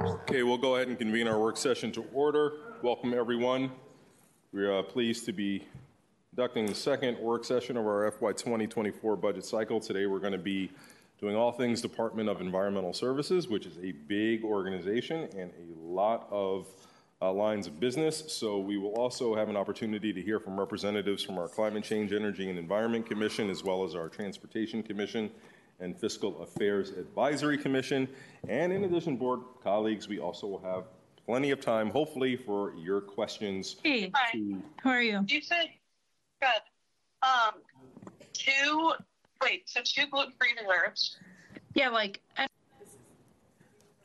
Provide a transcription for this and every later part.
Okay, we'll go ahead and convene our work session to order. Welcome, everyone. We are pleased to be conducting the second work session of our FY 2024 budget cycle. Today, we're going to be doing all things Department of Environmental Services, which is a big organization and a lot of lines of business. So we will also have an opportunity to hear from representatives from our Climate Change, Energy and Environment Commission, as well as our Transportation Commission and Fiscal Affairs Advisory Commission. And in addition, board colleagues, we also will have plenty of time, hopefully, for your questions. Hey, hi. How are you? You said, good. Two gluten-free desserts. Yeah,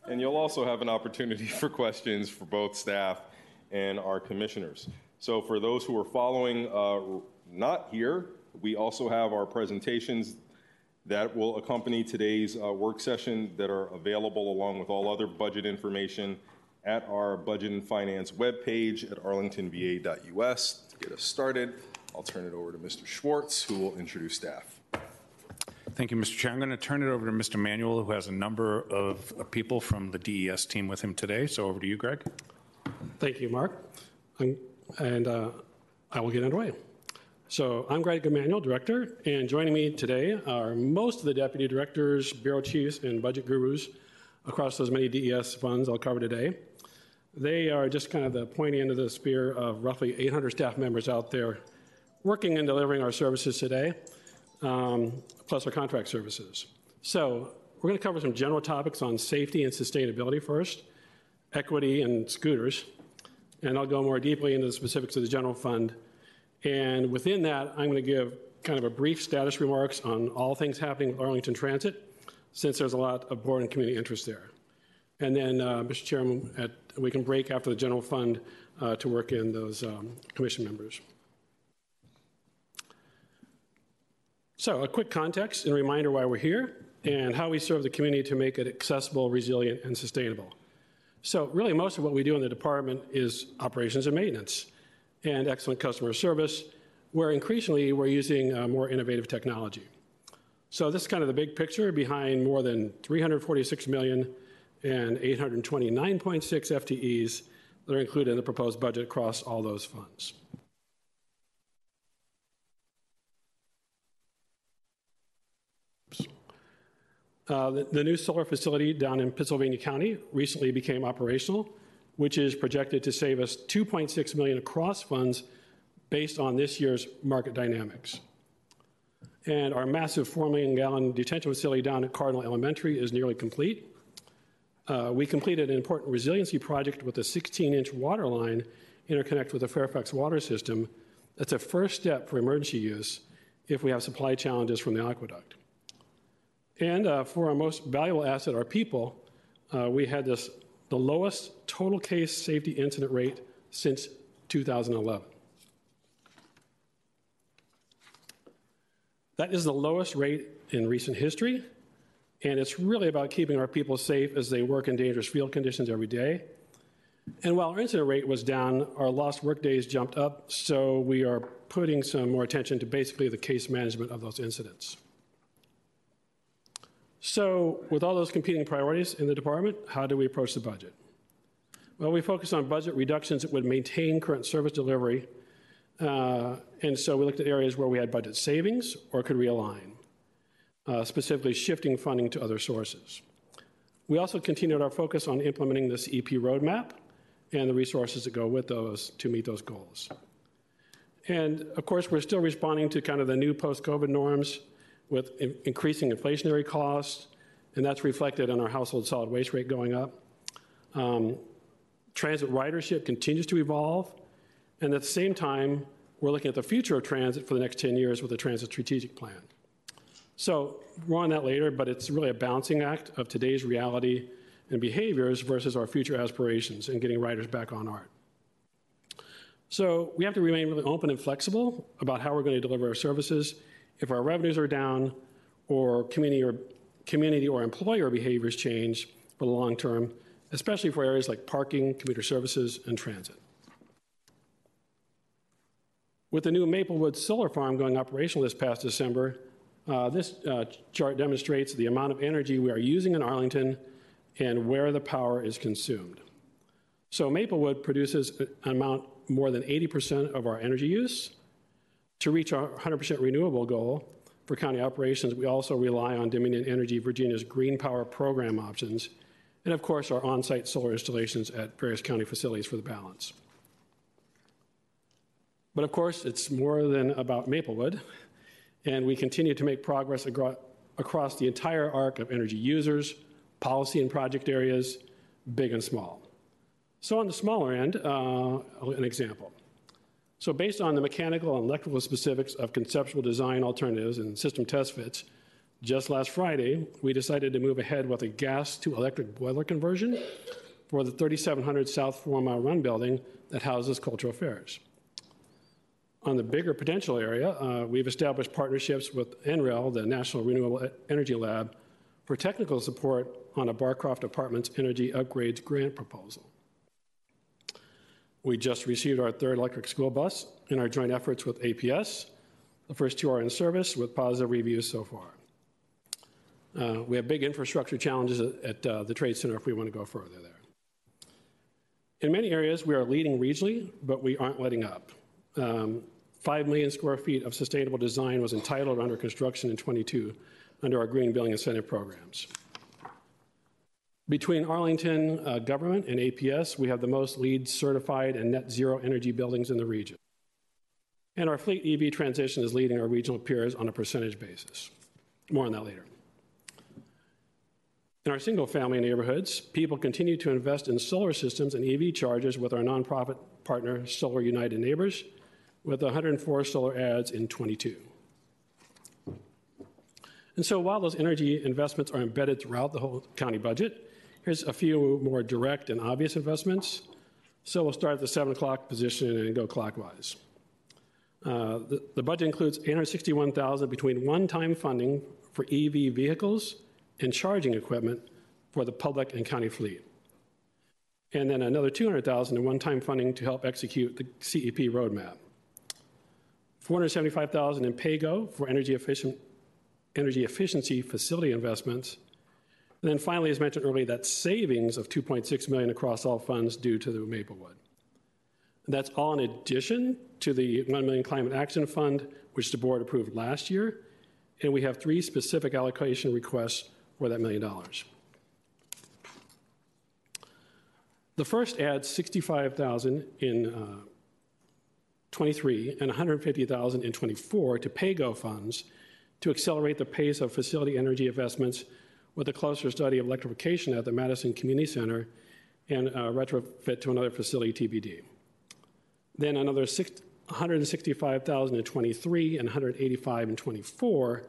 and you'll also have an opportunity for questions for both staff and our commissioners. So for those who are following not here, we also have our presentations that will accompany today's work session that are available along with all other budget information at our Budget and Finance webpage at arlingtonva.us. To get us started, I'll turn it over to Mr. Schwartz, who will introduce staff. Thank you, Mr. Chair. I'm going to turn it over to Mr. Manuel, who has a number of people from the DES team with him today. So over to you, Greg. Thank you, Mark. I will get underway. So I'm Greg Emanuel, Director, and joining me today are most of the Deputy Directors, Bureau Chiefs, and Budget Gurus across those many DES funds I'll cover today. They are just kind of the pointy end of the spear of roughly 800 staff members out there working and delivering our services today, plus our contract services. So we're going to cover some general topics on safety and sustainability first, equity and scooters, and I'll go more deeply into the specifics of the general fund. And within that, I'm going to give kind of a brief status remarks on all things happening with Arlington Transit, since there's a lot of board and community interest there. And then, Mr. Chairman, we can break after the general fund to work in those commission members. So a quick context and reminder why we're here and how we serve the community to make it accessible, resilient, and sustainable. So really most of what we do in the department is operations and maintenance and excellent customer service, where increasingly we're using more innovative technology. So this is kind of the big picture behind more than 346 million and 829.6 FTEs that are included in the proposed budget across all those funds. The new solar facility down in Pennsylvania County recently became operational, which is projected to save us $2.6 million across funds based on this year's market dynamics. And our massive 4 million gallon detention facility down at Cardinal Elementary is nearly complete. We completed an important resiliency project with a 16-inch water line interconnect with the Fairfax water system. That's a first step for emergency use if we have supply challenges from the aqueduct. And for our most valuable asset, our people, we had the lowest total case safety incident rate since 2011. That is the lowest rate in recent history, and it's really about keeping our people safe as they work in dangerous field conditions every day. And while our incident rate was down, our lost work days jumped up, so we are putting some more attention to basically the case management of those incidents. So with all those competing priorities in the department, how do we approach the budget? Well, we focus on budget reductions that would maintain current service delivery. And so we looked at areas where we had budget savings or could realign, specifically shifting funding to other sources. We also continued our focus on implementing this EP roadmap and the resources that go with those to meet those goals. And of course, we're still responding to kind of the new post-COVID norms with increasing inflationary costs, and that's reflected in our household solid waste rate going up. Transit ridership continues to evolve, and at the same time, we're looking at the future of transit for the next 10 years with the Transit Strategic Plan. So more on that later, but it's really a balancing act of today's reality and behaviors versus our future aspirations and getting riders back on ART. So we have to remain really open and flexible about how we're going to deliver our services if our revenues are down or community or employer behaviors change for the long term, especially for areas like parking, commuter services, and transit. With the new Maplewood solar farm going operational this past December, this chart demonstrates the amount of energy we are using in Arlington and where the power is consumed. So Maplewood produces an amount more than 80% of our energy use. To reach our 100% renewable goal for county operations, we also rely on Dominion Energy Virginia's green power program options, and of course our on-site solar installations at various county facilities for the balance. But of course, it's more than about Maplewood, and we continue to make progress across the entire arc of energy users, policy and project areas, big and small. So on the smaller end, an example. So based on the mechanical and electrical specifics of conceptual design alternatives and system test fits, just last Friday, we decided to move ahead with a gas to electric boiler conversion for the 3700 South 4 Mile Run building that houses cultural fairs. On the bigger potential area, we've established partnerships with NREL, the National Renewable Energy Lab, for technical support on a Barcroft Apartments Energy Upgrades grant proposal. We just received our third electric school bus in our joint efforts with APS. The first two are in service with positive reviews so far. We have big infrastructure challenges at the Trade Center if we want to go further there. In many areas, we are leading regionally, but we aren't letting up. 5 million square feet of sustainable design was entitled under construction in 22 under our green building incentive programs. Between Arlington government and APS, we have the most LEED certified and net zero energy buildings in the region. And our fleet EV transition is leading our regional peers on a percentage basis. More on that later. In our single family neighborhoods, people continue to invest in solar systems and EV chargers with our nonprofit partner, Solar United Neighbors, with 104 solar ads in 22. And so while those energy investments are embedded throughout the whole county budget, here's a few more direct and obvious investments. So we'll start at the 7 o'clock position and go clockwise. The budget includes $861,000 between one-time funding for EV vehicles and charging equipment for the public and county fleet. And then another $200,000 in one-time funding to help execute the CEP roadmap. $475,000 in PAYGO for energy efficiency facility investments. And then finally, as mentioned earlier, that savings of $2.6 million across all funds due to the Maplewood. And that's all in addition to the $1 million Climate Action Fund, which the board approved last year. And we have 3 specific allocation requests for that $1 million. The first adds $65,000 in 23 and $150,000 in 24 to PAYGO funds to accelerate the pace of facility energy investments with a closer study of electrification at the Madison Community Center and retrofit to another facility TBD. Then another $165,000 in 23 and $185,000 in 24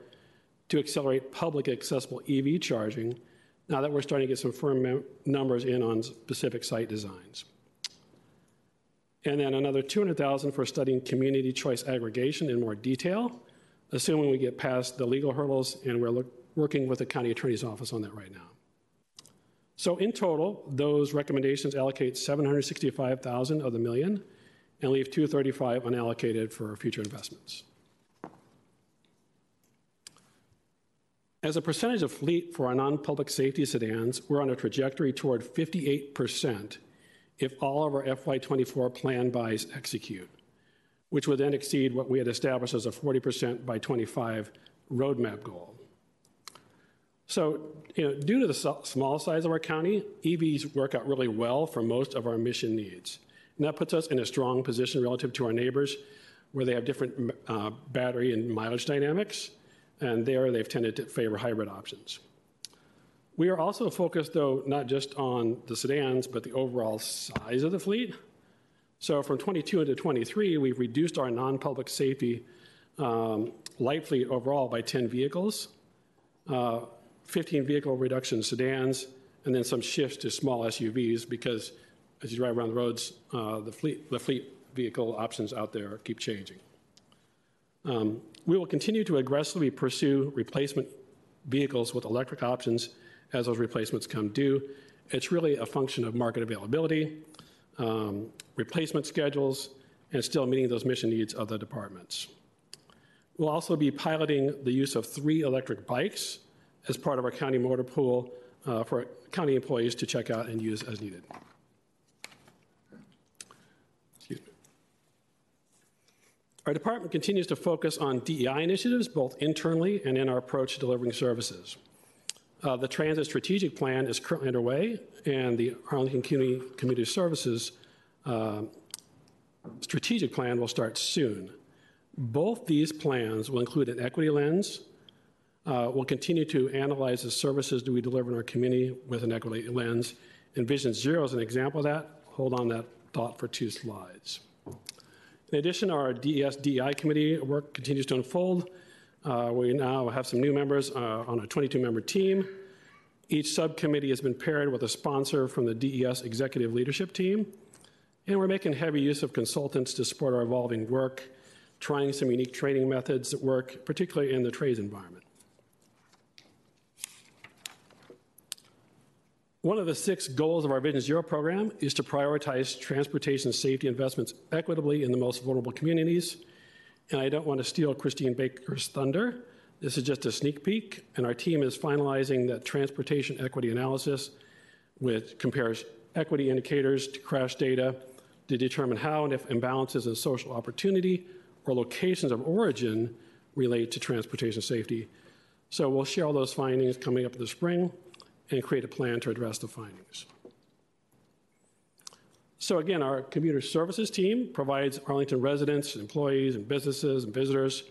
to accelerate public accessible EV charging, now that we're starting to get some firm numbers in on specific site designs. And then another $200,000 for studying community choice aggregation in more detail, assuming we get past the legal hurdles, and we're working with the county attorney's office on that right now. So in total, those recommendations allocate $765,000 of the $1 million and leave $235,000 unallocated for future investments. As a percentage of fleet for our non-public safety sedans, we're on a trajectory toward 58% if all of our FY24 plan buys execute, which would then exceed what we had established as a 40% by 25 roadmap goal. So, due to the small size of our county, EVs work out really well for most of our mission needs. And that puts us in a strong position relative to our neighbors where they have different battery and mileage dynamics, and they've tended to favor hybrid options. We are also focused, though, not just on the sedans, but the overall size of the fleet. So from 22 into 23, we've reduced our non-public safety light fleet overall by 10 vehicles, 15 vehicle reduction sedans, and then some shifts to small SUVs because as you drive around the roads, the fleet vehicle options out there keep changing. We will continue to aggressively pursue replacement vehicles with electric options as those replacements come due. It's really a function of market availability, replacement schedules, and still meeting those mission needs of the departments. We'll also be piloting the use of 3 electric bikes as part of our county motor pool for county employees to check out and use as needed. Excuse me. Our department continues to focus on DEI initiatives, both internally and in our approach to delivering services. The Transit Strategic Plan is currently underway, and the Arlington Community Services Strategic Plan will start soon. Both these plans will include an equity lens. We'll continue to analyze the services that we deliver in our community with an equity lens. And Vision Zero is an example of that. Hold on that thought for 2 slides. In addition, our DEI committee work continues to unfold. We now have some new members on a 22-member team. Each subcommittee has been paired with a sponsor from the DES executive leadership team. And we're making heavy use of consultants to support our evolving work, trying some unique training methods that work, particularly in the trades environment. One of the 6 goals of our Vision Zero program is to prioritize transportation safety investments equitably in the most vulnerable communities. And I don't want to steal Christine Baker's thunder. This is just a sneak peek, and our team is finalizing that transportation equity analysis, which compares equity indicators to crash data to determine how and if imbalances in social opportunity or locations of origin relate to transportation safety. So we'll share all those findings coming up in the spring and create a plan to address the findings. So again, our commuter services team provides Arlington residents, employees, and businesses and visitors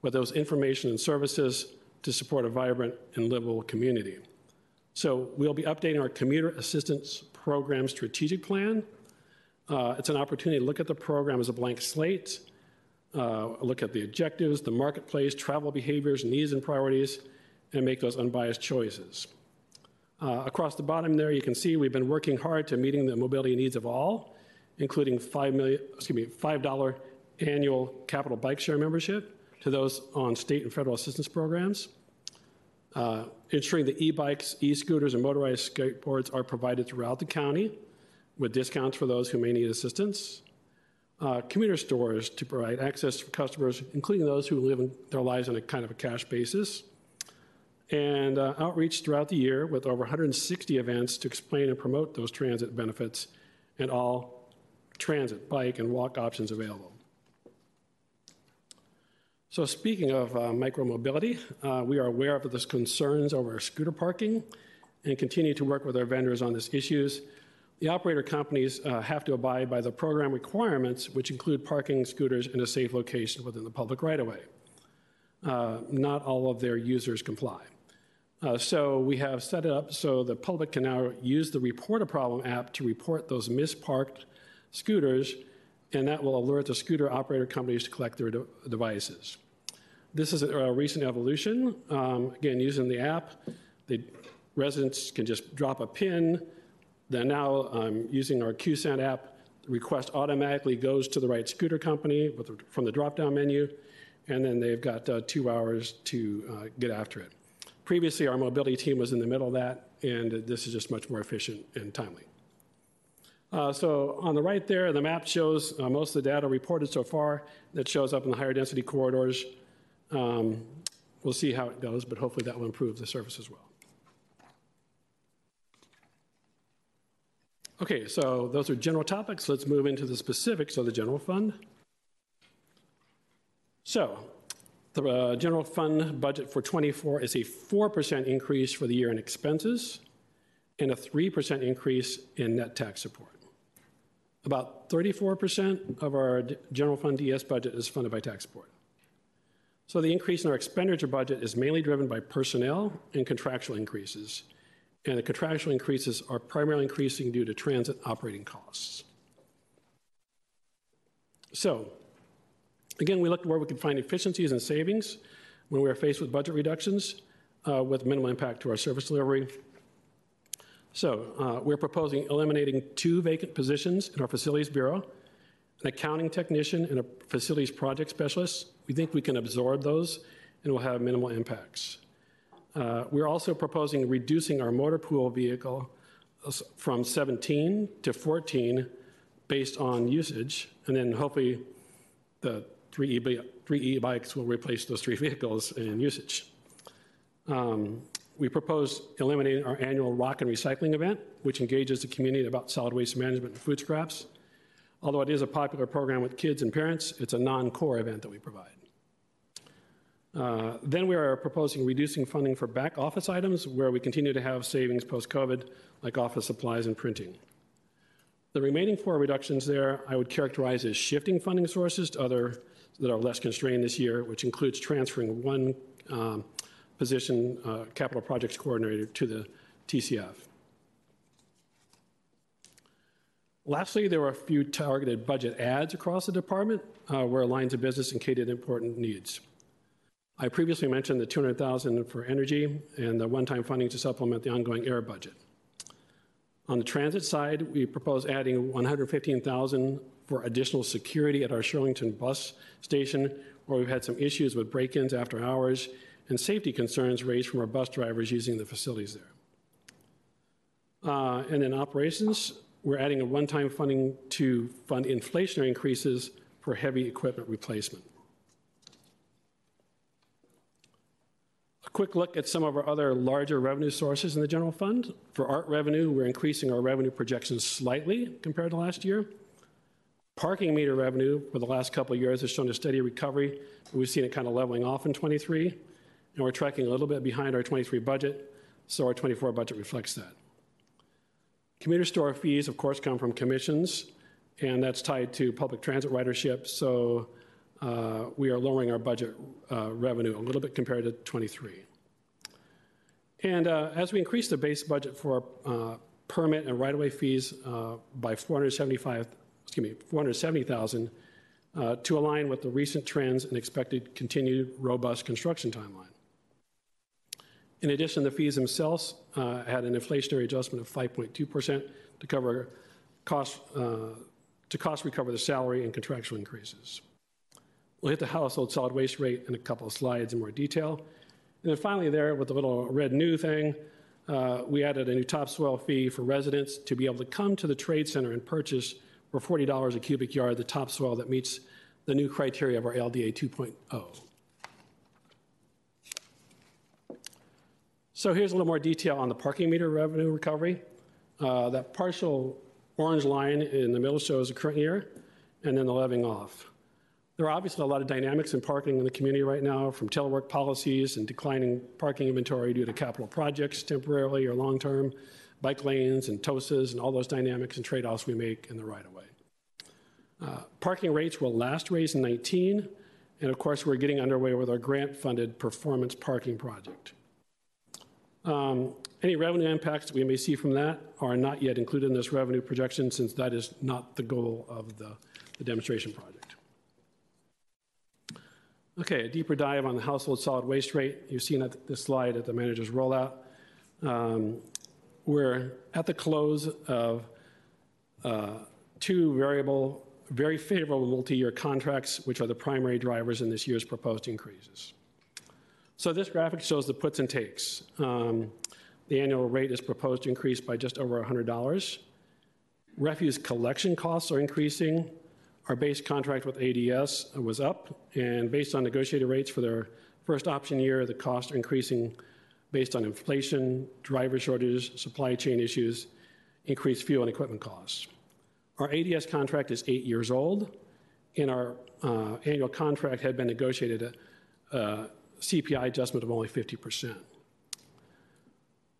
with those information and services to support a vibrant and livable community. So we'll be updating our commuter assistance program strategic plan. It's an opportunity to look at the program as a blank slate, look at the objectives, the marketplace, travel behaviors, needs and priorities, and make those unbiased choices. Across the bottom there, you can see we've been working hard to meeting the mobility needs of all, including $5 annual capital bike share membership to those on state and federal assistance programs, ensuring that e-bikes, e-scooters, and motorized skateboards are provided throughout the county with discounts for those who may need assistance, commuter stores to provide access for customers, including those who live their lives on a kind of a cash basis, and outreach throughout the year with over 160 events to explain and promote those transit benefits and all transit, bike, and walk options available. So speaking of micromobility, we are aware of those concerns over our scooter parking and continue to work with our vendors on these issues. The operator companies have to abide by the program requirements, which include parking scooters in a safe location within the public right-of-way. Not all of their users comply. So we have set it up so the public can now use the Report a Problem app to report those misparked scooters, and that will alert the scooter operator companies to collect their devices. This is a recent evolution. Again, using the app, the residents can just drop a pin. Then now, using our QSAN app, the request automatically goes to the right scooter company from the drop-down menu, and then they've got 2 hours to get after it. Previously, our mobility team was in the middle of that, and this is just much more efficient and timely. So on the right there, the map shows most of the data reported so far that shows up in the higher density corridors. We'll see how it goes, but hopefully that will improve the service as well. Okay, so those are general topics. Let's move into the specifics of the general fund. So the general fund budget for 24 is a 4% increase for the year in expenses and a 3% increase in net tax support. About 34% of our general fund DS budget is funded by tax support. So the increase in our expenditure budget is mainly driven by personnel and contractual increases. And the contractual increases are primarily increasing due to transit operating costs. So, again, we looked where we could find efficiencies and savings when we are faced with budget reductions with minimal impact to our service delivery. So we're proposing eliminating 2 vacant positions in our facilities bureau, an accounting technician and a facilities project specialist. We think we can absorb those and we'll have minimal impacts. We're also proposing reducing our motor pool vehicle from 17 to 14 based on usage, and then hopefully the 3 e-bikes will replace those 3 vehicles in usage. We propose eliminating our annual rock and recycling event, which engages the community about solid waste management and food scraps. Although it is a popular program with kids and parents, it's a non-core event that we provide. Then we are proposing reducing funding for back office items where we continue to have savings post-COVID, like office supplies and printing. The remaining four reductions there I would characterize as shifting funding sources to other that are less constrained this year, which includes transferring one position, capital projects coordinator, to the TCF. Lastly, there were a few targeted budget adds across the department where lines of business indicated important needs. I previously mentioned the $200,000 for energy and the one-time funding to supplement the ongoing air budget. On the transit side, we propose adding $115,000 for additional security at our Shirlington bus station, where we've had some issues with break-ins after hours and safety concerns raised from our bus drivers using the facilities there. And in operations, we're adding a one-time funding to fund inflationary increases for heavy equipment replacement. A quick look at some of our other larger revenue sources in the general fund. For art revenue, we're increasing our revenue projections slightly compared to last year. Parking meter revenue for the last couple of years has shown a steady recovery, but we've seen it kind of leveling off in 23, and we're tracking a little bit behind our 23 budget, so our 24 budget reflects that. Commuter store fees, of course, come from commissions, and that's tied to public transit ridership, so we are lowering our budget revenue a little bit compared to 23. And as we increase the base budget for permit and right-of-way fees by $470,000 to align with the recent trends and expected continued robust construction timeline. In addition, the fees themselves had an inflationary adjustment of 5.2% to cover costs, to recover the salary and contractual increases. We'll hit the household solid waste rate in a couple of slides in more detail. And then finally there, with the little red new thing, we added a new topsoil fee for residents to be able to come to the trade center and purchase for $40 a cubic yard the topsoil that meets the new criteria of our LDA 2.0. So here's a little more detail on the parking meter revenue recovery. That partial orange line in the middle shows the current year, and then the leveling off. There are obviously a lot of dynamics in parking in the community right now, from telework policies and declining parking inventory due to capital projects temporarily or long-term, bike lanes and TOSAs and all those dynamics and trade-offs we make in the right-of-way. Parking rates were last raised in 19, and of course we're getting underway with our grant-funded performance parking project. Any revenue impacts that we may see from that are not yet included in this revenue projection, since that is not the goal of the demonstration project. Okay, a deeper dive on the household solid waste rate. You've seen this slide at the manager's rollout. We're at the close of two variable, very favorable multi-year contracts, which are the primary drivers in this year's proposed increases. So this graphic shows the puts and takes. The annual rate is proposed to increase by just over $100. Refuse collection costs are increasing. Our base contract with ADS was up, and based on negotiated rates for their first option year, the costs are increasing based on inflation, driver shortages, supply chain issues, increased fuel and equipment costs. Our ADS contract is 8 years old, and our annual contract had been negotiated at CPI adjustment of only 50%.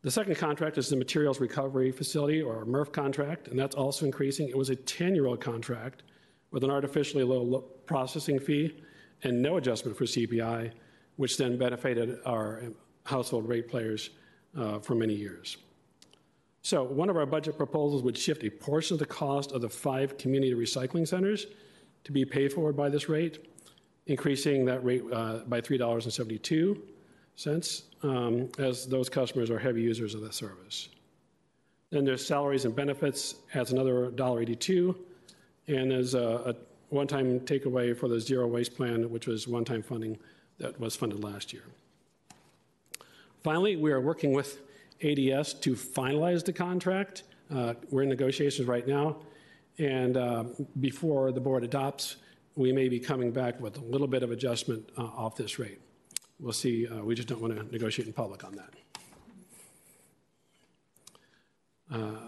The second contract is the Materials Recovery Facility, or MRF contract, and that's also increasing. It was a 10-year-old contract with an artificially low processing fee and no adjustment for CPI, which then benefited our household rate players for many years. So one of our budget proposals would shift a portion of the cost of the 5 community recycling centers to be paid forward by this rate, increasing that rate by $3.72, as those customers are heavy users of that service. Then there's salaries and benefits, adds another $1.82, and there's a one-time takeaway for the zero waste plan, which was one-time funding that was funded last year. Finally, we are working with ADS to finalize the contract. We're in negotiations right now, and before the board adopts, we may be coming back with a little bit of adjustment off this rate. We'll see. We just don't want to negotiate in public on that. The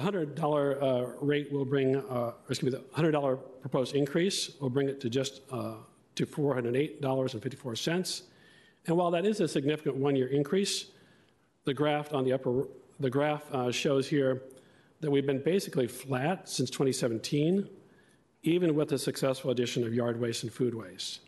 $100 rate will bring, the $100 proposed increase will bring it to just to $408.54. And while that is a significant one-year increase, the graph on the upper, the graph shows here that we've been basically flat since 2017, even with the successful addition of yard waste and food waste.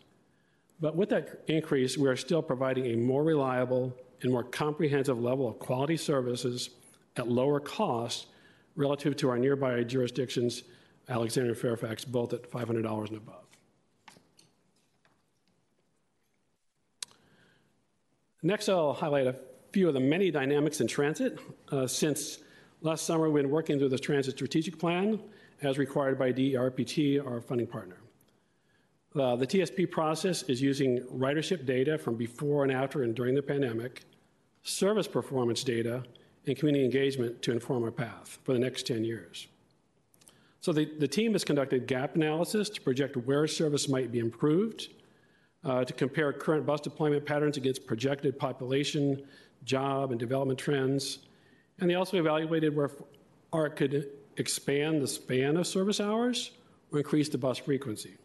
But with that increase, we are still providing a more reliable and more comprehensive level of quality services at lower cost relative to our nearby jurisdictions, Alexandria and Fairfax, both at $500 and above. Next, I'll highlight a few of the many dynamics in transit. Since last summer, we've been working through the transit strategic plan as required by DERPT, our funding partner. The TSP process is using ridership data from before and after and during the pandemic, service performance data, and community engagement to inform our path for the next 10 years. So the team has conducted gap analysis to project where service might be improved, to compare current bus deployment patterns against projected population, job, and development trends. And they also evaluated where ARC could expand the span of service hours or increase the bus frequency.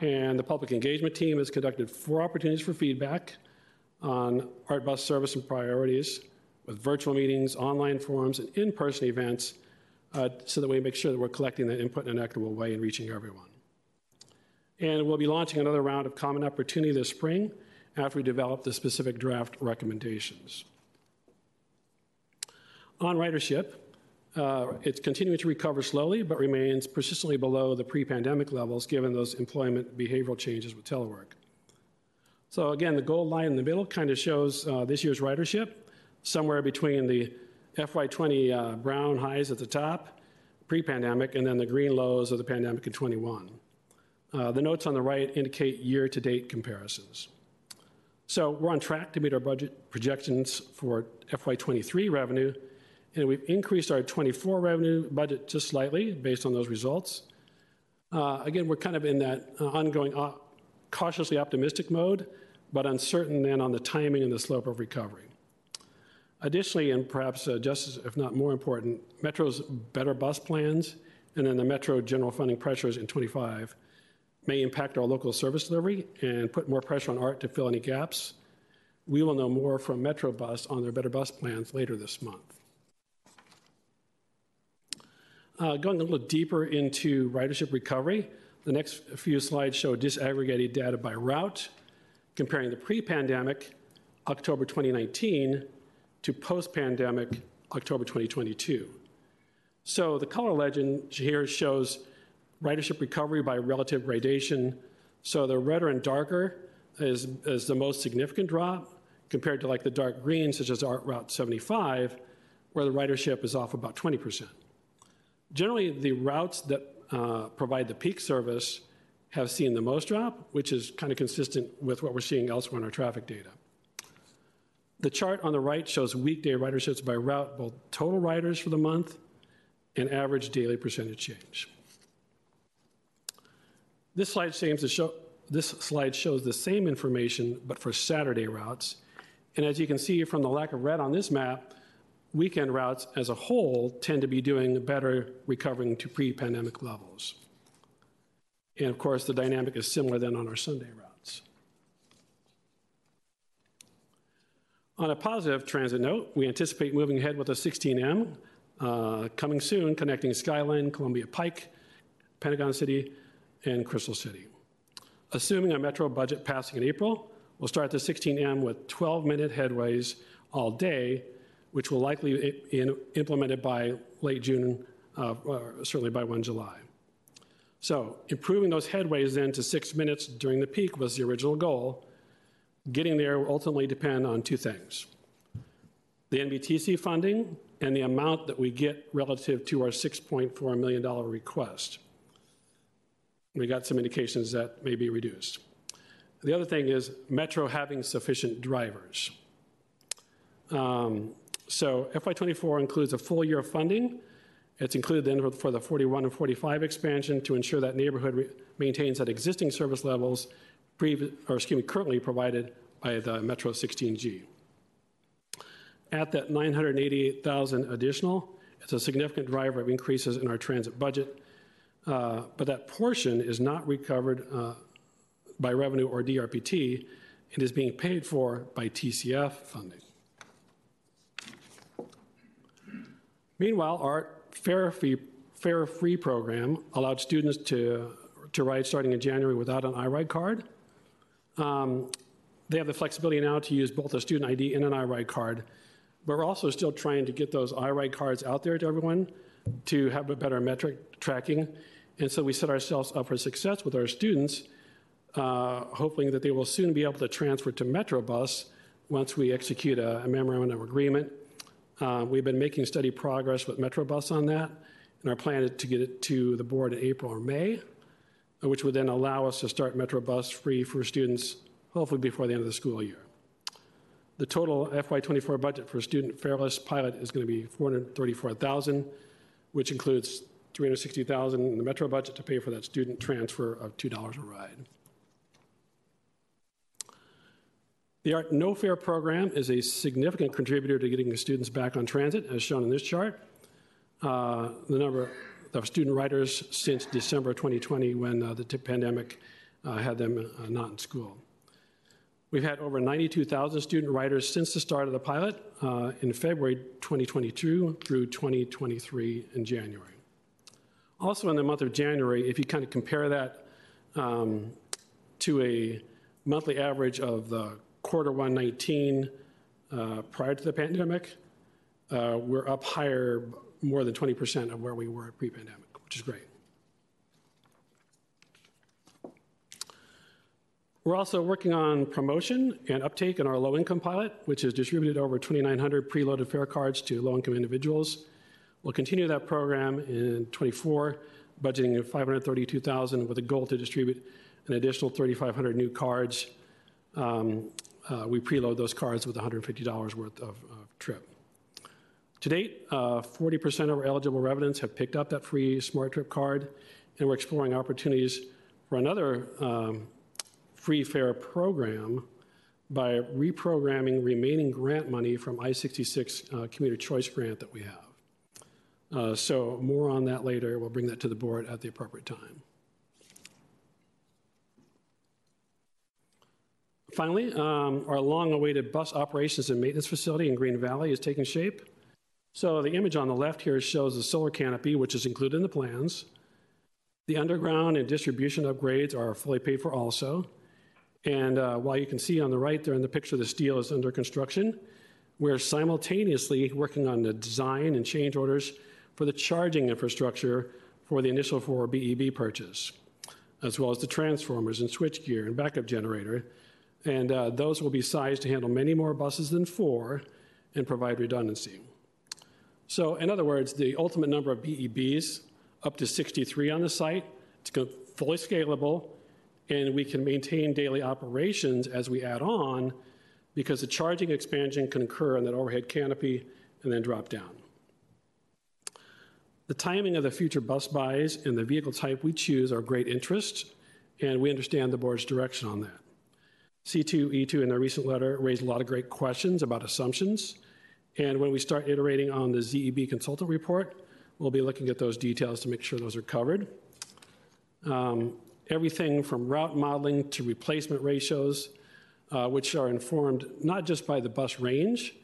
And the public engagement team has conducted 4 opportunities for feedback on ART bus service and priorities, with virtual meetings, online forums, and in-person events, so that we make sure that we're collecting that input in an equitable way and reaching everyone. And we'll be launching another round of common opportunity this spring after we develop the specific draft recommendations. On ridership, it's continuing to recover slowly, but remains persistently below the pre-pandemic levels given those employment behavioral changes with telework. So again, the gold line in the middle kind of shows this year's ridership, somewhere between the FY20 brown highs at the top, pre-pandemic, and then the green lows of the pandemic in 21. The notes on the right indicate year-to-date comparisons. So we're on track to meet our budget projections for FY23 revenue, and we've increased our 24 revenue budget just slightly based on those results. Again, we're kind of in that ongoing cautiously optimistic mode, but uncertain then on the timing and the slope of recovery. Additionally, and perhaps just as, if not more important, Metro's better bus plans and then the Metro general funding pressures in 25 may impact our local service delivery and put more pressure on ART to fill any gaps. We will know more from Metro Bus on their better bus plans later this month. Going a little deeper into ridership recovery, the next few slides show disaggregated data by route, comparing the pre-pandemic October 2019 to post-pandemic October 2022. So the color legend here shows ridership recovery by relative gradation. So the redder and darker is the most significant drop compared to like the dark green, such as Route 75, where the ridership is off about 20%. Generally, the routes that provide the peak service have seen the most drop, which is kind of consistent with what we're seeing elsewhere in our traffic data. The chart on the right shows weekday riderships by route, both total riders for the month and average daily percentage change. This slide seems to show, this slide shows the same information, but for Saturday routes. And as you can see from the lack of red on this map, weekend routes as a whole tend to be doing better, recovering to pre-pandemic levels. And of course, the dynamic is similar then on our Sunday route. On a positive transit note, we anticipate moving ahead with a 16M coming soon, connecting Skyline, Columbia Pike, Pentagon City, and Crystal City. Assuming a Metro budget passing in April, we'll start the 16M with 12-minute headways all day, which will likely be implemented by late June, or certainly by 1 July. So improving those headways then to 6 minutes during the peak was the original goal. Getting there will ultimately depend on 2 things: the NBTC funding and the amount that we get relative to our $6.4 million request. We got some indications that may be reduced. The other thing is Metro having sufficient drivers. So FY24 includes a full year of funding. It's included then for the 41 and 45 expansion to ensure that neighborhood maintains at existing service levels currently provided by the Metro 16G. At that $988,000 additional, it's a significant driver of increases in our transit budget, but that portion is not recovered by revenue or DRPT. It is being paid for by TCF funding. Meanwhile, our fare free program allowed students to ride starting in January without an iRide card. They have the flexibility now to use both a student ID and an iRide card. But we're also still trying to get those iRide cards out there to everyone to have a better metric tracking. And so we set ourselves up for success with our students, hoping that they will soon be able to transfer to Metrobus once we execute a memorandum of agreement. We've been making steady progress with Metrobus on that, and our plan is to get it to the board in April or May, which would then allow us to start Metrobus free for students hopefully before the end of the school year. The total FY24 budget for student fareless pilot is going to be $434,000, which includes $360,000 in the Metro budget to pay for that student transfer of $2 a ride. The Art No Fare program is a significant contributor to getting the students back on transit, as shown in this chart. The number of student riders since December 2020, when the pandemic had them not in school. We've had over 92,000 student riders since the start of the pilot in February 2022 through 2023 in January. Also in the month of January, if you kind of compare that to a monthly average of the quarter 119 prior to the pandemic, we're up higher, more than 20% of where we were pre-pandemic, which is great. We're also working on promotion and uptake in our low-income pilot, which has distributed over 2,900 preloaded fare cards to low-income individuals. We'll continue that program in 24, budgeting $532,000 with a goal to distribute an additional 3,500 new cards. We preload those cards with $150 worth of trip. To date, 40% of our eligible residents have picked up that free Smart Trip card, and we're exploring opportunities for another free fare program by reprogramming remaining grant money from I-66 Commuter Choice Grant that we have. So more on that later. We'll bring that to the board at the appropriate time. Finally, our long-awaited bus operations and maintenance facility in Green Valley is taking shape. So the image on the left here shows the solar canopy, which is included in the plans. The underground and distribution upgrades are fully paid for also. And while you can see on the right there in the picture, the steel is under construction. We're simultaneously working on the design and change orders for the charging infrastructure for the initial 4 BEB purchase, as well as the transformers and switchgear and backup generator. And those will be sized to handle many more buses than 4 and provide redundancy. So in other words, the ultimate number of BEBs, up to 63 on the site, it's fully scalable, and we can maintain daily operations as we add on because the charging expansion can occur on that overhead canopy and then drop down. The timing of the future bus buys and the vehicle type we choose are of great interest, and we understand the board's direction on that. C2E2 in their recent letter raised a lot of great questions about assumptions, and when we start iterating on the ZEB consultant report, we'll be looking at those details to make sure those are covered. Everything from route modeling to replacement ratios, which are informed not just by the bus range,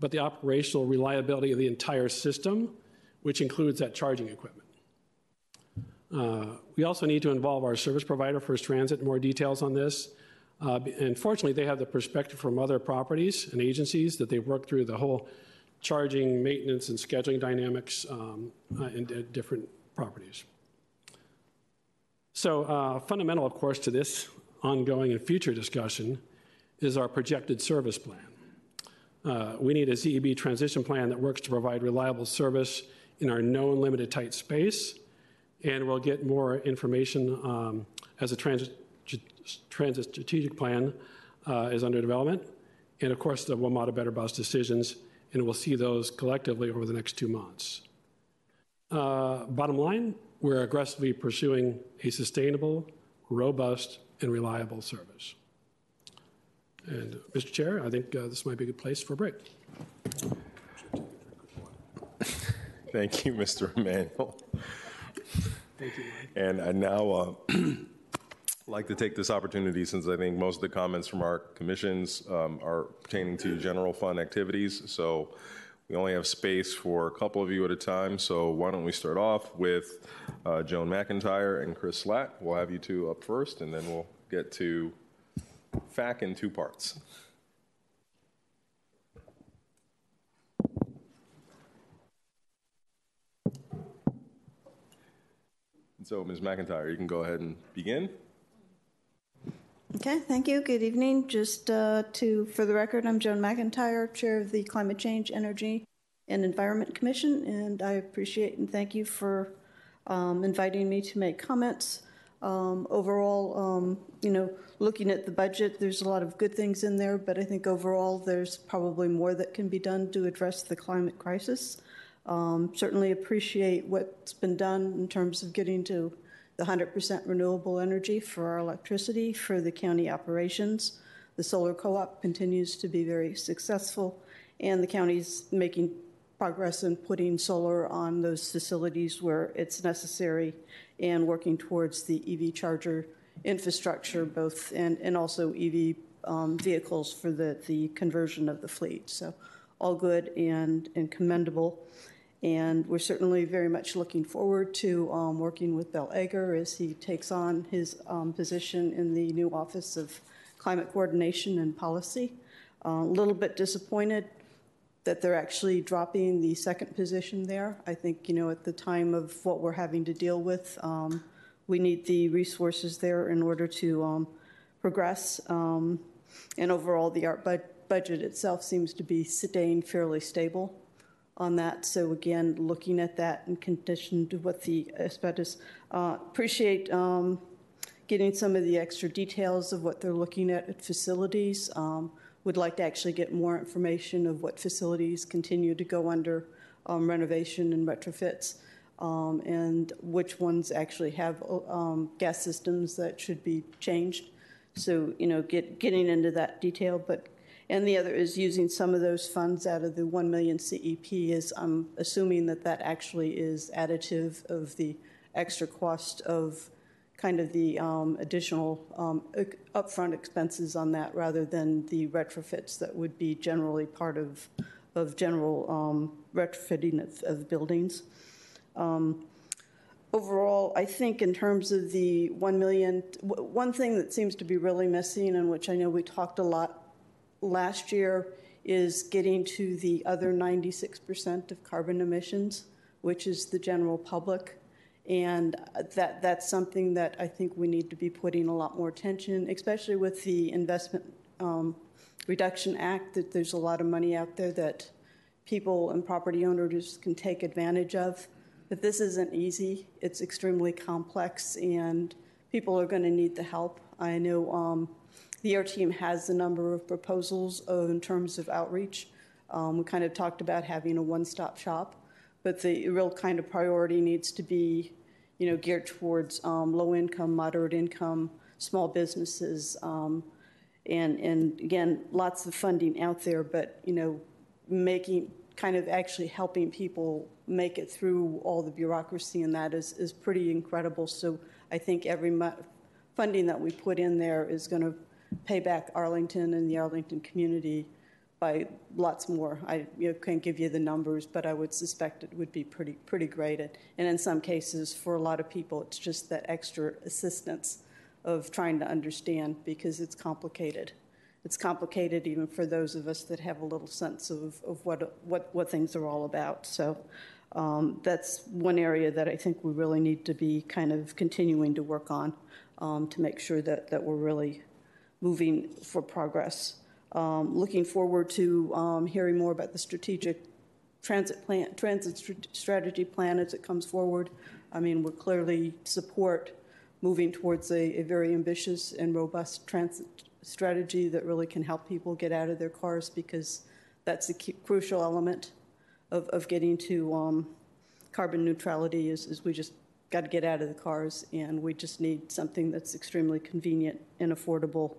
but the operational reliability of the entire system, which includes that charging equipment. We also need to involve our service provider, First Transit, more details on this. And fortunately, they have the perspective from other properties and agencies that they've worked through the whole charging, maintenance, and scheduling dynamics in different properties. So fundamental, of course, to this ongoing and future discussion is our projected service plan. We need a ZEB transition plan that works to provide reliable service in our known limited tight space, and we'll get more information as a transit strategic plan is under development, and of course the WMATA Better Bus decisions, and we'll see those collectively over the next 2 months. Bottom line, we're aggressively pursuing a sustainable, robust, and reliable service. And Mr. Chair, I think this might be a good place for a break. Thank you, Mr. Emanuel. Thank you. And I now like to take this opportunity, since I think most of the comments from our commissions are pertaining to general fund activities. So we only have space for a couple of you at a time. So why don't we start off with Joan McIntyre and Chris Slatt. We'll have you two up first, and then we'll get to FAC in two parts. And so, Ms. McIntyre, you can go ahead and begin. Okay, thank you. Good evening. Just for the record, I'm Joan McIntyre, Chair of the Climate Change, Energy, and Environment Commission, and I appreciate and thank you for inviting me to make comments. Overall, looking at the budget, there's a lot of good things in there, but I think overall there's probably more that can be done to address the climate crisis. Certainly appreciate what's been done in terms of getting to the 100% renewable energy for our electricity for the county operations. The solar co-op continues to be very successful, and the county's making progress in putting solar on those facilities where it's necessary and working towards the EV charger infrastructure, both and also EV vehicles for the conversion of the fleet. So all good and commendable. And we're certainly very much looking forward to working with Bill Egger as he takes on his position in the new Office of Climate Coordination and Policy. A little bit disappointed that they're actually dropping the second position there. I think, at the time of what we're having to deal with, we need the resources there in order to progress. And overall, the art budget itself seems to be staying fairly stable on that. So again, looking at that in condition to what the SBET is. Appreciate getting some of the extra details of what they're looking at facilities. Would like to actually get more information of what facilities continue to go under renovation and retrofits, and which ones actually have gas systems that should be changed. So, getting into that detail, and the other is using some of those funds out of the $1 million CEP is I'm assuming that actually is additive of the extra cost of kind of the additional upfront expenses on that rather than the retrofits that would be generally part of general retrofitting of buildings. Overall, I think in terms of the $1 million, one thing that seems to be really missing and which I know we talked a lot last year is getting to the other 96% of carbon emissions, which is the general public, and that's something that I think we need to be putting a lot more attention, especially with the Investment Reduction Act, that there's a lot of money out there that people and property owners can take advantage of. But this isn't easy. It's extremely complex, and people are going to need the help. I know the air team has a number of proposals in terms of outreach. We kind of talked about having a one-stop shop, but the real kind of priority needs to be, geared towards low income, moderate income, small businesses, and again, lots of funding out there, but, actually helping people make it through all the bureaucracy and that is pretty incredible. So I think every funding that we put in there is going to pay back Arlington and the Arlington community by lots more. I can't give you the numbers, but I would suspect it would be pretty great. And in some cases, for a lot of people, it's just that extra assistance of trying to understand because it's complicated. It's complicated even for those of us that have a little sense of what things are all about. So that's one area that I think we really need to be kind of continuing to work on to make sure that we're really moving for progress. Looking forward to hearing more about the strategic transit strategy plan as it comes forward. I mean, we're clearly support moving towards a very ambitious and robust transit strategy that really can help people get out of their cars because that's a crucial element of getting to carbon neutrality is we just got to get out of the cars, and we just need something that's extremely convenient and affordable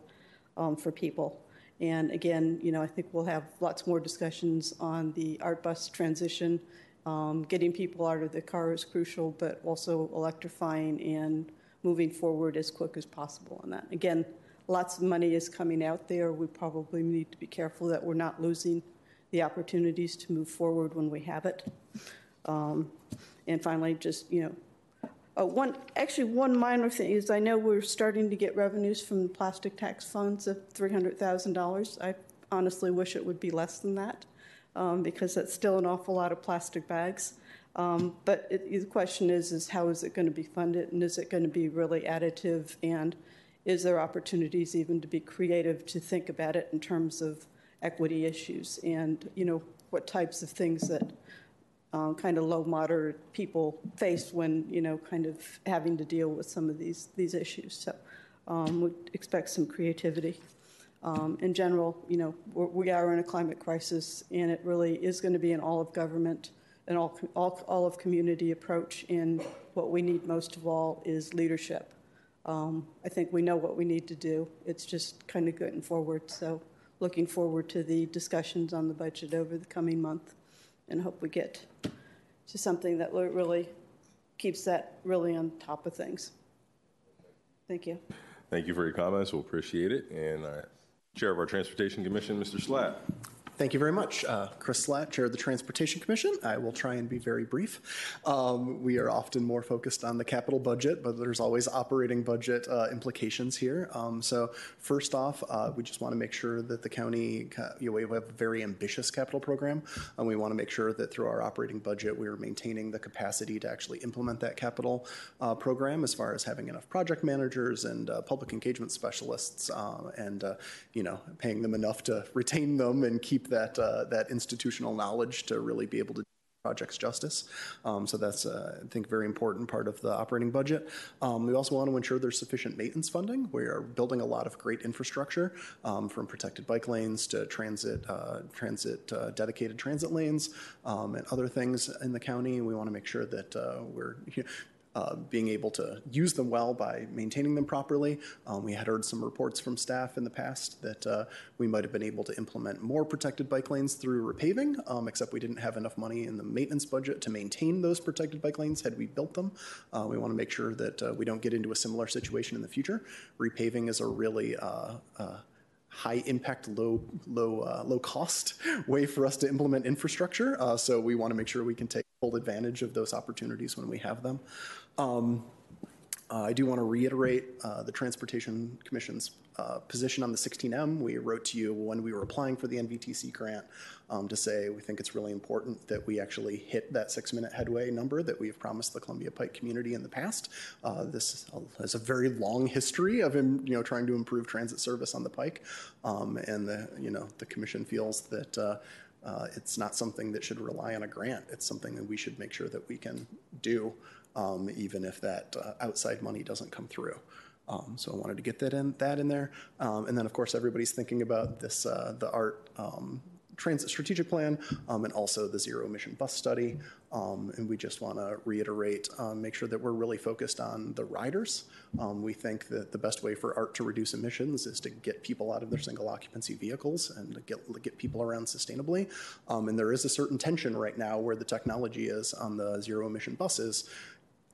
for people. And again, you know, I think we'll have lots more discussions on the art bus transition. Getting people out of the car is crucial, but also electrifying and moving forward as quick as possible on that. Again, lots of money is coming out there. We probably need to be careful that we're not losing the opportunities to move forward when we have it. And finally, just, you know, one minor thing is I know we're starting to get revenues from plastic tax funds of $300,000. I honestly wish it would be less than that because that's still an awful lot of plastic bags. But the question is how is it going to be funded, and is it going to be really additive, and is there opportunities even to be creative to think about it in terms of equity issues and, you know, what types of things that kind of low, moderate people face when, you know, kind of having to deal with some of these issues. So we expect some creativity. In general, you know, we are in a climate crisis, and it really is going to be an all of government, an all of community approach, and what we need most of all is leadership. I think we know what we need to do. It's just kind of getting forward. So looking forward to the discussions on the budget over the coming month, and hope we get to something that really keeps that really on top of things. Thank you. Thank you for your comments. We'll appreciate it. And Chair of our Transportation Commission, Mr. Slatt. Thank you very much. Chris Slatt, Chair of the Transportation Commission. I will try and be very brief. We are often more focused on the capital budget, but there's always operating budget implications here. So first off, we just want to make sure that the county, you know, we have a very ambitious capital program, and we want to make sure that through our operating budget, we are maintaining the capacity to actually implement that capital program as far as having enough project managers and public engagement specialists and you know, paying them enough to retain them and keep that institutional knowledge to really be able to do projects justice. So that's, I think, a very important part of the operating budget. We also want to ensure there's sufficient maintenance funding. We are building a lot of great infrastructure, from protected bike lanes to dedicated transit lanes and other things in the county. We want to make sure that we're being able to use them well by maintaining them properly. We had heard some reports from staff in the past that we might have been able to implement more protected bike lanes through repaving, except we didn't have enough money in the maintenance budget to maintain those protected bike lanes had we built them. We want to make sure that we don't get into a similar situation in the future. Repaving is a really high impact, low cost way for us to implement infrastructure. So we want to make sure we can take full advantage of those opportunities when we have them. I do want to reiterate the Transportation Commission's position on the 16M. We wrote to you when we were applying for the NVTC grant to say we think it's really important that we actually hit that 6-minute headway number that we've promised the Columbia Pike community in the past. This has a very long history of, you know, trying to improve transit service on the Pike, and the commission feels that it's not something that should rely on a grant. It's something that we should make sure that we can do, even if that outside money doesn't come through. So I wanted to get that in there. And then, of course, everybody's thinking about this, the ART transit strategic plan, and also the zero emission bus study. And we just want to reiterate, make sure that we're really focused on the riders. We think that the best way for ART to reduce emissions is to get people out of their single occupancy vehicles and to get people around sustainably. And there is a certain tension right now where the technology is on the zero emission buses.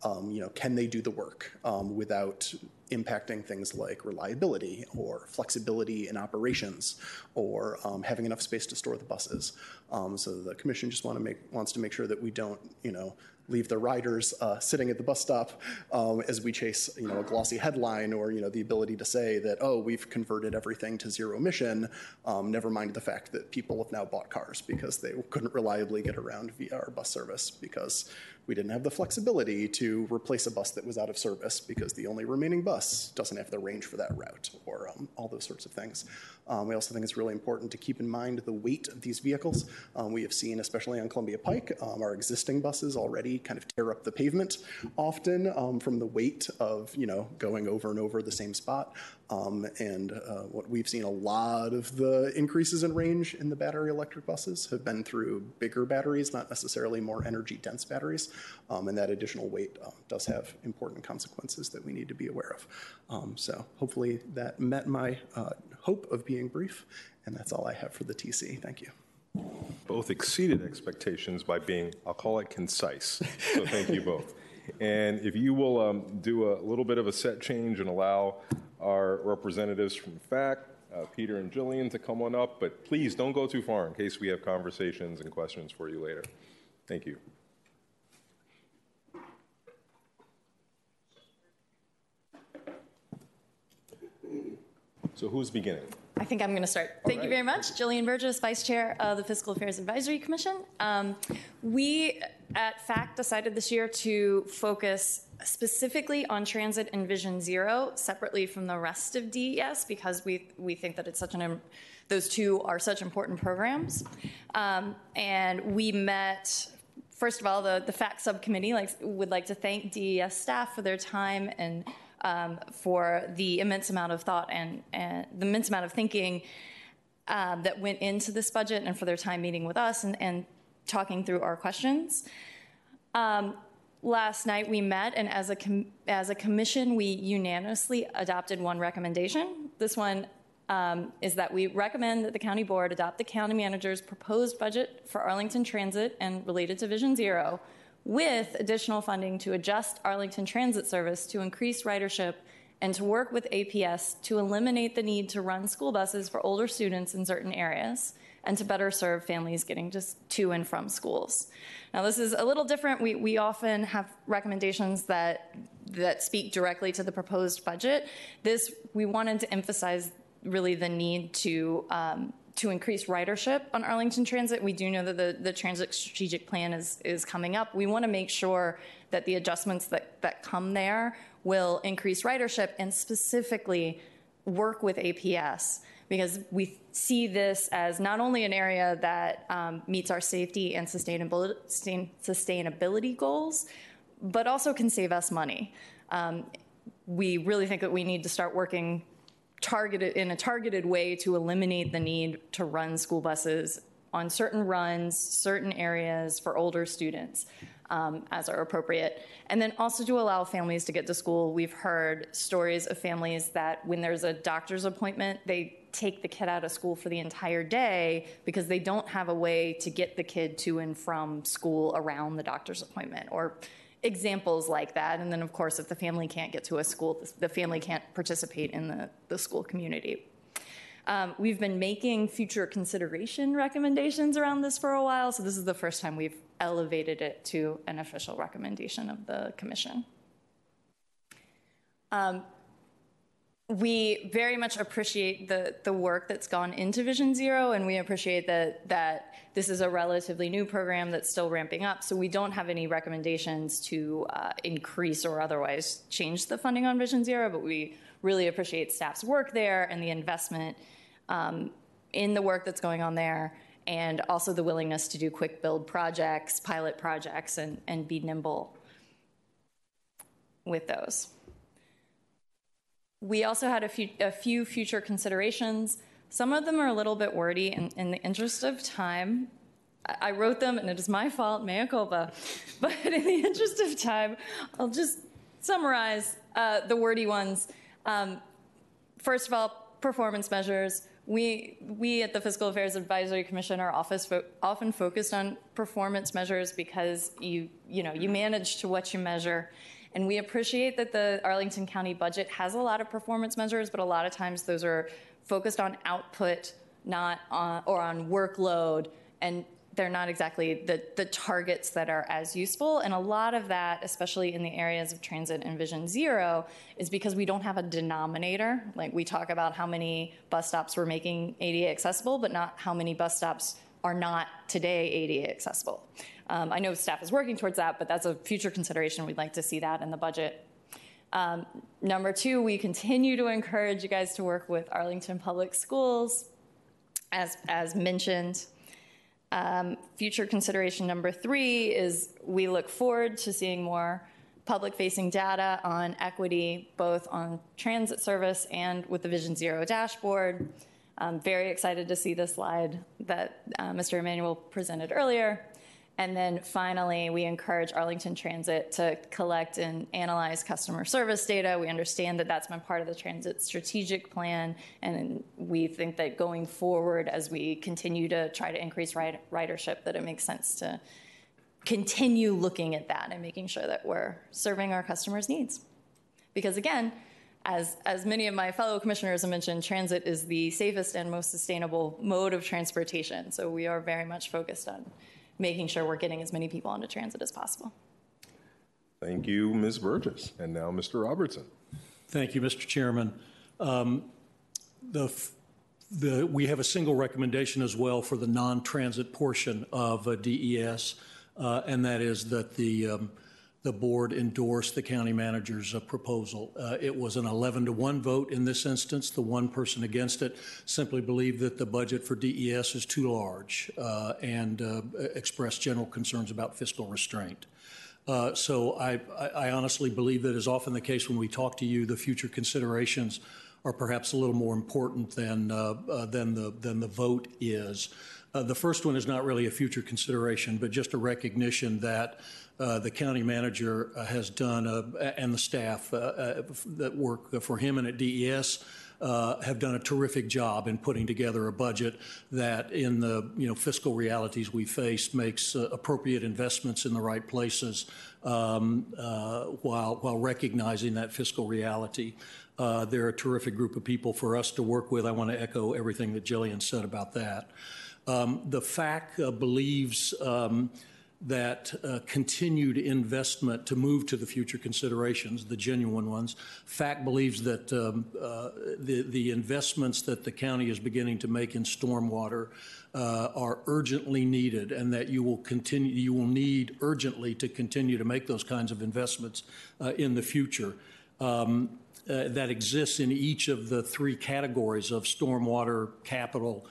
You know, can they do the work without impacting things like reliability or flexibility in operations or having enough space to store the buses? So the commission just wants to make sure that we don't, you know, leave the riders sitting at the bus stop as we chase, you know, a glossy headline or, you know, the ability to say that, oh, we've converted everything to zero emission, never mind the fact that people have now bought cars because they couldn't reliably get around via our bus service because we didn't have the flexibility to replace a bus that was out of service because the only remaining bus doesn't have the range for that route, or all those sorts of things. We also think it's really important to keep in mind the weight of these vehicles. We have seen, especially on Columbia Pike, our existing buses already kind of tear up the pavement often from the weight of, you know, going over and over the same spot. What we've seen, a lot of the increases in range in the battery electric buses have been through bigger batteries, not necessarily more energy-dense batteries, and that additional weight does have important consequences that we need to be aware of. So hopefully that met my hope of being brief, and that's all I have for the TC. Thank you. Both exceeded expectations by being, I'll call it, concise, so thank you both. And if you will do a little bit of a set change and allow our representatives from FACT, Peter and Jillian, to come on up, but please don't go too far in case we have conversations and questions for you later. Thank you. So who's beginning? I think I'm going to start. Thank you very much. Jillian Burgess, Vice Chair of the Fiscal Affairs Advisory Commission. We at FACT decided this year to focus specifically on transit and Vision Zero separately from the rest of DES because we think that it's such an, those two are such important programs. And we met, first of all, the FACT subcommittee would like to thank DES staff for their time and for the immense amount of thought and the immense amount of thinking that went into this budget, and for their time meeting with us and talking through our questions. Last night we met, and as a commission, we unanimously adopted one recommendation. This one is that we recommend that the county board adopt the county manager's proposed budget for Arlington Transit and related to Vision Zero, with additional funding to adjust Arlington Transit service to increase ridership and to work with APS to eliminate the need to run school buses for older students in certain areas and to better serve families getting just to and from schools. Now, this is a little different. We often have recommendations that speak directly to the proposed budget. This, we wanted to emphasize really the need to increase ridership on Arlington Transit. We do know that the transit strategic plan is coming up. We want to make sure that the adjustments that come there will increase ridership and specifically work with APS, because we see this as not only an area that meets our safety and sustainability goals, but also can save us money. We really think that we need to start working in a targeted way to eliminate the need to run school buses on certain runs, certain areas for older students as are appropriate. And then also to allow families to get to school. We've heard stories of families that when there's a doctor's appointment, they take the kid out of school for the entire day because they don't have a way to get the kid to and from school around the doctor's appointment, or examples like that. And then, of course, if the family can't get to a school, the family can't participate in the school community. We've been making future consideration recommendations around this for a while, so this is the first time we've elevated it to an official recommendation of the commission. We very much appreciate the work that's gone into Vision Zero, and we appreciate that this is a relatively new program that's still ramping up, so we don't have any recommendations to increase or otherwise change the funding on Vision Zero, but we really appreciate staff's work there and the investment in the work that's going on there, and also the willingness to do quick build projects, pilot projects, and be nimble with those. We also had a few future considerations. Some of them are a little bit wordy, and in the interest of time, I wrote them, and it is my fault, mea culpa. But in the interest of time, I'll just summarize the wordy ones. First of all, performance measures. We at the Fiscal Affairs Advisory Commission, our office often focused on performance measures because you manage to what you measure. And we appreciate that the Arlington County budget has a lot of performance measures, but a lot of times those are focused on output, not on, or on workload, and they're not exactly the targets that are as useful. And a lot of that, especially in the areas of transit and Vision Zero, is because we don't have a denominator. Like, we talk about how many bus stops we're making ADA accessible, but not how many bus stops are not today ADA accessible. I know staff is working towards that, but that's a future consideration. We'd like to see that in the budget. Number two, we continue to encourage you guys to work with Arlington Public Schools, as mentioned. Future consideration number three is we look forward to seeing more public-facing data on equity, both on transit service and with the Vision Zero dashboard. I'm very excited to see the slide that Mr. Emanuel presented earlier. And then finally, we encourage Arlington Transit to collect and analyze customer service data. We understand that that's been part of the transit strategic plan, and we think that going forward, as we continue to try to increase ridership, that it makes sense to continue looking at that and making sure that we're serving our customers' needs. Because again, as many of my fellow commissioners have mentioned, transit is the safest and most sustainable mode of transportation. So we are very much focused on making sure we're getting as many people onto transit as possible. Thank you, Ms. Burgess. And now Mr. Robertson. Thank you, Mr. Chairman. We have a single recommendation as well for the non-transit portion of DES, and that is that the board endorsed the county manager's proposal. It was an 11-to-1 vote in this instance. The one person against it simply believed that the budget for DES is too large and expressed general concerns about fiscal restraint. So I honestly believe that, as often the case when we talk to you, the future considerations are perhaps a little more important than the vote is. The first one is not really a future consideration, but just a recognition that the county manager has done, and the staff that work for him and at DES have done a terrific job in putting together a budget that, in the fiscal realities we face, makes appropriate investments in the right places while recognizing that fiscal reality. They're a terrific group of people for us to work with. I want to echo everything that Jillian said about that. The FAC believes that continued investment to move to the future considerations, the genuine ones. FAC believes that the investments that the county is beginning to make in stormwater are urgently needed, and that you will need urgently to continue to make those kinds of investments in the future. That exists in each of the three categories of stormwater capital,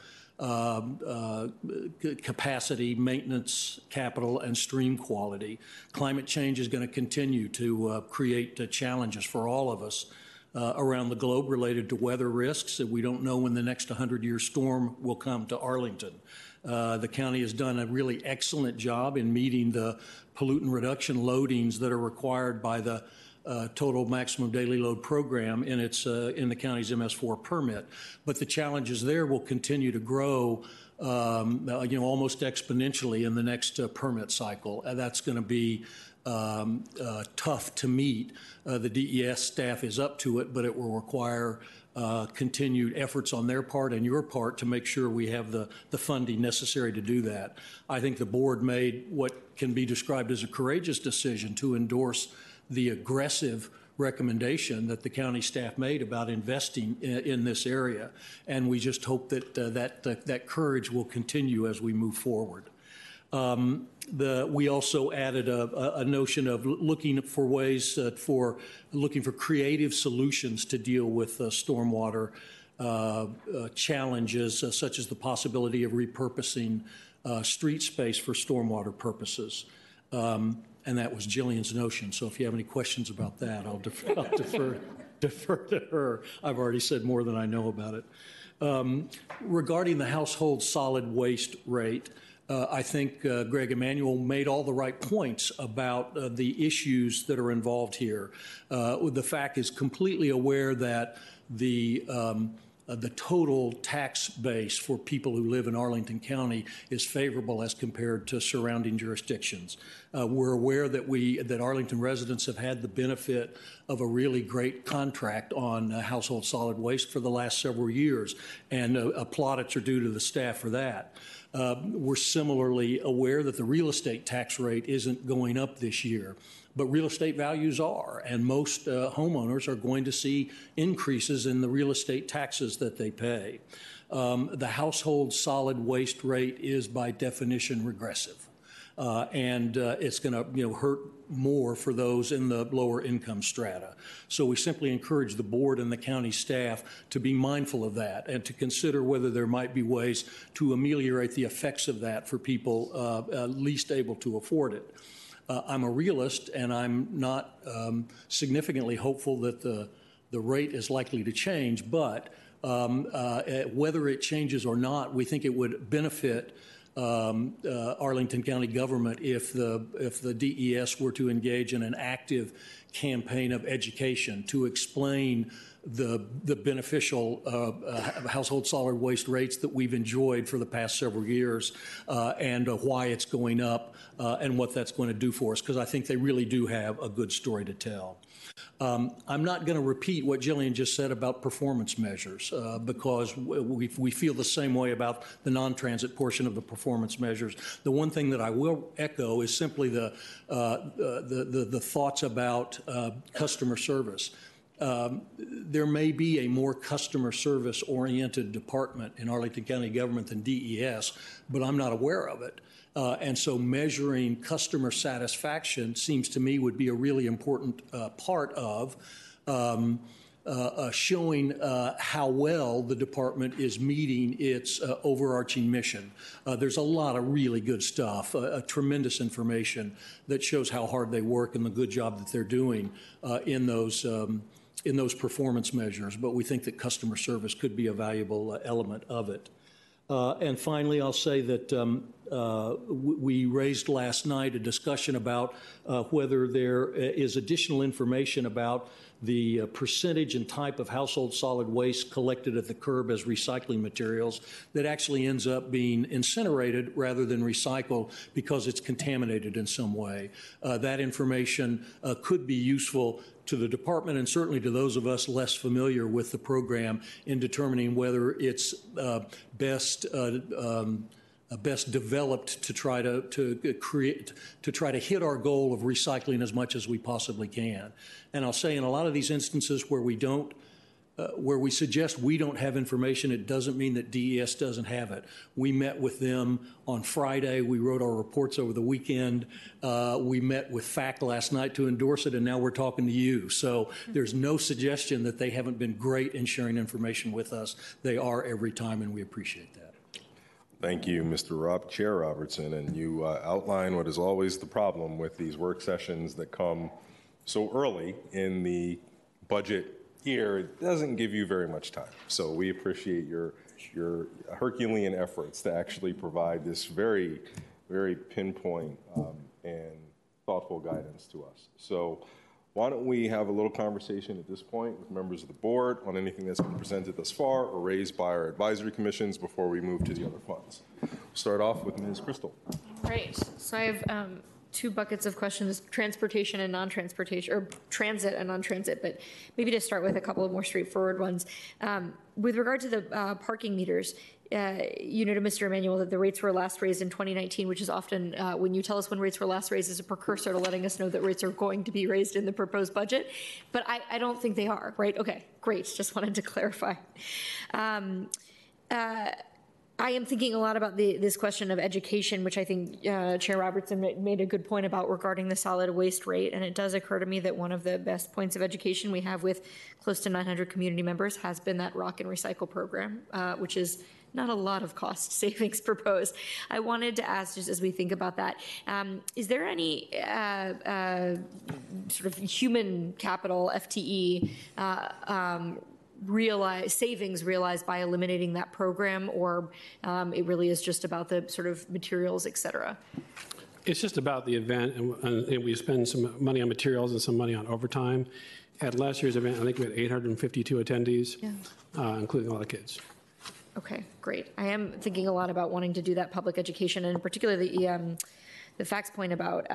capacity, maintenance capital, and stream quality. Climate change is going to continue to create challenges for all of us around the globe related to weather risks. We don't know when the next 100-year storm will come to Arlington. The county has done a really excellent job in meeting the pollutant reduction loadings that are required by the total maximum daily load program in its in the county's MS4 permit, but the challenges there will continue to grow, almost exponentially in the next permit cycle. That's going to be tough to meet. The DES staff is up to it, but it will require continued efforts on their part and your part to make sure we have the funding necessary to do that. I think the board made what can be described as a courageous decision to endorse the aggressive recommendation that the county staff made about investing in this area, and we just hope that that courage will continue as we move forward. We also added a notion of looking for ways for creative solutions to deal with stormwater challenges, such as the possibility of repurposing street space for stormwater purposes. And that was Jillian's notion. So if you have any questions about that, I'll defer to her. I've already said more than I know about it. Regarding the household solid waste rate, I think Greg Emanuel made all the right points about the issues that are involved here. The FAC is completely aware that the total tax base for people who live in Arlington County is favorable as compared to surrounding jurisdictions. We're aware that Arlington residents have had the benefit of a really great contract on household solid waste for the last several years, and plaudits are due to the staff for that. We're similarly aware that the real estate tax rate isn't going up this year, but real estate values are, and most homeowners are going to see increases in the real estate taxes that they pay. The household solid waste rate is by definition regressive, and it's going to hurt more for those in the lower income strata. So we simply encourage the board and the county staff to be mindful of that and to consider whether there might be ways to ameliorate the effects of that for people least able to afford it. I'm a realist, and I'm not significantly hopeful that the rate is likely to change. But whether it changes or not, we think it would benefit Arlington County government if the DES were to engage in an active campaign of education to explain the beneficial household solid waste rates that we've enjoyed for the past several years and why it's going up and what that's going to do for us, because I think they really do have a good story to tell. I'm not going to repeat what Jillian just said about performance measures because we feel the same way about the non-transit portion of the performance measures. The one thing that I will echo is simply the thoughts about customer service. There may be a more customer service-oriented department in Arlington County government than DES, but I'm not aware of it. And so measuring customer satisfaction seems to me would be a really important part of showing how well the department is meeting its overarching mission. There's a lot of really good stuff, tremendous information that shows how hard they work and the good job that they're doing in those performance measures, but we think that customer service could be a valuable element of it. And finally, I'll say that we raised last night a discussion about whether there is additional information about the percentage and type of household solid waste collected at the curb as recycling materials that actually ends up being incinerated rather than recycled because it's contaminated in some way. That information could be useful to the department and certainly to those of us less familiar with the program in determining whether it's best developed to try to hit our goal of recycling as much as we possibly can. And I'll say in a lot of these instances where we don't, where we suggest we don't have information, it doesn't mean that DES doesn't have it. We met with them on Friday. We wrote our reports over the weekend. We met with FACT last night to endorse it, and now we're talking to you. So there's no suggestion that they haven't been great in sharing information with us. They are every time, and we appreciate that. Thank you, Mr. Chair Robertson. And you outline what is always the problem with these work sessions that come so early in the budget year. It doesn't give you very much time. So we appreciate your Herculean efforts to actually provide this very, very pinpoint and thoughtful guidance to us. So why don't we have a little conversation at this point with members of the board on anything that's been presented thus far or raised by our advisory commissions before we move to the other funds. We'll start off with Ms. Crystal. Great. So I have two buckets of questions, transportation and non-transportation, or transit and non-transit, but maybe to start with a couple of more straightforward ones. With regard to the parking meters, you noted, Mr. Emanuel, that the rates were last raised in 2019, which is often when you tell us when rates were last raised is a precursor to letting us know that rates are going to be raised in the proposed budget. But I don't think they are, right? Okay, great. Just wanted to clarify. I am thinking a lot about this question of education, which I think Chair Robertson made a good point about regarding the solid waste rate. And it does occur to me that one of the best points of education we have with close to 900 community members has been that Rock and Recycle program, which is not a lot of cost savings proposed. I wanted to ask, just as we think about that, is there any sort of human capital, FTE, savings realized by eliminating that program, or it really is just about the sort of materials, et cetera? It's just about the event, and we spend some money on materials and some money on overtime. At last year's event, I think we had 852 attendees, yeah. Including a lot of kids. Okay, great. I am thinking a lot about wanting to do that public education, and particularly the facts point about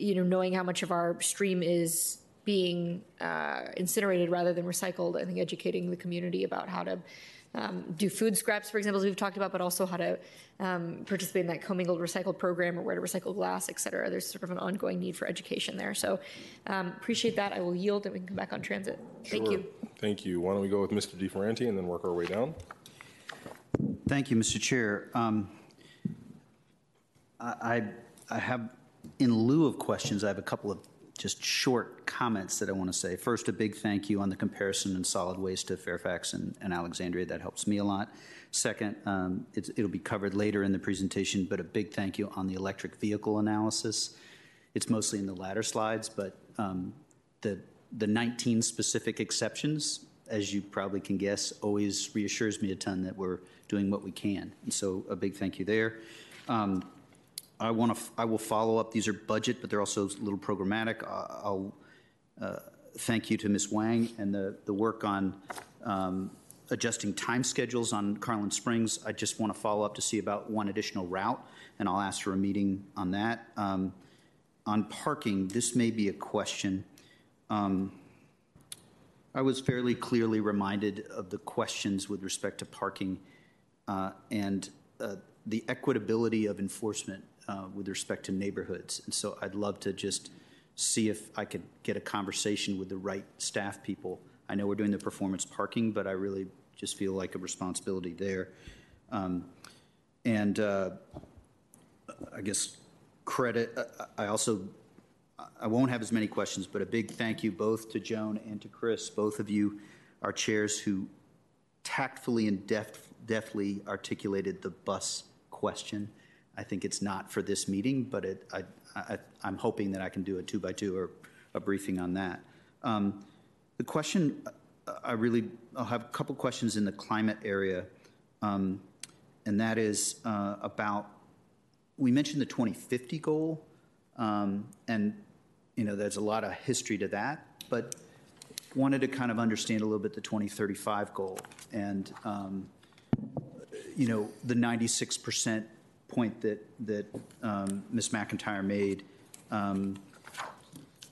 knowing how much of our stream is being incinerated rather than recycled. I think educating the community about how to do food scraps, for example, as we've talked about, but also how to participate in that commingled recycled program or where to recycle glass, et cetera. There's sort of an ongoing need for education there. So appreciate that. I will yield and we can come back on transit. Sure. Thank you. Thank you. Why don't we go with Mr. DeFerranti and then work our way down? Thank you, Mr. Chair. I have, in lieu of questions, I have a couple of just short comments that I want to say. First, a big thank you on the comparison in solid waste to Fairfax and Alexandria. That helps me a lot. Second, it'll be covered later in the presentation, but a big thank you on the electric vehicle analysis. It's mostly in the latter slides, but the 19 specific exceptions, as you probably can guess, always reassures me a ton that we're doing what we can. And so a big thank you there. I will follow up. These are budget, but they're also a little programmatic. I'll thank you to Ms. Wang and the work on adjusting time schedules on Carlin Springs. I just want to follow up to see about one additional route, and I'll ask for a meeting on that. On parking, this may be a question. I was fairly clearly reminded of the questions with respect to parking and the equitability of enforcement with respect to neighborhoods. And so I'd love to just see if I could get a conversation with the right staff people. I know we're doing the performance parking, but I really just feel like a responsibility there. I guess credit, I won't have as many questions, but a big thank you both to Joan and to Chris. Both of you are chairs who tactfully and deftly articulated the bus question. I think it's not for this meeting, but I'm hoping that I can do a 2x2 or a briefing on that. The question, I'll have a couple questions in the climate area, and that is about, we mentioned the 2050 goal, and you know there's a lot of history to that, but wanted to kind of understand a little bit the 2035 goal and you know the 96% point that Ms. McIntyre made.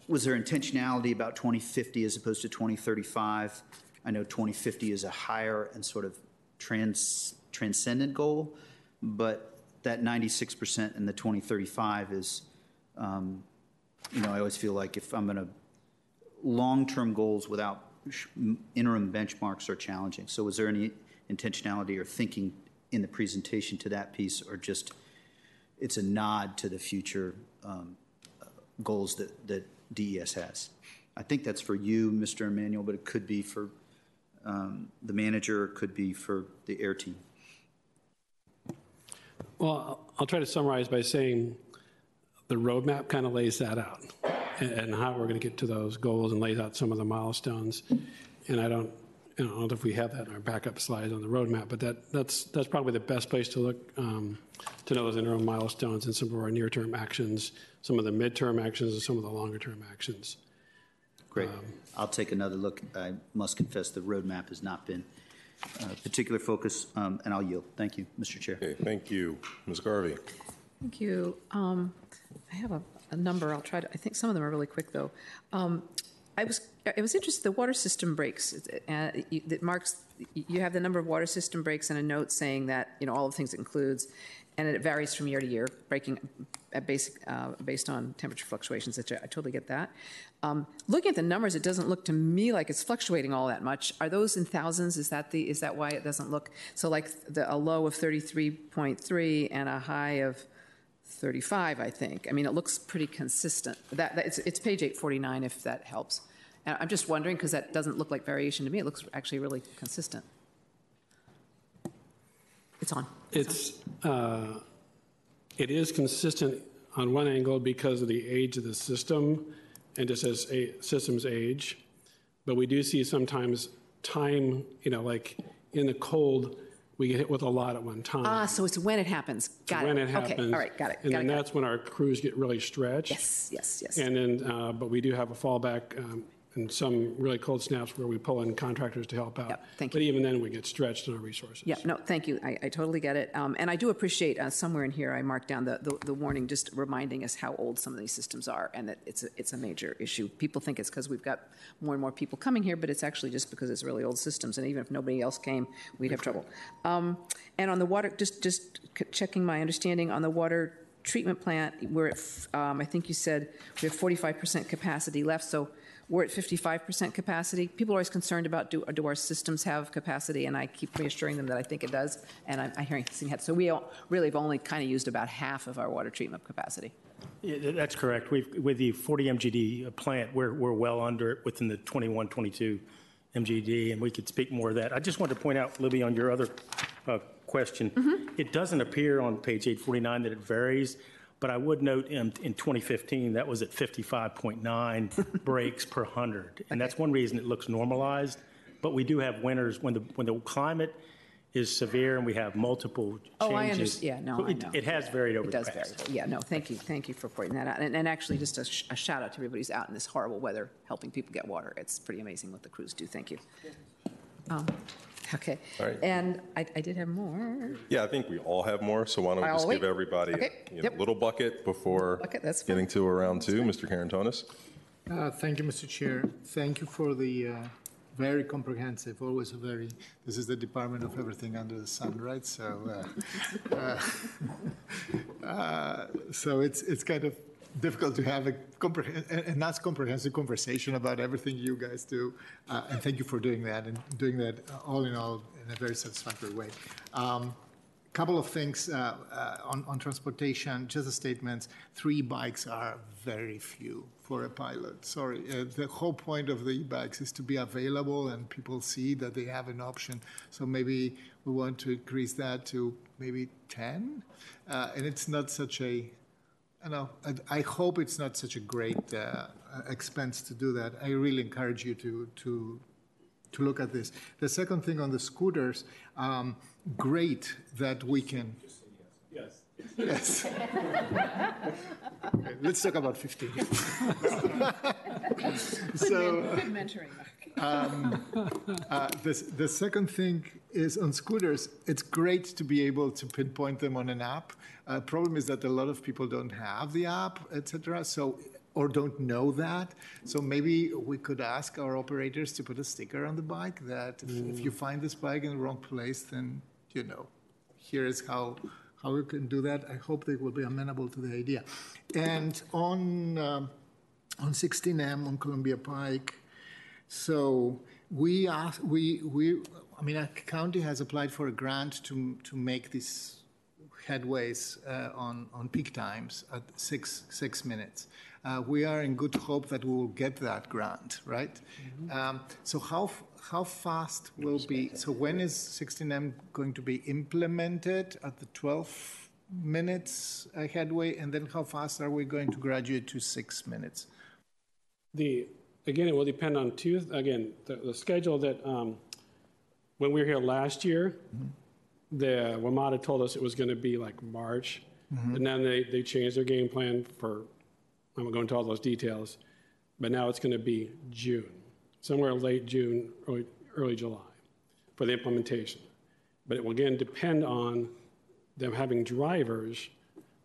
Was there intentionality about 2050 as opposed to 2035? I know 2050 is a higher and sort of transcendent goal, but that 96% in the 2035 is, you know, I always feel like if I'm going to, long-term goals without interim benchmarks are challenging. So was there any intentionality or thinking in the presentation to that piece, or just it's a nod to the future goals that DES has? I think that's for you, Mr. Emanuel, but it could be for the manager, it could be for the air team. Well, I'll try to summarize by saying the roadmap kind of lays that out and how we're going to get to those goals and lays out some of the milestones. And I don't know if we have that in our backup slides on the roadmap, but that's probably the best place to look to know those interim milestones and some of our near-term actions, some of the midterm actions, and some of the longer-term actions. Great. I'll take another look. I must confess the roadmap has not been a particular focus, and I'll yield. Thank you, Mr. Chair. Okay, thank you. Ms. Garvey. Thank you. I have a number. I'll try to, I think some of them are really quick though. I was interested, the water system breaks that Mark's, you have the number of water system breaks and a note saying that, you know, all the things it includes, and it varies from year to year, breaking at based on temperature fluctuations, which I totally get that. Looking at the numbers, it doesn't look to me like it's fluctuating all that much. Are those in thousands? Is that why it doesn't look, so like a low of 33.3 and a high of 35, I think. I mean, it looks pretty consistent. It's page 849, if that helps. And I'm just wondering, because that doesn't look like variation to me. It looks actually really consistent. It's on. It is consistent on one angle because of the age of the system, and just as a system's age. But we do see sometimes time, you know, like in the cold, we get hit with a lot at one time. So it's when it happens. Got it. When it happens. Okay. All right. Got it. And then that's when our crews get really stretched. Yes. Yes. Yes. And then, but we do have a fallback in some really cold snaps where we pull in contractors to help out. Yep. Thank you. But even then, we get stretched on our resources. Yeah. No. Thank you. I totally get it. And I do appreciate somewhere in here I marked down the warning, just reminding us how old some of these systems are, and that it's a major issue. People think it's because we've got more and more people coming here, but it's actually just because it's really old systems. And even if nobody else came, we'd have trouble. And on the water, just checking my understanding on the water treatment plant, we're at I think you said we have 45% capacity left. So we're at 55% capacity. People are always concerned about do our systems have capacity, and I keep reassuring them that I think it does, and I'm hearing that. So we all really have only kind of used about half of our water treatment capacity. Yeah, that's correct. With the 40 MGD plant, we're well under it within the 21, 22 MGD, and we could speak more of that. I just wanted to point out, Libby, on your other question, it doesn't appear on page 849 that it varies. But I would note in 2015, that was at 55.9 breaks per 100. And that's one reason it looks normalized. But we do have winters when the climate is severe and we have multiple changes. Oh, I understand. Yeah, no, I know. It has varied over the past. It does vary. Yeah, no, thank you. Thank you for pointing that out. And actually, just a shout out to everybody's out in this horrible weather helping people get water. It's pretty amazing what the crews do. Thank you. Okay. All right. And I did have more. Yeah, I think we all have more. So why don't we just give everybody a little bucket before getting to a round two. Mr. Karantonis. Thank you, Mr. Chair. Thank you for the very comprehensive, always a very, this is the Department of Everything Under the Sun, right? So so it's kind of difficult to have a as comprehensive conversation about everything you guys do. And thank you for doing that and doing that all in all in a very satisfactory way. Couple of things on transportation, just a statement. 3 bikes are very few for a pilot. Sorry, the whole point of the e-bikes is to be available and people see that they have an option. So maybe we want to increase that to maybe 10. And it's not such a, I hope it's not such a great expense to do that. I really encourage you to look at this. The second thing on the scooters, great that we can. Yes. Okay, let's talk about 15. Good mentoring, Mark. The second thing is on scooters, it's great to be able to pinpoint them on an app. Problem is that a lot of people don't have the app, etc. So, or don't know that. So maybe we could ask our operators to put a sticker on the bike that if you find this bike in the wrong place, then, here is how we can do that. I hope they will be amenable to the idea. And on 16M, on Columbia Pike, so our county has applied for a grant to make these headways on peak times at six minutes. We are in good hope that we will get that grant, right? Mm-hmm. So how fast will be? So when is 16M going to be implemented at the 12 minutes headway, and then how fast are we going to graduate to 6 minutes? Again, it will depend on the schedule that when we were here last year, mm-hmm. the WMATA told us it was going to be like March, mm-hmm. and then they changed their game plan for. I'm going to go into all those details, but now it's going to be June, somewhere late June, early July for the implementation. But it will again depend on them having drivers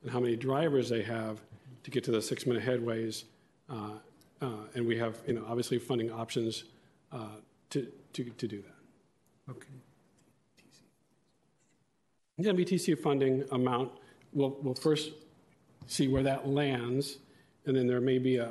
and how many drivers they have to get to the 6-minute headways. And we have, obviously funding options to do that. Okay. The MBTC funding amount, we'll first see where that lands. And then there may be a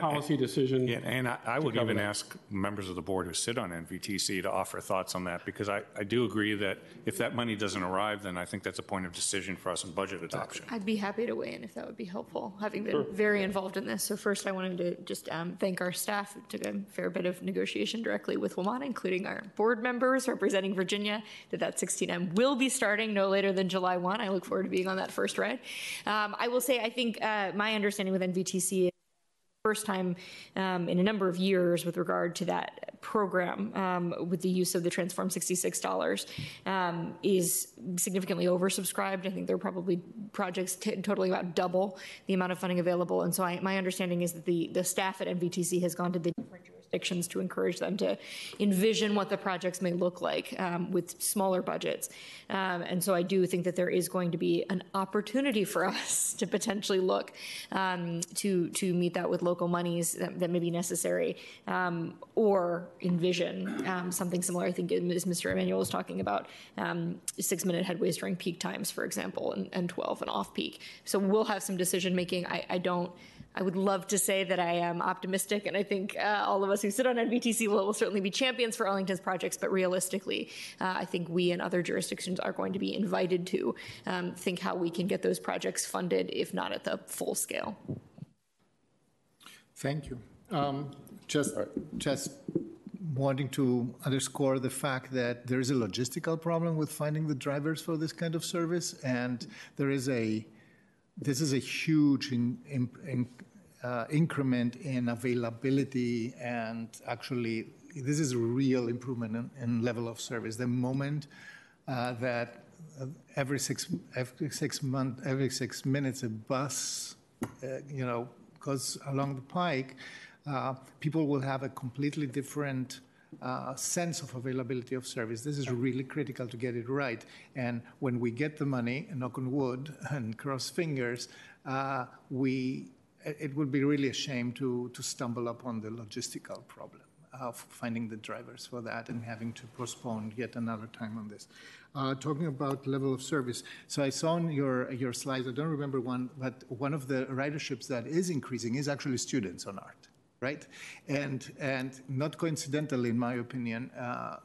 policy decision. Yeah, and I would even ask members of the board who sit on NVTC to offer thoughts on that, because I do agree that if that money doesn't arrive, then I think that's a point of decision for us in budget adoption. I'd be happy to weigh in if that would be helpful, having been very involved in this. So first, I wanted to just thank our staff. It took a fair bit of negotiation directly with WMATA, including our board members representing Virginia, that 16M will be starting no later than July 1. I look forward to being on that first ride. I will say, I think my understanding with NVTC first time in a number of years with regard to that program with the use of the Transform $66 is significantly oversubscribed. I think there are probably projects totaling about double the amount of funding available. And so my understanding is that the staff at MVTC has gone to the different jurisdictions to encourage them to envision what the projects may look like with smaller budgets. And so I do think that there is going to be an opportunity for us to potentially look to meet that with local monies that may be necessary or envision something similar. I think as Mr. Emanuel was talking about 6-minute headways during peak times, for example, and 12 and off peak. So we'll have some decision making. I would love to say that I am optimistic, and I think all of us who sit on NVTC will certainly be champions for Arlington's projects, but realistically, I think we and other jurisdictions are going to be invited to think how we can get those projects funded, if not at the full scale. Thank you. Just wanting to underscore the fact that there is a logistical problem with finding the drivers for this kind of service, and there is a this is a huge increment in availability, and actually this is a real improvement in level of service. The moment that every six minutes a bus, goes along the pike, people will have a completely different sense of availability of service. This is really critical to get it right. And when we get the money, knock on wood and cross fingers, it would be really a shame to stumble upon the logistical problem of finding the drivers for that and having to postpone yet another time on this. Talking about level of service, so I saw on your slides, I don't remember one, but one of the riderships that is increasing is actually students on art, right? And not coincidentally, in my opinion,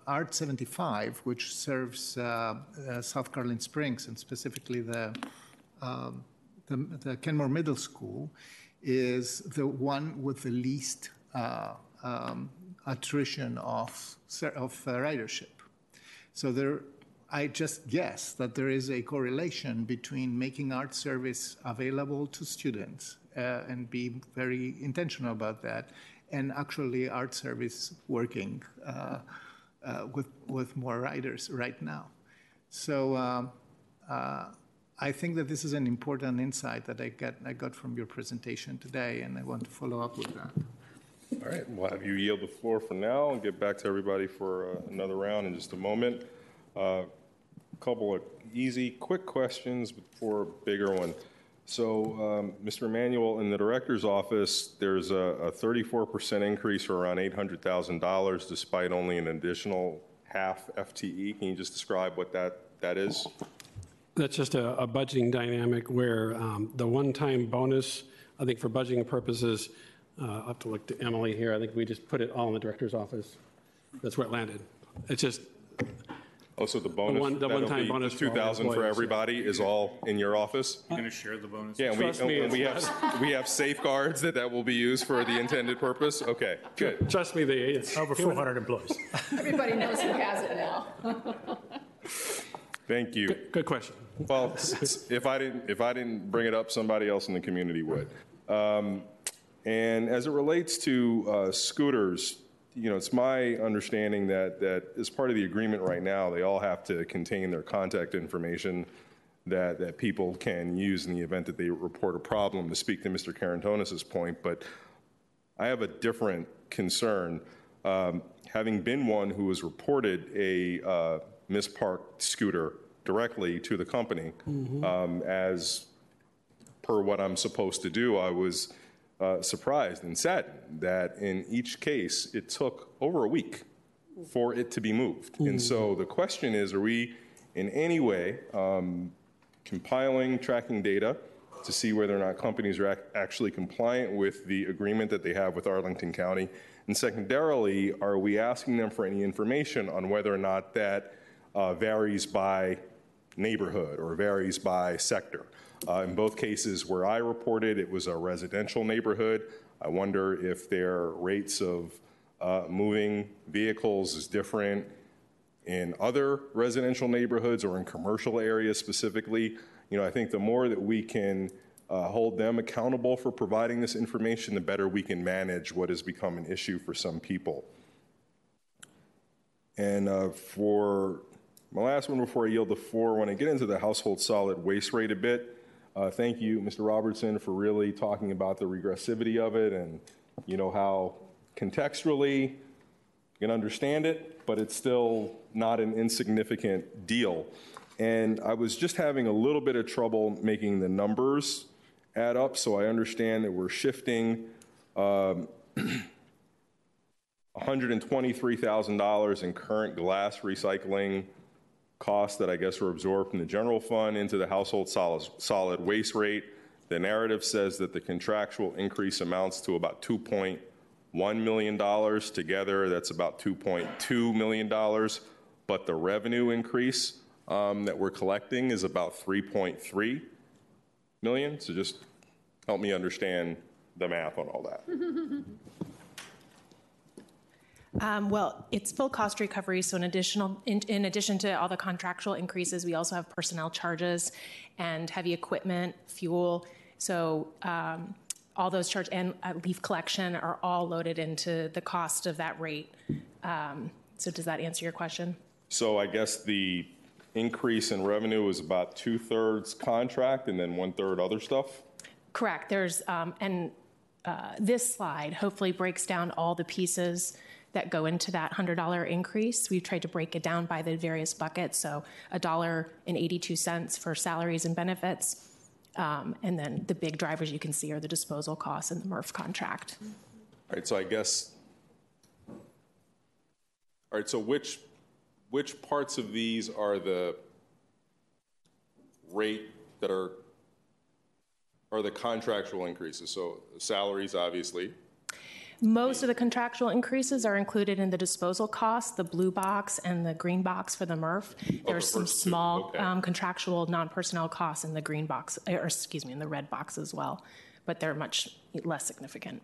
Art 75, which serves South Carolina Springs and specifically the Kenmore Middle School, is the one with the least attrition of ridership. So I just guess that there is a correlation between making art service available to students and be very intentional about that, and actually art service working with more riders right now. So I think that this is an important insight that I got from your presentation today, and I want to follow up with that. All right, we'll have you yield the floor for now and get back to everybody for another round in just a moment. A couple of easy, quick questions before a bigger one. So, Mr. Emanuel, in the director's office, there's a 34% increase for around $800,000, despite only an additional half FTE. Can you just describe what that is? That's just a budgeting dynamic where the one-time bonus, I think for budgeting purposes, I'll have to look to Emily here. I think we just put it all in the director's office. That's where it landed. It's just. Oh, so the bonus. The one-time bonus. $2,000 for everybody is all in your office. You're going to share the bonus. Yeah, we have safeguards that will be used for the intended purpose. Okay, good. Trust me, it's over 400 employees. Everybody knows who has it now. Thank you. Good question. Well, if I didn't bring it up, somebody else in the community would. And as it relates to scooters, it's my understanding that as part of the agreement right now, they all have to contain their contact information that people can use in the event that they report a problem, to speak to Mr. Karantonis' point. But I have a different concern. Having been one who has reported a misparked scooter directly to the company, as per what I'm supposed to do, I was surprised and saddened that in each case it took over a week for it to be moved. And so the question is, are we in any way compiling tracking data to see whether or not companies are actually compliant with the agreement that they have with Arlington County? And secondarily, are we asking them for any information on whether or not that varies by neighborhood or varies by sector? In both cases where I reported, it was a residential neighborhood. I wonder if their rates of moving vehicles is different in other residential neighborhoods or in commercial areas specifically. I think the more that we can hold them accountable for providing this information, the better we can manage what has become an issue for some people. And for my last one before I yield the floor, when I get into the household solid waste rate a bit, thank you, Mr. Robertson, for really talking about the regressivity of it and how contextually you can understand it, but it's still not an insignificant deal. And I was just having a little bit of trouble making the numbers add up, so I understand that we're shifting $123,000 in current glass recycling costs that I guess were absorbed from the general fund into the household solid waste rate. The narrative says that the contractual increase amounts to about $2.1 million. Together, that's about $2.2 million. But the revenue increase that we're collecting is about $3.3 million. So just help me understand the math on all that. Well, it's full cost recovery, so in addition to all the contractual increases, we also have personnel charges and heavy equipment, fuel. So all those charges and leaf collection are all loaded into the cost of that rate. So does that answer your question? So I guess the increase in revenue is about 2/3 contract and then 1/3 other stuff? Correct. There's this slide hopefully breaks down all the pieces that go into that $100 increase. We've tried to break it down by the various buckets. So $1.82 for salaries and benefits. And then the big drivers you can see are the disposal costs and the MRF contract. All right, so I guess, all right, so which parts of these are the rate that are the contractual increases? So salaries, obviously. Most of the contractual increases are included in the disposal costs, the blue box and the green box for the MRF. There are some small contractual non-personnel costs in the green box, or excuse me, in the red box as well, but they're much less significant.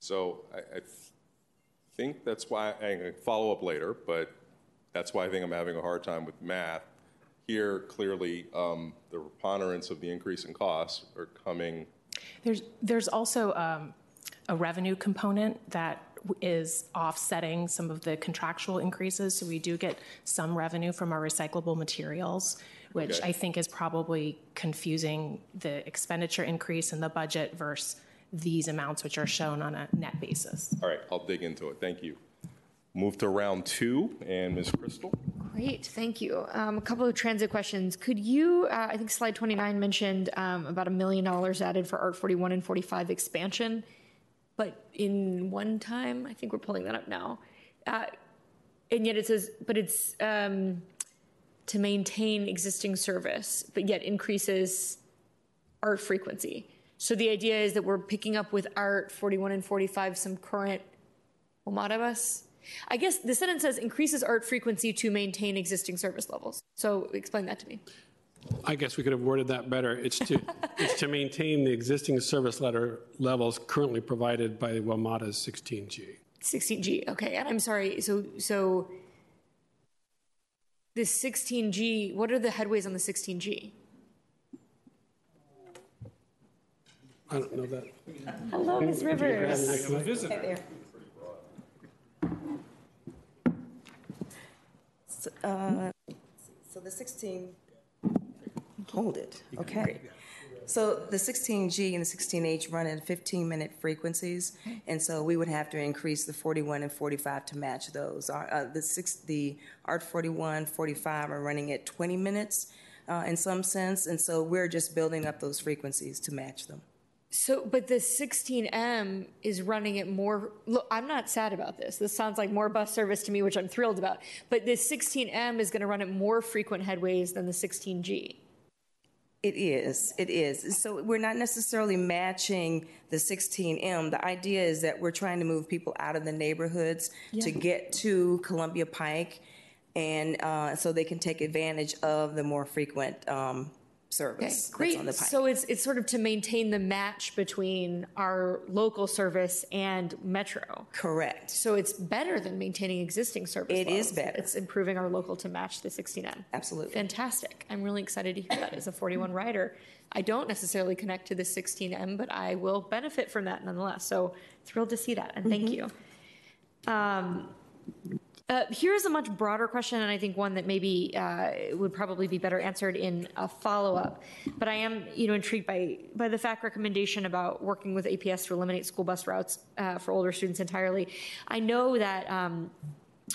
So I think that's why, I'm going to follow up later, but that's why I think I'm having a hard time with math. Here, clearly, the preponderance of the increase in costs are coming. There's also a revenue component that is offsetting some of the contractual increases. So we do get some revenue from our recyclable materials, which I think is probably confusing the expenditure increase in the budget versus these amounts, which are shown on a net basis. All right, I'll dig into it. Thank you. Move to round two, and Ms. Crystal. Great, thank you. A couple of transit questions. Could you, I think slide 29 mentioned about $1 million added for Art 41 and 45 expansion, but in one time, I think we're pulling that up now. And yet it says, but it's to maintain existing service, but yet increases art frequency. So the idea is that we're picking up with Art 41 and 45 some current WMATA bus. I guess the sentence says increases art frequency to maintain existing service levels. So explain that to me. I guess we could have worded that better. It's to, it's to maintain the existing service levels currently provided by WMATA's 16G. 16G, okay. And I'm sorry, so the 16G, what are the headways on the 16G? I don't know that. Hello, Ms. Rivers. Visitor. So the 16, hold it, okay. So the 16G and the 16H run at 15-minute frequencies, and so we would have to increase the 41 and 45 to match those. The Art 41, 45 are running at 20 minutes in some sense, and so we're just building up those frequencies to match them. So, but the 16M is running it more. Look, I'm not sad about this. This sounds like more bus service to me, which I'm thrilled about. But the 16M is going to run at more frequent headways than the 16G. It is. It is. So we're not necessarily matching the 16M. The idea is that we're trying to move people out of the neighborhoods to get to Columbia Pike, and so they can take advantage of the more frequent service. Okay, great. On the pipe. So it's sort of to maintain the match between our local service and Metro. Correct. So it's better than maintaining existing service. It is better. It's improving our local to match the 16M. Absolutely. Fantastic. I'm really excited to hear that as a 41 rider. I don't necessarily connect to the 16M, but I will benefit from that nonetheless. So thrilled to see that. And thank you. Here's a much broader question, and I think one that maybe would probably be better answered in a follow-up. But I am, intrigued by the FAC recommendation about working with APS to eliminate school bus routes for older students entirely. I know that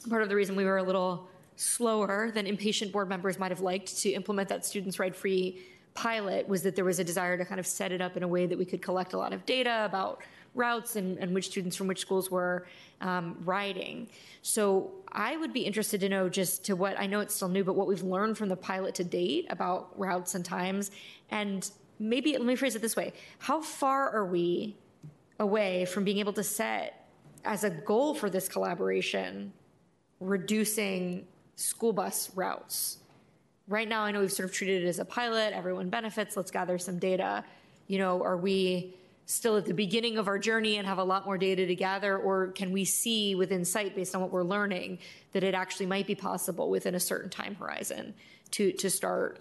part of the reason we were a little slower than impatient board members might have liked to implement that students ride free pilot was that there was a desire to kind of set it up in a way that we could collect a lot of data about routes and which students from which schools were riding. So I would be interested to know just to what, I know it's still new, but what we've learned from the pilot to date about routes and times. And maybe, let me phrase it this way. How far are we away from being able to set as a goal for this collaboration, reducing school bus routes? Right now, I know we've sort of treated it as a pilot, everyone benefits, let's gather some data. Are we still at the beginning of our journey and have a lot more data to gather, or can we see with insight based on what we're learning that it actually might be possible within a certain time horizon to start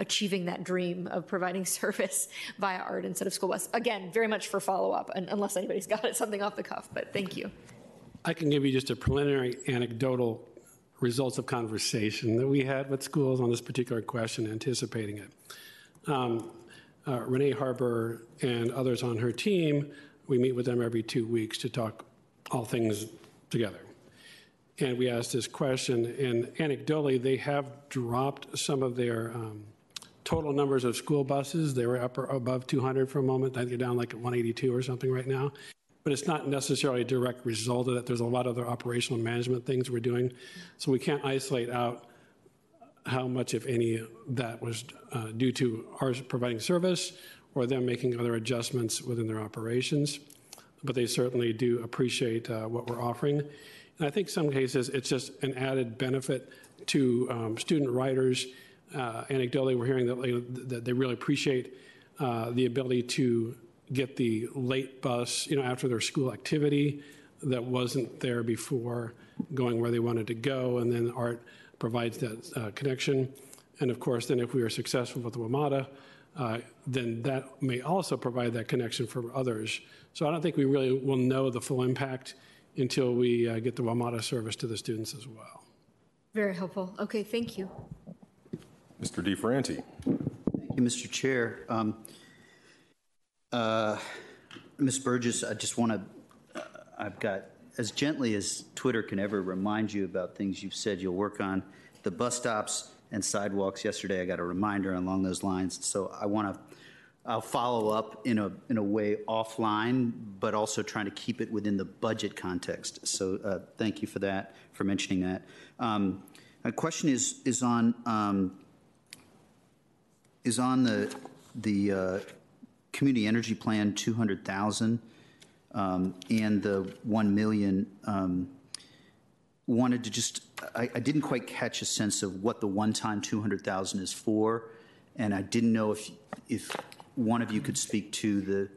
achieving that dream of providing service via art instead of school bus? Again, very much for follow-up, unless anybody's got it, something off the cuff, but thank you. I can give you just a preliminary anecdotal results of conversation that we had with schools on this particular question, anticipating it. Renee Harbour and others on her team, we meet with them every 2 weeks to talk all things together. And we asked this question, and anecdotally, they have dropped some of their total numbers of school buses. They were up or above 200 for a moment. I think they're down like at 182 or something right now. But it's not necessarily a direct result of that. There's a lot of other operational management things we're doing. So we can't isolate out how much, if any, that was due to our providing service or them making other adjustments within their operations. But they certainly do appreciate what we're offering. And I think some cases it's just an added benefit to student writers. Anecdotally, we're hearing that they really appreciate the ability to get the late bus, after their school activity that wasn't there before, going where they wanted to go, and then art provides that connection. And of course, then if we are successful with the WMATA, then that may also provide that connection for others. So I don't think we really will know the full impact until we get the WMATA service to the students as well. Very helpful. Okay, thank you. Mr. DeFerranti. Thank you, Mr. Chair. Ms. Burgess, I just want to, I've got, as gently as Twitter can ever remind you about things you've said you'll work on, the bus stops and sidewalks yesterday, I got a reminder along those lines. So I'll follow up in a way offline, but also trying to keep it within the budget context. So thank you for that, for mentioning that. My question is on the Community Energy Plan 200,000 and the 1 million. Wanted to just, I didn't quite catch a sense of what the one-time 200,000 is for, and I didn't know if one of you could speak to the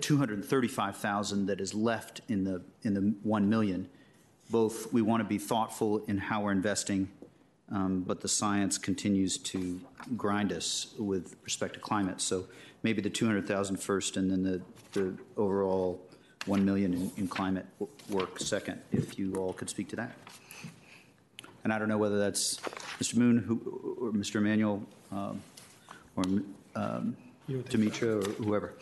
235,000 that is left in the 1 million. Both, we want to be thoughtful in how we're investing, but the science continues to grind us with respect to climate. So maybe the 200,000 first, and then the overall 1 million in climate work second, if you all could speak to that. And I don't know whether that's Mr. Moon or Mr. Emanuel or Demetra or whoever.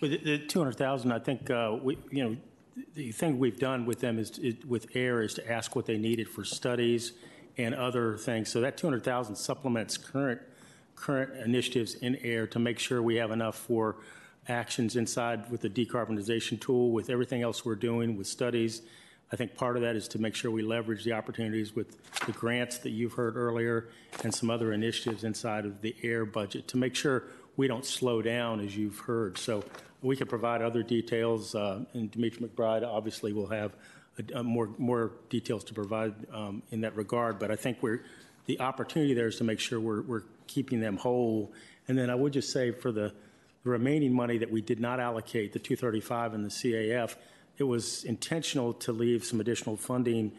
Well, the 200,000, I think the thing we've done with them is to ask what they needed for studies and other things. So that 200,000 supplements current initiatives in AIR to make sure we have enough for actions inside with the decarbonization tool, with everything else we're doing, with studies. I think part of that is to make sure we leverage the opportunities with the grants that you've heard earlier and some other initiatives inside of the AIR budget to make sure we don't slow down, as you've heard. So we can provide other details, and Demetra McBride obviously will have more details to provide in that regard. But I think the opportunity there is to make sure we're keeping them whole. And then I would just say for the remaining money that we did not allocate, the 235 and the CAF, it was intentional to leave some additional funding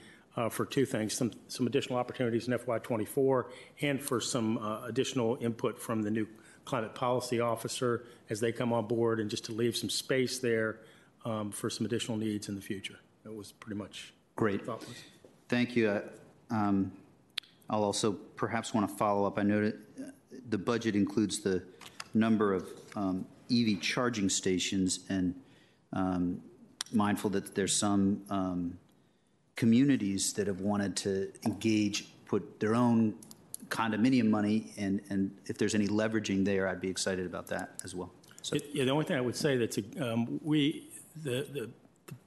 for two things, some additional opportunities in FY24 and for some additional input from the new climate policy officer as they come on board, and just to leave some space there for some additional needs in the future. That was pretty much great. Thoughtless. Thank you. I'll also perhaps want to follow up. I noted the budget includes the number of EV charging stations, and mindful that there's some communities that have wanted to engage, put their own condominium money, and if there's any leveraging there, I'd be excited about that as well. So. The only thing I would say that's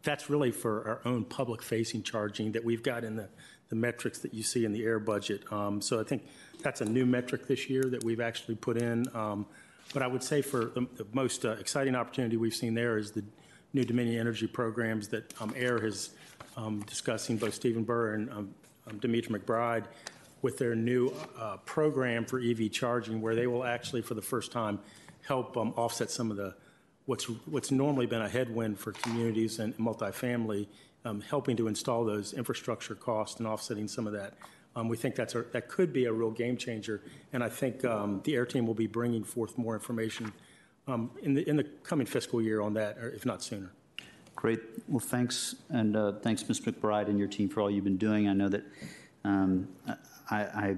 that's really for our own public-facing charging that we've got in the metrics that you see in the AIR budget. So I think that's a new metric this year that we've actually put in. But I would say for the most exciting opportunity we've seen there is the new Dominion Energy programs that AIR has discussing, both Stephen Burr and Demetra McBride, with their new program for EV charging, where they will actually, for the first time, help offset some of the what's normally been a headwind for communities and multifamily, helping to install those infrastructure costs and offsetting some of that. We think that could be a real game changer, and I think the AIR team will be bringing forth more information in the coming fiscal year on that, or if not sooner. Great. Well, thanks, and thanks, Ms. McBride and your team for all you've been doing. I know that I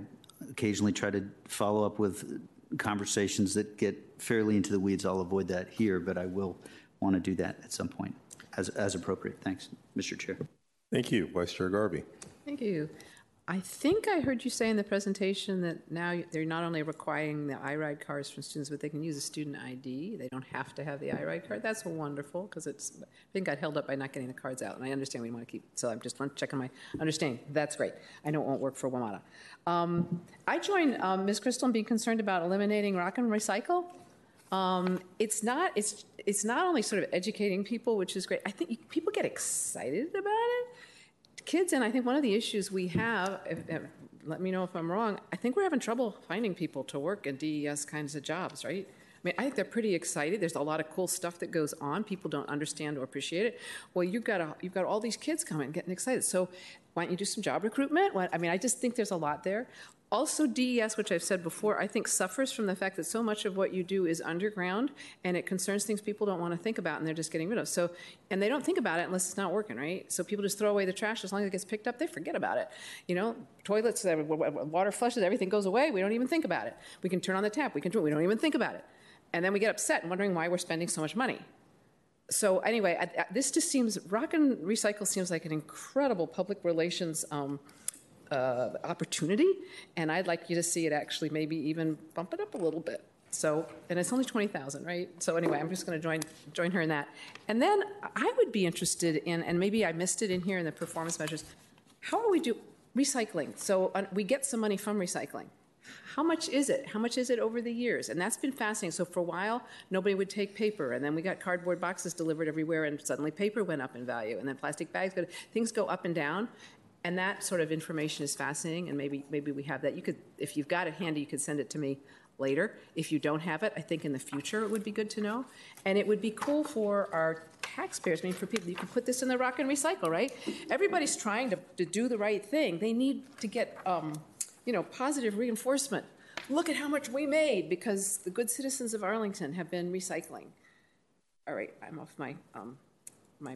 occasionally try to follow up with conversations that get fairly into the weeds. I'll avoid that here, but I will want to do that at some point as appropriate. Thanks, Mr. Chair. Thank you, Vice Chair Garvey. Thank you. I think I heard you say in the presentation that now they're not only requiring the iRide cards from students, but they can use a student ID. They don't have to have the iRide card. That's wonderful, because I think got held up by not getting the cards out, and I understand we want to keep, so I'm just checking my understanding. That's great. I know it won't work for WMATA. I join Ms. Crystal in being concerned about eliminating rock and recycle. It's not only sort of educating people, which is great. I think people get excited about it. Kids, and I think one of the issues we have, let me know if I'm wrong, I think we're having trouble finding people to work in DES kinds of jobs, right? I mean, I think they're pretty excited. There's a lot of cool stuff that goes on. People don't understand or appreciate it. Well, you've got all these kids coming, getting excited. So why don't you do some job recruitment? I mean, I just think there's a lot there. Also, DES, which I've said before, I think suffers from the fact that so much of what you do is underground, and it concerns things people don't want to think about, and they're just getting rid of. So, and they don't think about it unless it's not working, right? So people just throw away the trash. As long as it gets picked up, they forget about it. You know, toilets, water flushes, everything goes away. We don't even think about it. We can turn on the tap. We can do it. We don't even think about it. And then we get upset and wondering why we're spending so much money. So anyway, this just seems, Rock and Recycle seems like an incredible public relations opportunity, and I'd like you to see it actually maybe even bump it up a little bit. So, and it's only 20,000, right? So anyway, I'm just going to join her in that. And then I would be interested in, and maybe I missed it in here in the performance measures, how are we do recycling? So we get some money from recycling. How much is it? How much is it over the years? And that's been fascinating. So for a while, nobody would take paper, and then we got cardboard boxes delivered everywhere, and suddenly paper went up in value, and then plastic bags. But things go up and down. And that sort of information is fascinating, and maybe we have that. You could, if you've got it handy, you could send it to me later. If you don't have it, I think in the future it would be good to know. And it would be cool for our taxpayers, I mean for people, you can put this in the Rock and Recycle, right? Everybody's trying to do the right thing. They need to get positive reinforcement. Look at how much we made because the good citizens of Arlington have been recycling. All right, I'm off my... my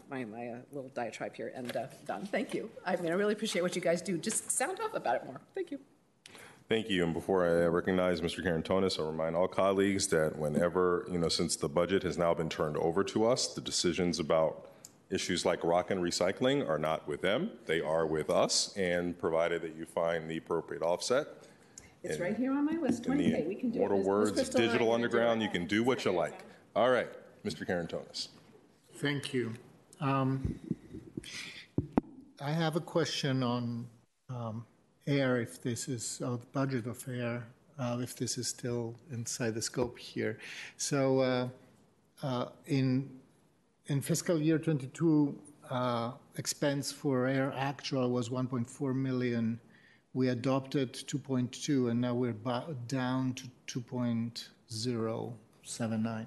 little diatribe here, and done. Thank you. I mean, I really appreciate what you guys do. Just sound off about it more. Thank you. Thank you. And before I recognize Mr. Karantonis, I'll remind all colleagues that whenever, since the budget has now been turned over to us, the decisions about issues like rock and recycling are not with them. They are with us, and provided that you find the appropriate offset. It's right here on my list. 20K. We can do it. In other words, digital underground, you can do what you like. All right, Mr. Karantonis. Thank you. I have a question on AIR, if this is the budget of AIR, if this is still inside the scope here. So in fiscal year 22, expense for AIR actual was 1.4 million. We adopted 2.2, and now we're down to 2.079.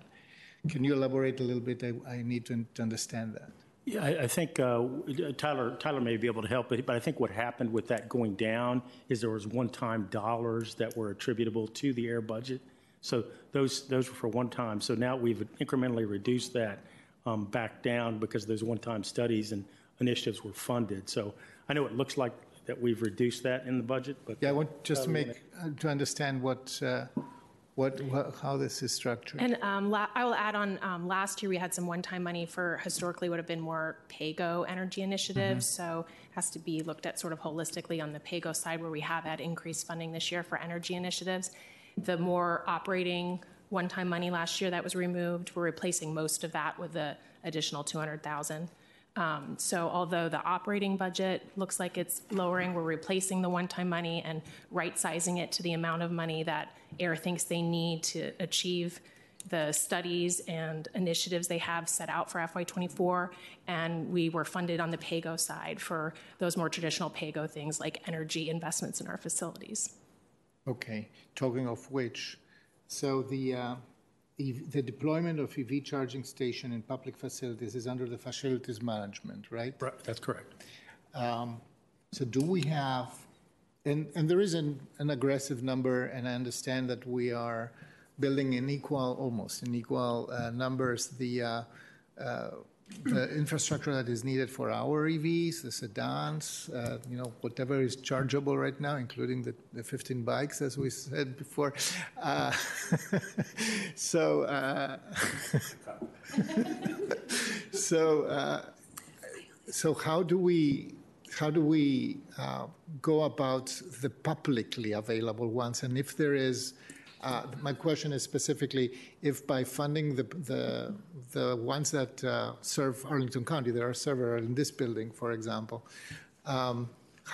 Can you elaborate a little bit? I need to understand that. Yeah, I think Tyler may be able to help, but I think what happened with that going down is there was one-time dollars that were attributable to the AIR budget. So those were for one time. So now we've incrementally reduced that back down because those one-time studies and initiatives were funded. So I know it looks like that we've reduced that in the budget, but yeah, I want just to understand how this is structured. And I will add on, last year we had some one-time money for historically would have been more PAYGO energy initiatives, so it has to be looked at sort of holistically on the PAYGO side where we have had increased funding this year for energy initiatives. The more operating one-time money last year that was removed, we're replacing most of that with the additional $200,000. So although the operating budget looks like it's lowering, we're replacing the one-time money and right-sizing it to the amount of money that AIR thinks they need to achieve the studies and initiatives they have set out for FY24, and we were funded on the PAYGO side for those more traditional PAYGO things like energy investments in our facilities. Okay, talking of which, so the deployment of EV charging station in public facilities is under the facilities management, right? That's correct. So do we have, and there is an aggressive number, and I understand that we are building in equal, almost in equal numbers, the infrastructure that is needed for our EVs, the sedans, whatever is chargeable right now, including the 15 bikes, as we said before. So how do we go about the publicly available ones, and if there is. My question is specifically if by funding the ones that serve Arlington County, there are several in this building, for example, how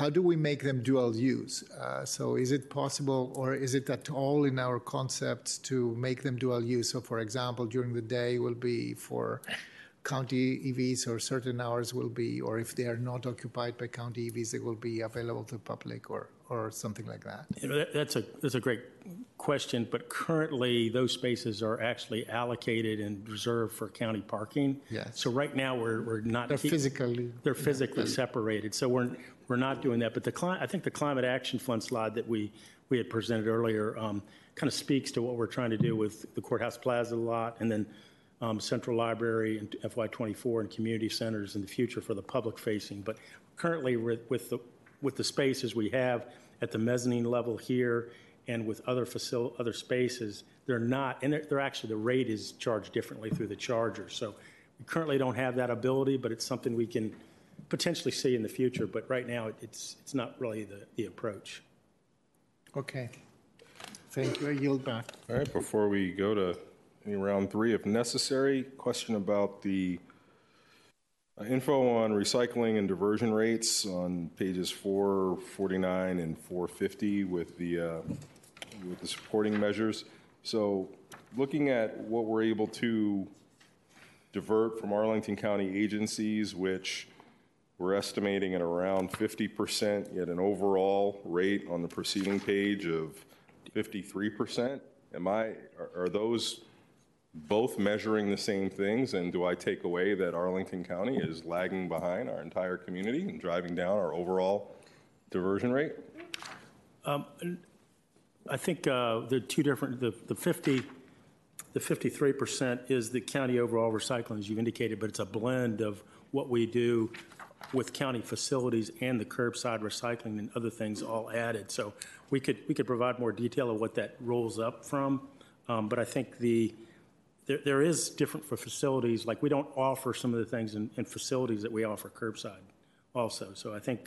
do we make them dual use? So is it possible, or is it at all in our concepts to make them dual use? So, for example, during the day will be for county EVs, or certain hours will be, or if they are not occupied by county EVs, they will be available to the public, or something like that? That's a great question, but currently those spaces are actually allocated and reserved for county parking. Yes. So right now we're not. They're physically separated. So we're not doing that. But I think the Climate Action Fund slide that we had presented earlier kind of speaks to what we're trying to do with the Courthouse Plaza lot, and then Central Library and FY24 and community centers in the future for the public facing. But currently with the spaces we have at the mezzanine level here, and with other spaces, they're not, and they're actually, the rate is charged differently through the charger. So we currently don't have that ability, but it's something we can potentially see in the future. But right now, it's not really the approach. Okay. Thank you. I yield back. All right. Before we go to round three, if necessary, question about the info on recycling and diversion rates on pages 449 and 450 with the supporting measures. So looking at what we're able to divert from Arlington County agencies, which we're estimating at around 50%, yet an overall rate on the preceding page of 53%. Are those both measuring the same things, and do I take away that Arlington County is lagging behind our entire community and driving down our overall diversion rate? I think they're two different. The 53% is the county overall recycling, as you've indicated, but it's a blend of what we do with county facilities and the curbside recycling and other things all added. So we could provide more detail of what that rolls up from, but I think there is different for facilities. Like, we don't offer some of the things in facilities that we offer curbside also. So I think,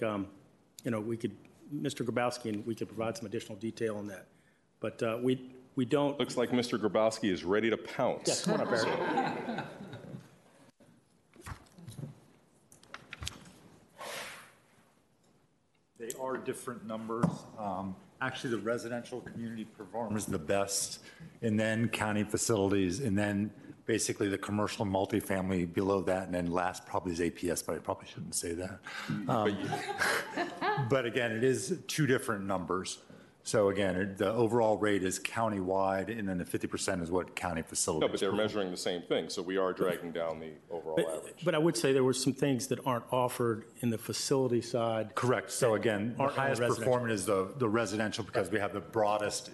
Mr. Grabowski, and we could provide some additional detail on that. But we don't. Looks like Mr. Grabowski is ready to pounce. Yes, come on up, Eric. They are different numbers. Actually, the residential community performs the best, and then county facilities, and then basically the commercial multifamily below that, and then last probably is APS, but I probably shouldn't say that. But again, it is two different numbers. So again, the overall rate is county-wide, and then the 50% is what county facilities. No, but they're measuring the same thing, so we are dragging down the overall average. But I would say there were some things that aren't offered in the facility side. Correct. So again, the highest performing is the residential, because we have the broadest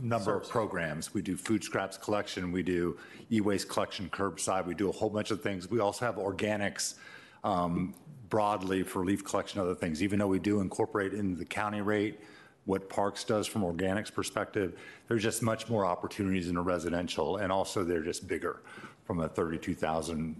number of programs. We do food scraps collection, we do e-waste collection curbside, we do a whole bunch of things. We also have organics broadly for leaf collection and other things, even though we do incorporate in the county rate what Parks does from organics perspective. There's just much more opportunities in a residential, and also they're just bigger from a 32,000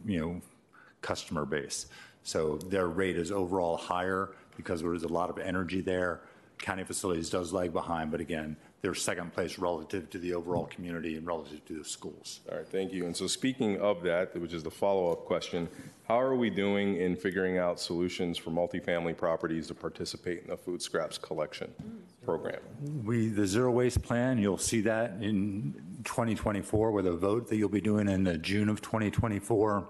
customer base. So their rate is overall higher because there's a lot of energy there. County facilities does lag behind, but again, they're second place relative to the overall community and relative to the schools. All right, thank you. And so speaking of that, which is the follow-up question, how are we doing in figuring out solutions for multifamily properties to participate in the food scraps collection program? The zero waste plan, you'll see that in 2024 with a vote that you'll be doing in June of 2024.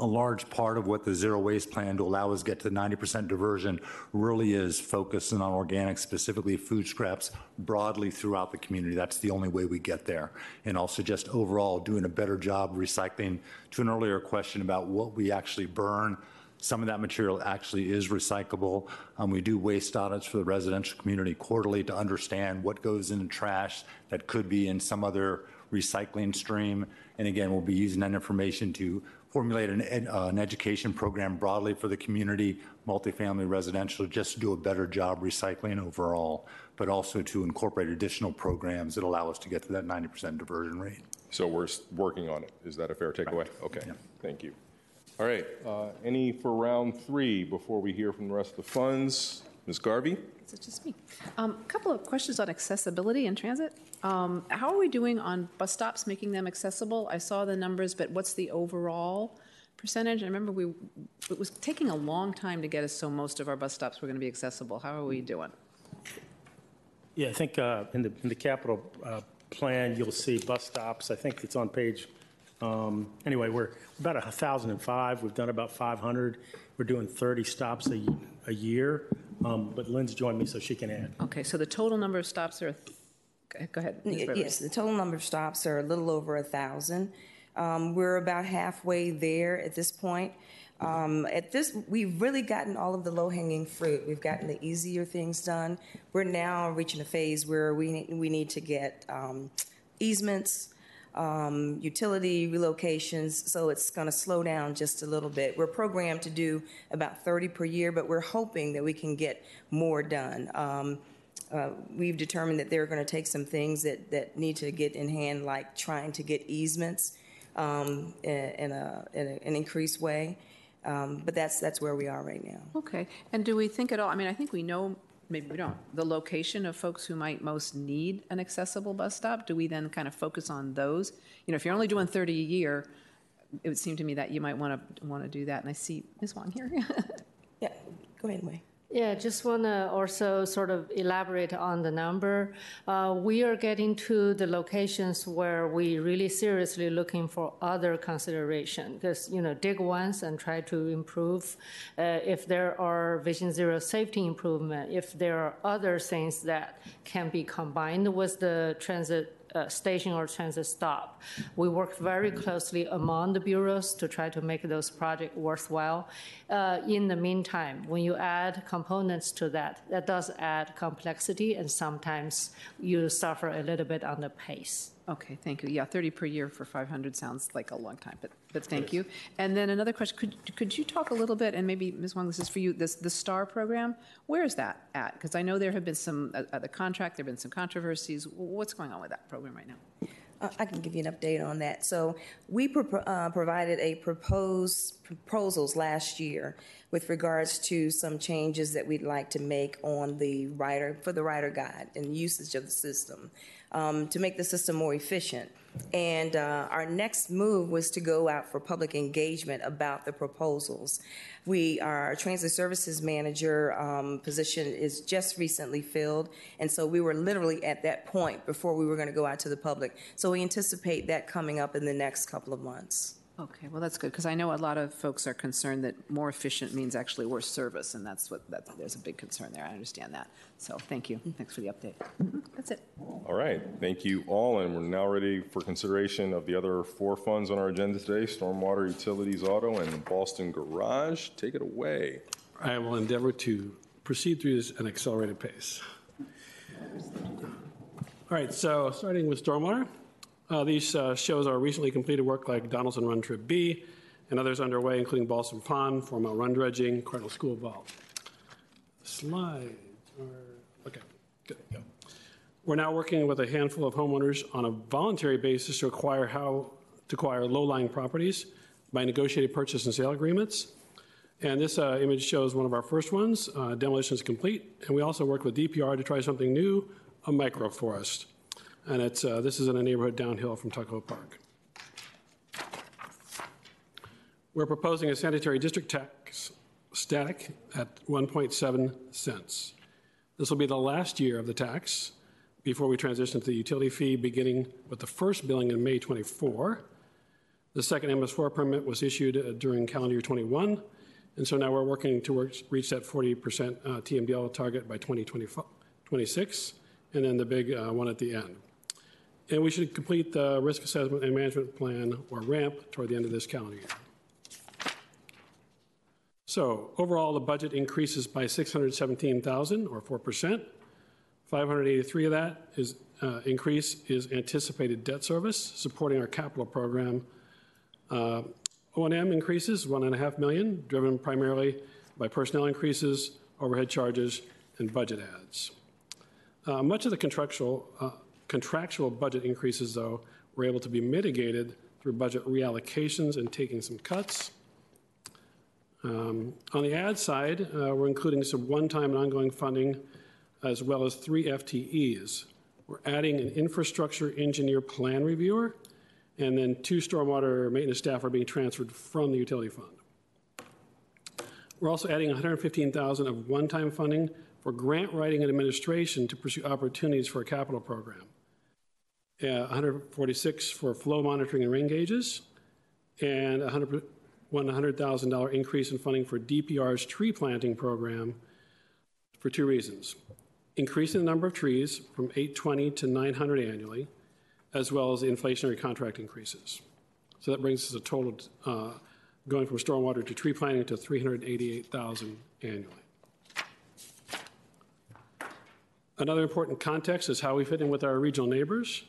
a large part of what the zero waste plan to allow us to get to 90% diversion really is focusing on organic, specifically food scraps, broadly throughout the community. That's the only way we get there. And also just overall doing a better job recycling. To an earlier question about what we actually burn, some of that material actually is recyclable. We do waste audits for the residential community quarterly to understand what goes into trash that could be in some other recycling stream. And again, we'll be using that information to formulate an education program broadly for the community, multifamily, residential, just to do a better job recycling overall, but also to incorporate additional programs that allow us to get to that 90% diversion rate. So we're working on it. Is that a fair takeaway? Right. Okay, yeah. Thank you. All right, any for round three before we hear from the rest of the funds? Ms. Garvey? Is it just me? A couple of questions on accessibility and transit. How are we doing on bus stops, making them accessible? I saw the numbers, but what's the overall percentage? I remember it was taking a long time to get us, so most of our bus stops were going to be accessible. How are we doing? Yeah, I think in the capital plan, you'll see bus stops. I think it's on page... anyway, we're about 1,005. We've done about 500. We're doing 30 stops a year. But Lynn's joined me, so she can add. Okay, so the total number of stops are... Go ahead. Yes, the total number of stops are a little over 1,000. We're about halfway there at this point. We've really gotten all of the low-hanging fruit. We've gotten the easier things done. We're now reaching a phase where we need to get easements, utility relocations, so it's going to slow down just a little bit. We're programmed to do about 30 per year, but we're hoping that we can get more done. We've determined that they're going to take some things that need to get in hand, like trying to get easements in an increased way. But that's where we are right now. Okay. And do we think at all, I mean, I think we know, maybe we don't, the location of folks who might most need an accessible bus stop? Do we then kind of focus on those? You know, if you're only doing 30 a year, it would seem to me that you might want to do that. And I see Ms. Wong here. Yeah, go ahead, Wei. Yeah, just want to also sort of elaborate on the number. We are getting to the locations where we really seriously looking for other consideration, because, you know, dig once and try to improve. If there are Vision Zero safety improvement, if there are other things that can be combined with the transit station or transit stop. We work very closely among the bureaus to try to make those projects worthwhile. In the meantime, when you add components to that, that does add complexity, and sometimes you suffer a little bit on the pace. Okay, thank you. Yeah, 30 per year for 500 sounds like a long time, but thank you. And then another question, could you talk a little bit, and maybe Ms. Wong, this is for you, the STAR program, where is that at? Because I know there have been some, the contract, there have been some controversies. What's going on with that program right now? I can give you an update on that. So we provided a proposals last year with regards to some changes that we'd like to make on the rider guide and usage of the system to make the system more efficient. And our next move was to go out for public engagement about the proposals. Our transit services manager position is just recently filled, and so we were literally at that point before we were going to go out to the public. So we anticipate that coming up in the next couple of months. Okay, well, that's good, because I know a lot of folks are concerned that more efficient means actually worse service, and there's a big concern there. I understand that. So thank you. Thanks for the update. That's it. All right. Thank you all, and we're now ready for consideration of the other four funds on our agenda today: Stormwater, Utilities, Auto, and Boston Garage. Take it away. I will endeavor to proceed through this at an accelerated pace. All right, so starting with Stormwater. These shows our recently completed work like Donaldson Run Trip B and others underway, including Balsam Pond, Four-Mile Run Dredging, Cardinal School Vault. Slides are... Okay, good, go. We're now working with a handful of homeowners on a voluntary basis to acquire low-lying properties by negotiated purchase and sale agreements. And this image shows one of our first ones. Demolition is complete. And we also worked with DPR to try something new, a microforest. And it's this is in a neighborhood downhill from Tuckahoe Park. We're proposing a sanitary district tax static at 1.7 cents. This will be the last year of the tax before we transition to the utility fee, beginning with the first billing in May 24. The second MS4 permit was issued during calendar year 21, and so now we're working to reach that 40% TMDL target by 2026, and then the big one at the end. And we should complete the risk assessment and management plan, or RAMP, toward the end of this calendar year. So overall, the budget increases by $617,000, or 4%. 583 of that is increase is anticipated debt service supporting our capital program. O&M increases $1.5 million, driven primarily by personnel increases, overhead charges, and budget adds. Much of the contractual budget increases, though, were able to be mitigated through budget reallocations and taking some cuts. On the ad side, we're including some one-time and ongoing funding, as well as 3 FTEs. We're adding an infrastructure engineer plan reviewer, and then 2 stormwater maintenance staff are being transferred from the utility fund. We're also adding $115,000 of one-time funding for grant writing and administration to pursue opportunities for a capital program. 146 for flow monitoring and rain gauges, and a $100,000 increase in funding for DPR's tree planting program for 2 reasons. Increasing the number of trees from 820 to 900 annually, as well as the inflationary contract increases. So that brings us a total going from stormwater to tree planting to $388,000 annually. Another important context is how we fit in with our regional neighbors.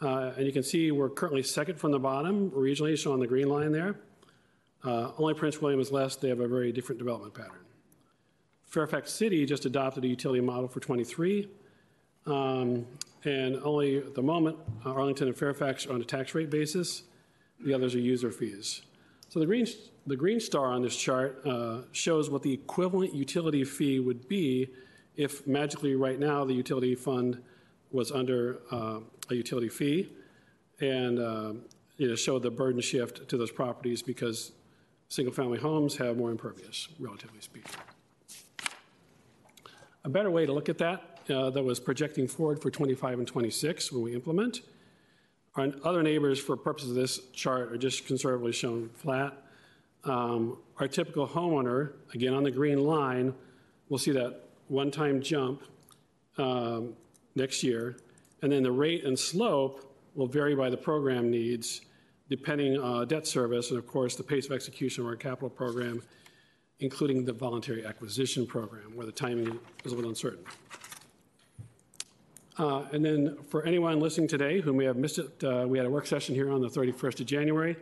And you can see we're currently second from the bottom regionally, shown on the green line there. Only Prince William is less. They have a very different development pattern. Fairfax City just adopted a utility model for 23. And only at the moment, Arlington and Fairfax are on a tax rate basis. The others are user fees. So the green star on this chart shows what the equivalent utility fee would be if magically right now the utility fund was under a utility fee, and you know, showed the burden shift to those properties because single-family homes have more impervious, relatively speaking. A better way to look at that, that was projecting forward for 25 and 26 when we implement. Our other neighbors, for purposes of this chart, are just conservatively shown flat. Our typical homeowner, again on the green line, will see that one-time jump next year, and then the rate and slope will vary by the program needs, depending on debt service and, of course, the pace of execution of our capital program, including the voluntary acquisition program, where the timing is a little uncertain. And then for anyone listening today who may have missed it, we had a work session here on the 31st of January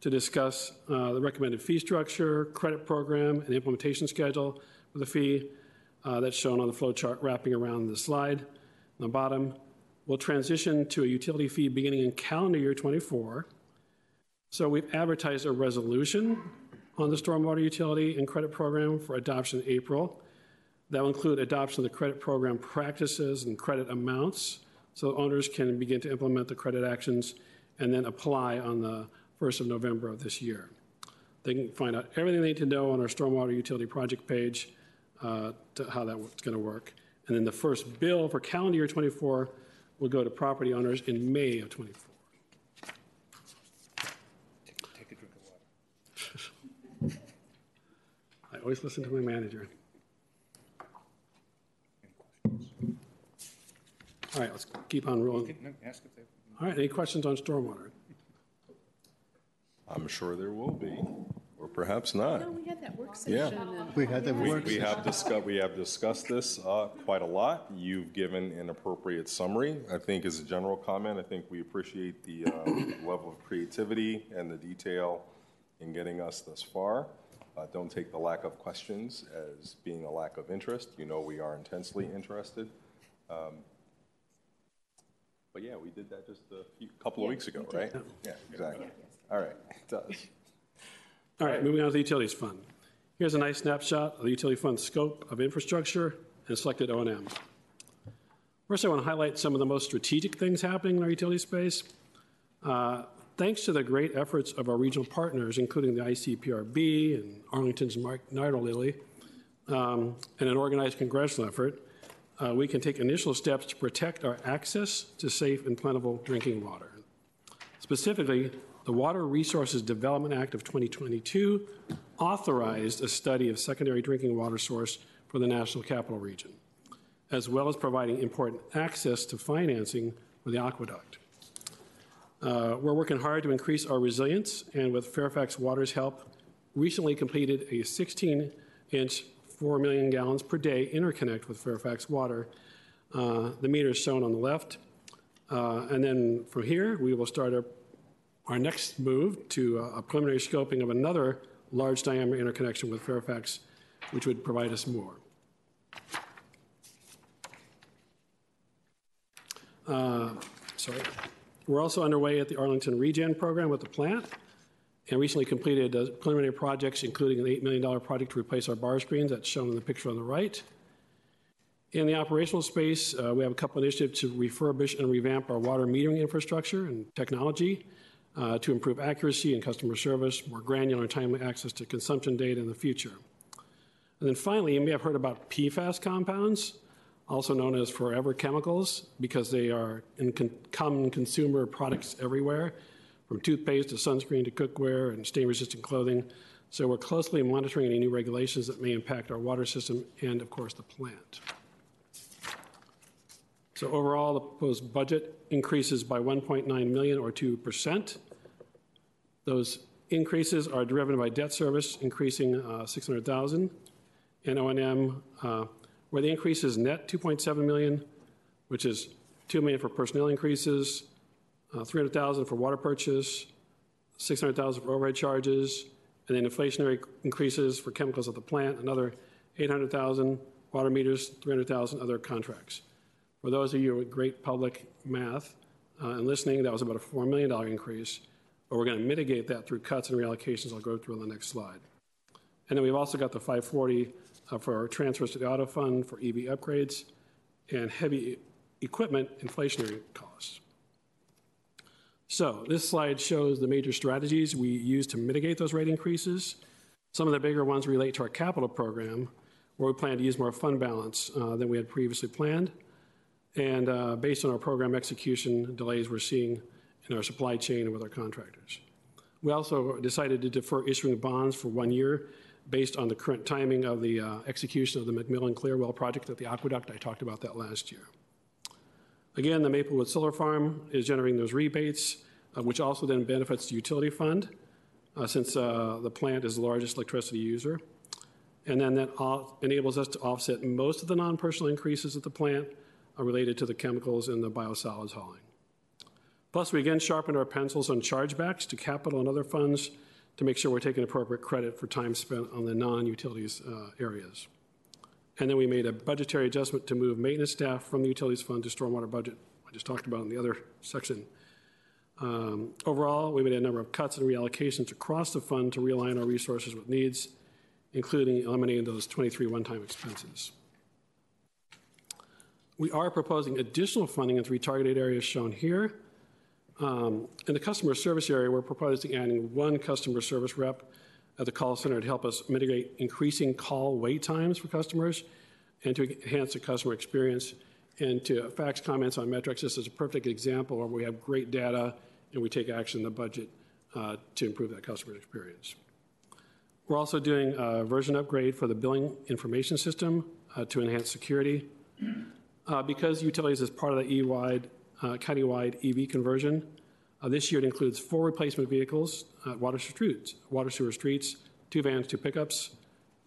to discuss the recommended fee structure, credit program, and implementation schedule for the fee that's shown on the flow chart wrapping around the slide on the bottom. We'll transition to a utility fee beginning in calendar year 24. So we've advertised a resolution on the stormwater utility and credit program for adoption in April. That will include adoption of the credit program practices and credit amounts, so owners can begin to implement the credit actions and then apply on the 1st of November of this year. They can find out everything they need to know on our stormwater utility project page, to how that's going to work. And then the first bill for calendar year 24 will go to property owners in May of 24. Take a drink of water. I always listen to my manager. All right, let's keep on rolling. All right, any questions on stormwater? I'm sure there will be, or perhaps not. No, we had that work session. Yeah. We had that work session. We have discussed this quite a lot. You've given an appropriate summary. I think as a general comment, I think we appreciate the level of creativity and the detail in getting us thus far. Don't take the lack of questions as being a lack of interest. You know we are intensely interested. But yeah, we did that just a couple of weeks ago, right? Yeah, exactly. All right, it does. All right, moving on to the Utilities Fund. Here's a nice snapshot of the Utility Fund's scope of infrastructure and selected O&M. First, I want to highlight some of the most strategic things happening in our utility space. Thanks to the great efforts of our regional partners, including the ICPRB and Arlington's Mark Schwartz, and an organized congressional effort, we can take initial steps to protect our access to safe and plentiful drinking water. Specifically, the Water Resources Development Act of 2022 authorized a study of secondary drinking water source for the National Capital Region, as well as providing important access to financing for the aqueduct. We're working hard to increase our resilience, and with Fairfax Water's help, recently completed a 16-inch, 4 million gallons per day interconnect with Fairfax Water. The meter is shown on the left. And then from here, we will start our next move to a preliminary scoping of another large diameter interconnection with Fairfax, which would provide us more. We're also underway at the Arlington Regen program with the plant, and recently completed preliminary projects, including an $8 million project to replace our bar screens, that's shown in the picture on the right. In the operational space, we have a couple initiatives to refurbish and revamp our water metering infrastructure and technology to improve accuracy and customer service, more granular and timely access to consumption data in the future. And then finally, you may have heard about PFAS compounds, also known as forever chemicals, because they are in common consumer products everywhere, from toothpaste to sunscreen to cookware and stain-resistant clothing. So we're closely monitoring any new regulations that may impact our water system and, of course, the plant. So overall, the proposed budget increases by $1.9 million or 2%. Those increases are driven by debt service increasing $600,000 and O&M, where the increase is net $2.7 million, which is $2 million for personnel increases, $300,000 for water purchase, $600,000 for overhead charges, and then inflationary increases for chemicals at the plant, another $800,000, water meters, $300,000, other contracts. For those of you with great public math and listening, that was about a $4 million increase, but we're going to mitigate that through cuts and reallocations I'll go through on the next slide. And then we've also got the 540 for our transfers to the auto fund for EV upgrades and heavy equipment inflationary costs. So this slide shows the major strategies we use to mitigate those rate increases. Some of the bigger ones relate to our capital program, where we plan to use more fund balance than we had previously planned. And based on our program execution delays we're seeing in our supply chain and with our contractors. We also decided to defer issuing bonds for 1 year based on the current timing of the execution of the McMillan-Clearwell project at the aqueduct. I talked about that last year. Again, the Maplewood Solar Farm is generating those rebates, which also then benefits the utility fund since the plant is the largest electricity user. And then that enables us to offset most of the non-personal increases at the plant related to the chemicals and the biosolids hauling. Plus, we again sharpened our pencils on chargebacks to capital and other funds to make sure we're taking appropriate credit for time spent on the non-utilities areas. And then we made a budgetary adjustment to move maintenance staff from the utilities fund to stormwater budget, I just talked about in the other section. Overall, we made a number of cuts and reallocations across the fund to realign our resources with needs, including eliminating those 23 one-time expenses. We are proposing additional funding in three targeted areas shown here. In the customer service area, we're proposing adding one customer service rep at the call center to help us mitigate increasing call wait times for customers and to enhance the customer experience. And to fax comments on metrics, this is a perfect example where we have great data and we take action in the budget to improve that customer experience. We're also doing a version upgrade for the billing information system to enhance security. Because utilities is part of the county-wide EV conversion, this year it includes 4 replacement vehicles, water sewer streets, 2 vans, 2 pickups.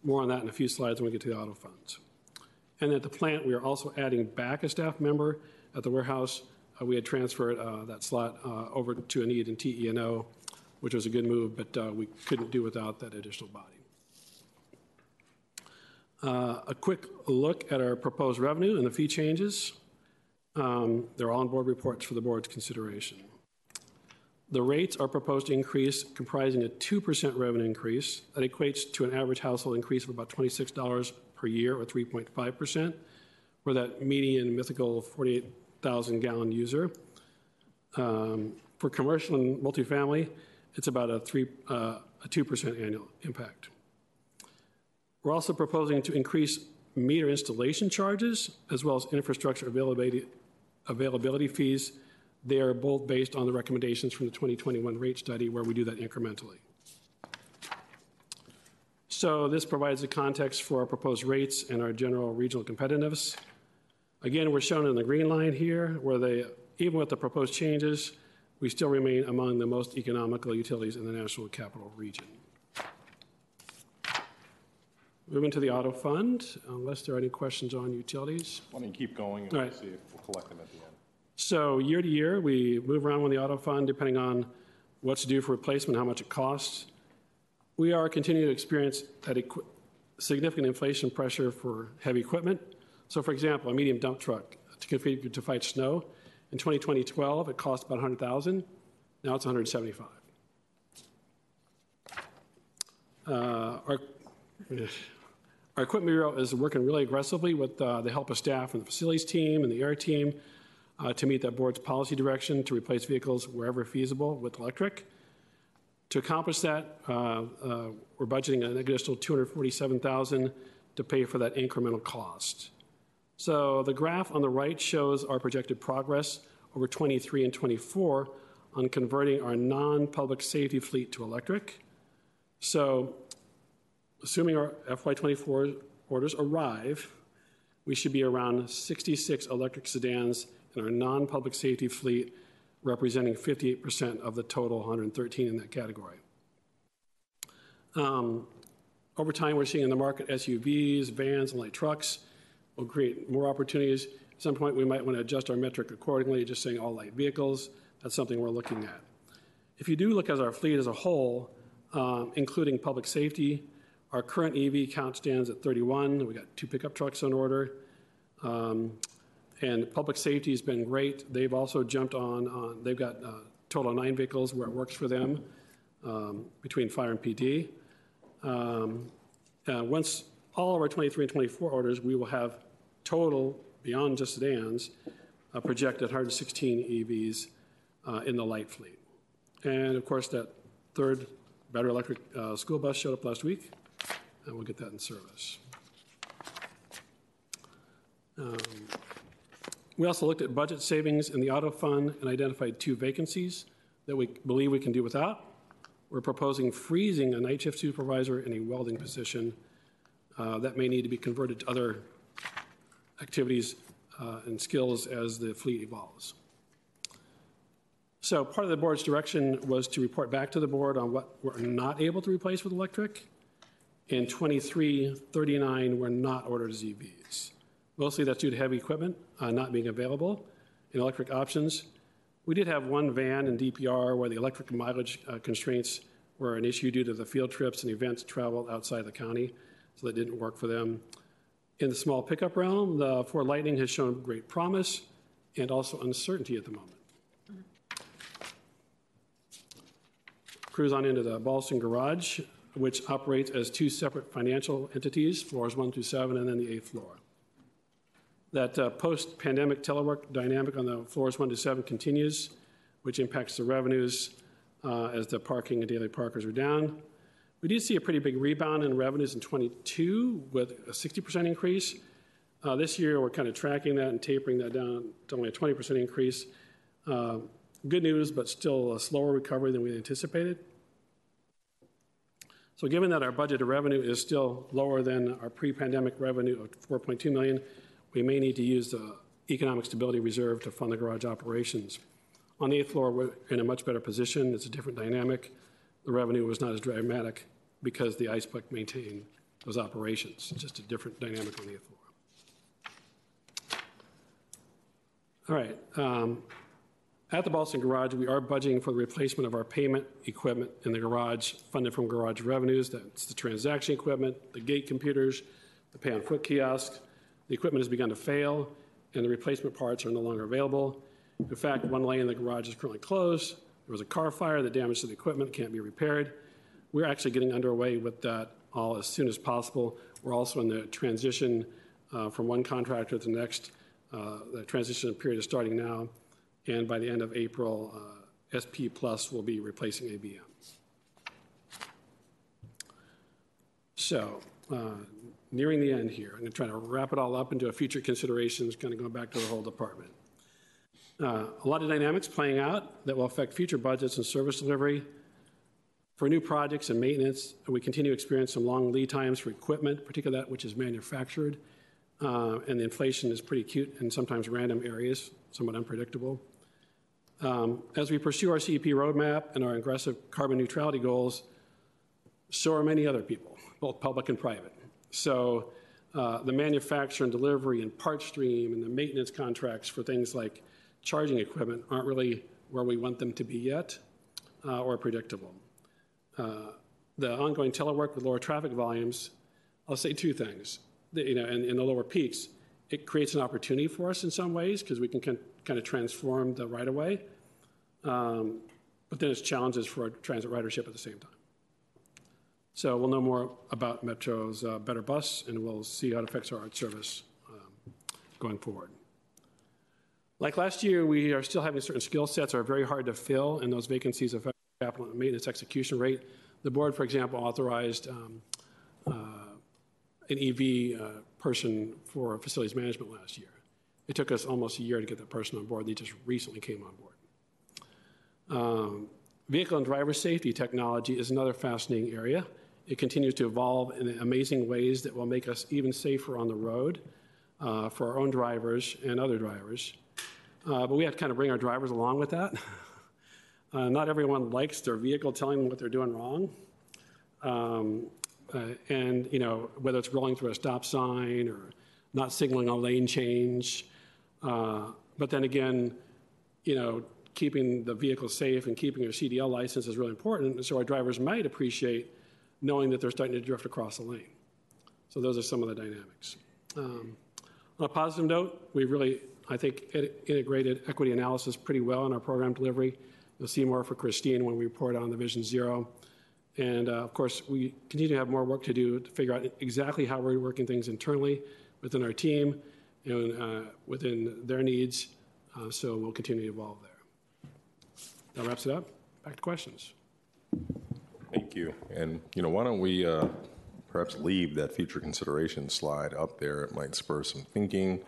More on that in a few slides when we get to the auto funds. And at the plant, we are also adding back a staff member at the warehouse. We had transferred that slot over to a need in TE&O, which was a good move, but we couldn't do without that additional body. A quick look at our proposed revenue and the fee changes. They're all on board reports for the board's consideration. The rates are proposed to increase, comprising a 2% revenue increase. That equates to an average household increase of about $26 per year, or 3.5%, for that median mythical 48,000-gallon user. For commercial and multifamily, it's about a 2% annual impact. We're also proposing to increase meter installation charges as well as infrastructure availability fees They are both based on the recommendations from the 2021 rate study where we do that incrementally. So this provides the context for our proposed rates and our general regional competitiveness. Again, we're shown in the green line here where they, even with the proposed changes, we still remain among the most economical utilities in the National Capital Region. Moving to the auto fund, unless there are any questions on utilities. Why don't you keep going and we'll see if we'll collect them at the end. So year to year, we move around with the auto fund depending on what's due for replacement, how much it costs. We are continuing to experience that significant inflation pressure for heavy equipment. So for example, a medium dump truck to configure to fight snow, in 2012, it cost about $100,000. Now it's $175,000. Our equipment bureau is working really aggressively with the help of staff and the facilities team and the air team to meet that board's policy direction to replace vehicles wherever feasible with electric. To accomplish that, we're budgeting an additional $247,000 to pay for that incremental cost. So the graph on the right shows our projected progress over 23 and 24 on converting our non-public safety fleet to electric. So assuming our FY24 orders arrive, we should be around 66 electric sedans in our non-public safety fleet, representing 58% of the total 113 in that category. Over time, we're seeing in the market SUVs, vans, and light trucks will create more opportunities. At some point, we might want to adjust our metric accordingly, just saying all light vehicles. That's something we're looking at. If you do look at our fleet as a whole, including public safety, our current EV count stands at 31. We got 2 pickup trucks on order. And public safety has been great. They've also jumped on they've got a total of 9 vehicles where it works for them between fire and PD. Once all of our 23 and 24 orders, we will have total, beyond just sedans, projected 116 EVs in the light fleet. And of course, that third battery electric school bus showed up last week, and we'll get that in service. We also looked at budget savings in the auto fund and identified 2 vacancies that we believe we can do without. We're proposing freezing a night shift supervisor in a welding position that may need to be converted to other activities and skills as the fleet evolves. So part of the board's direction was to report back to the board on what we're not able to replace with electric. In 2339, we're not ordered as EVs. Mostly that's due to heavy equipment not being available in electric options. We did have 1 van in DPR where the electric mileage constraints were an issue due to the field trips and events traveled outside the county, so that didn't work for them. In the small pickup realm, the Ford Lightning has shown great promise and also uncertainty at the moment. Cruise on into the Ballston Garage, which operates as 2 separate financial entities, floors 1 through 7 and then the 8th floor. That post-pandemic telework dynamic on the floors 1 to 7 continues, which impacts the revenues as the parking and daily parkers are down. We did see a pretty big rebound in revenues in 22 with a 60% increase. This year, we're kind of tracking that and tapering that down to only a 20% increase. Good news, but still a slower recovery than we anticipated. So given that our budget of revenue is still lower than our pre-pandemic revenue of $4.2 million, we may need to use the Economic Stability Reserve to fund the garage operations. On the 8th floor, we're in a much better position. It's a different dynamic. The revenue was not as dramatic because the ICEPUC maintained those operations. It's just a different dynamic on the 8th floor. All right. At the Ballston Garage, we are budgeting for the replacement of our payment equipment in the garage funded from garage revenues. That's the transaction equipment, the gate computers, the pay on foot kiosks. The equipment has begun to fail, and the replacement parts are no longer available. In fact, 1 lane in the garage is currently closed. There was a car fire that damaged the equipment, can't be repaired. We're actually getting underway with that all as soon as possible. We're also in the transition from one contractor to the next. The transition period is starting now, and by the end of April, SP Plus will be replacing ABM. So, nearing the end here, I'm going to try to wrap it all up into a future considerations, kind of going back to the whole department. a lot of dynamics playing out that will affect future budgets and service delivery. For new projects and maintenance, we continue to experience some long lead times for equipment, particularly that which is manufactured. And the inflation is pretty acute and sometimes random areas, somewhat unpredictable. As we pursue our CEP roadmap and our aggressive carbon neutrality goals, so are many other people, both public and private. So the manufacture and delivery and part stream and the maintenance contracts for things like charging equipment aren't really where we want them to be yet or predictable. The ongoing telework with lower traffic volumes, I'll say two things. And the lower peaks, it creates an opportunity for us in some ways because we can kind of transform the right-of-way, but then it's challenges for our transit ridership at the same time. So we'll know more about Metro's better bus, and we'll see how it affects our art service going forward. Like last year, we are still having certain skill sets that are very hard to fill, and those vacancies affect capital maintenance execution rate. The board, for example, authorized an EV person for facilities management last year. It took us almost a year to get that person on board. They just recently came on board. Vehicle and driver safety technology is another fascinating area. It continues to evolve in amazing ways that will make us even safer on the road for our own drivers and other drivers. But we have to kind of bring our drivers along with that. Not everyone likes their vehicle telling them what they're doing wrong. And, you know, whether it's rolling through a stop sign or not signaling a lane change. But then again, you know, keeping the vehicle safe and keeping your CDL license is really important. And so our drivers might appreciate knowing that they're starting to drift across the lane. So those are some of the dynamics. On a positive note, we really, I think, integrated equity analysis pretty well in our program delivery. You'll see more for Christine when we report on the Vision Zero. And of course, we continue to have more work to do to figure out exactly how we're working things internally within our team and within their needs. So we'll continue to evolve there. That wraps it up. Back to questions. Thank you. And you know, why don't we perhaps leave that future consideration slide up there? It might spur some thinking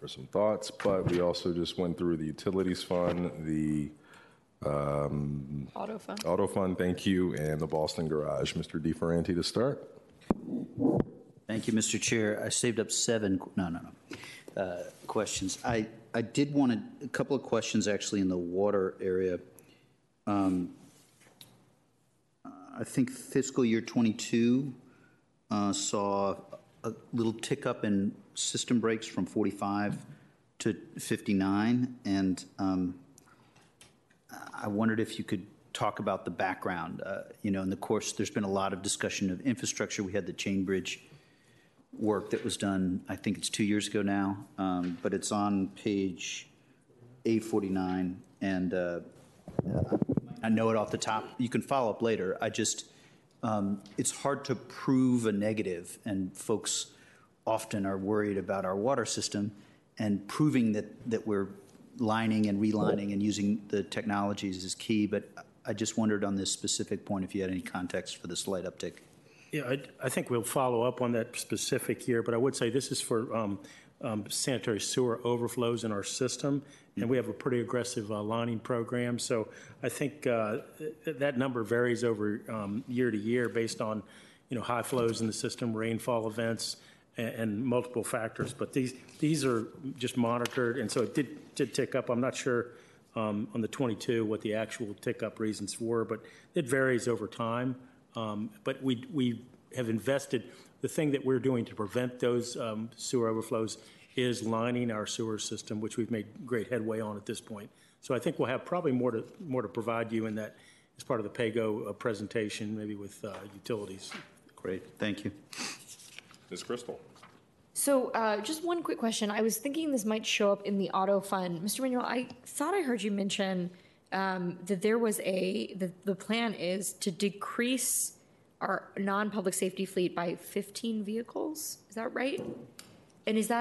or some thoughts. But we also just went through the utilities fund, the Auto Fund, thank you, and the Boston Garage. Mr. DeFerranti to start. Thank you, Mr. Chair. I saved up questions. I did want a couple of questions actually in the water area. I think fiscal year 22 saw a little tick up in system breaks from 45 to 59, and I wondered if you could talk about the background. You know, in the course, there's been a lot of discussion of infrastructure. We had the chain bridge work that was done, I think it's 2 years ago now, but it's on page A49, and I know it off the top. You can follow up later. I just, it's hard to prove a negative, and folks often are worried about our water system and proving that we're lining and relining and using the technologies is key, but I just wondered on this specific point if you had any context for the slight uptick. Yeah, I think we'll follow up on that specific year, but I would say this is for sanitary sewer overflows in our system, and we have a pretty aggressive lining program, so I think that number varies over year to year based on, you know, high flows in the system, rainfall events, and multiple factors, but these are just monitored, and so it did tick up. I'm not sure on the 22 what the actual tick up reasons were, but it varies over time. But we have invested. The thing that we're doing to prevent those sewer overflows is lining our sewer system, which we've made great headway on at this point. So I think we'll have probably more to provide you in that as part of the PAYGO presentation, maybe with utilities. Great, thank you. Ms. Crystal. So just one quick question. I was thinking this might show up in the auto fund. Mr. Manuel, I thought I heard you mention that there was the plan is to decrease our non-public safety fleet by 15 vehicles. Is that right? And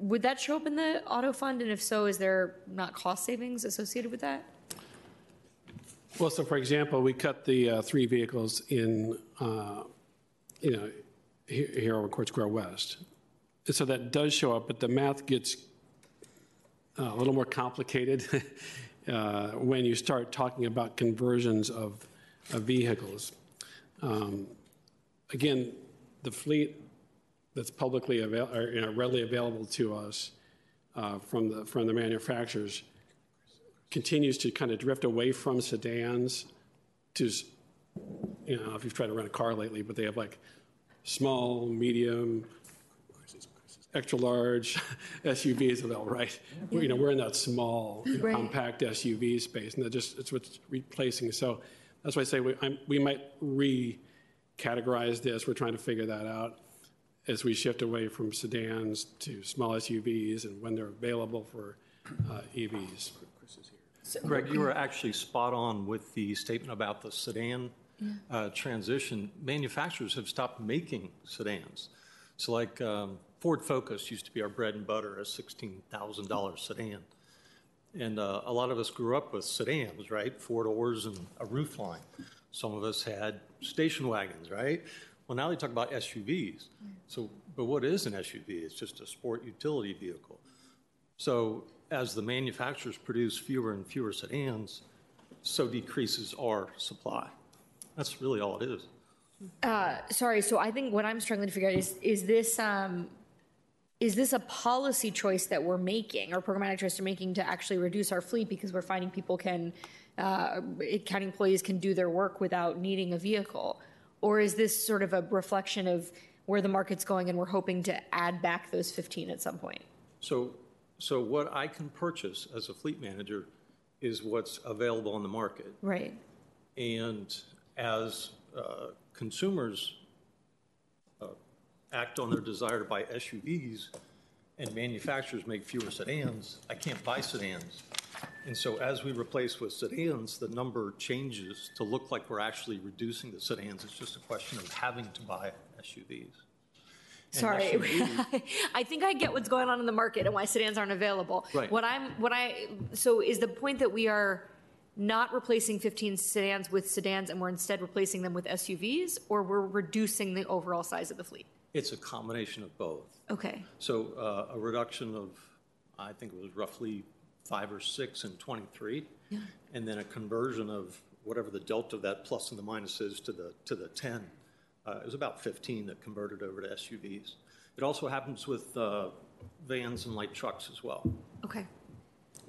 would that show up in the auto fund? And if so, is there not cost savings associated with that? Well, so for example, we cut the 3 vehicles in, here over Court Square West. So that does show up, but the math gets a little more complicated when you start talking about conversions of vehicles. Again, the fleet that's publicly available, or readily available to us from the manufacturers, continues to kind of drift away from sedans to, if you've tried to rent a car lately, but they have like small, medium, extra large SUVs, right? Yeah. We're in that small, compact SUV space, and that it's what's replacing. So that's why I say we might re-categorize this. We're trying to figure that out as we shift away from sedans to small SUVs and when they're available for EVs. So, Greg, you were actually spot on with the statement about the sedan transition. Manufacturers have stopped making sedans. So like Ford Focus used to be our bread and butter, a $16,000 sedan. And a lot of us grew up with sedans, right? Four doors and a roofline. Some of us had station wagons, right? Well, now they talk about SUVs. So, but what is an SUV? It's just a sport utility vehicle. So as the manufacturers produce fewer and fewer sedans, so decreases our supply. That's really all it is. Sorry, so I think what I'm struggling to figure out is this a policy choice that we're making, or programmatic choice we're making, to actually reduce our fleet because we're finding people can, county employees can do their work without needing a vehicle? Or is this sort of a reflection of where the market's going and we're hoping to add back those 15 at some point? So what I can purchase as a fleet manager is what's available on the market. Right. And as consumers act on their desire to buy SUVs and manufacturers make fewer sedans, I can't buy sedans. And so as we replace with sedans, the number changes to look like we're actually reducing the sedans. It's just a question of having to buy SUVs. Sorry, I think I get what's going on in the market and why sedans aren't available. Right. So is the point that we are not replacing 15 sedans with sedans and we're instead replacing them with SUVs, or we're reducing the overall size of the fleet? It's a combination of both. Okay. So a reduction of, I think it was roughly 5 or 6 in 23, and then a conversion of whatever the delta of that plus and the minus is to the 10. It was about 15 that converted over to SUVs. It also happens with vans and light trucks as well. Okay.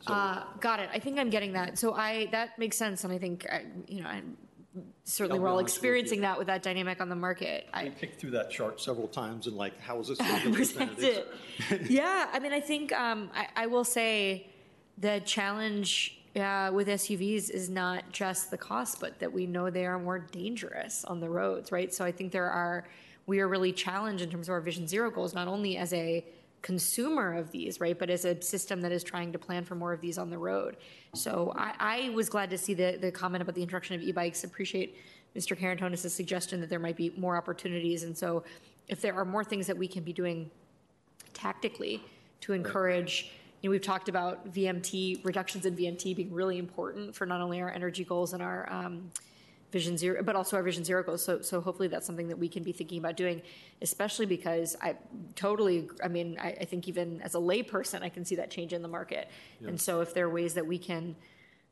So, got it. I think I'm getting that. So that makes sense, and I think, certainly we're all experiencing that with that dynamic on the market. I picked through that chart several times and like, how is this going to be presented? Yeah, I mean, I think I will say the challenge with SUVs is not just the cost, but that we know they are more dangerous on the roads, right? So I think we are really challenged in terms of our Vision Zero goals, not only as a consumer of these, right, but as a system that is trying to plan for more of these on the road. So I was glad to see the comment about the introduction of e-bikes. Appreciate Mr. Karantonis' suggestion that there might be more opportunities. And so if there are more things that we can be doing tactically to encourage... we've talked about VMT, reductions in VMT being really important for not only our energy goals and our Vision Zero, but also our Vision Zero goals. So hopefully that's something that we can be thinking about doing, especially because I think even as a layperson, I can see that change in the market. Yeah. And so if there are ways that we can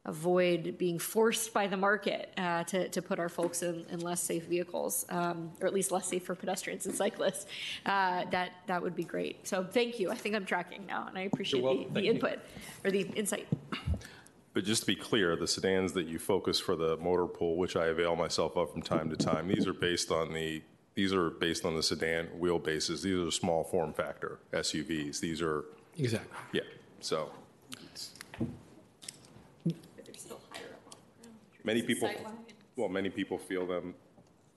avoid being forced by the market to put our folks in less safe vehicles, or at least less safe for pedestrians and cyclists, that would be great. So thank you. I think I'm tracking now, and I appreciate the input or the insight. But just to be clear, the sedans that you focus for the motor pool, which I avail myself of from time to time, these are based on the sedan wheelbases. These are small form factor SUVs. These are exactly so. Many people feel that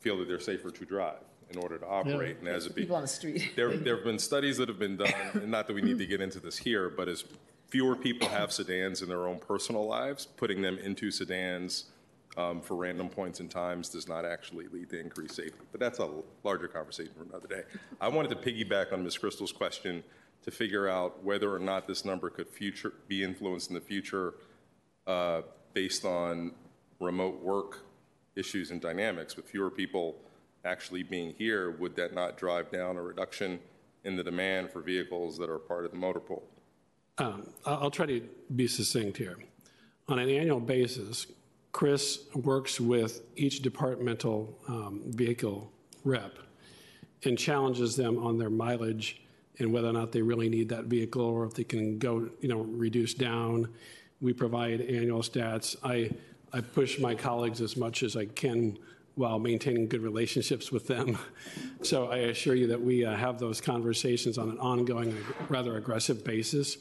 they're safer to drive in order to operate. Yeah. And as people on the street, there have been studies that have been done, and not that we need to get into this here, but as fewer people have sedans in their own personal lives, putting them into sedans for random points in times does not actually lead to increased safety. But that's a larger conversation for another day. I wanted to piggyback on Ms. Crystal's question to figure out whether or not this number could be influenced in the future based on remote work issues and dynamics. With fewer people actually being here, would that not drive down a reduction in the demand for vehicles that are part of the motor pool? I'll try to be succinct here. On an annual basis, Chris works with each departmental vehicle rep and challenges them on their mileage and whether or not they really need that vehicle or if they can go, reduce down. We provide annual stats. I push my colleagues as much as I can while maintaining good relationships with them. So I assure you that we have those conversations on an ongoing, rather aggressive basis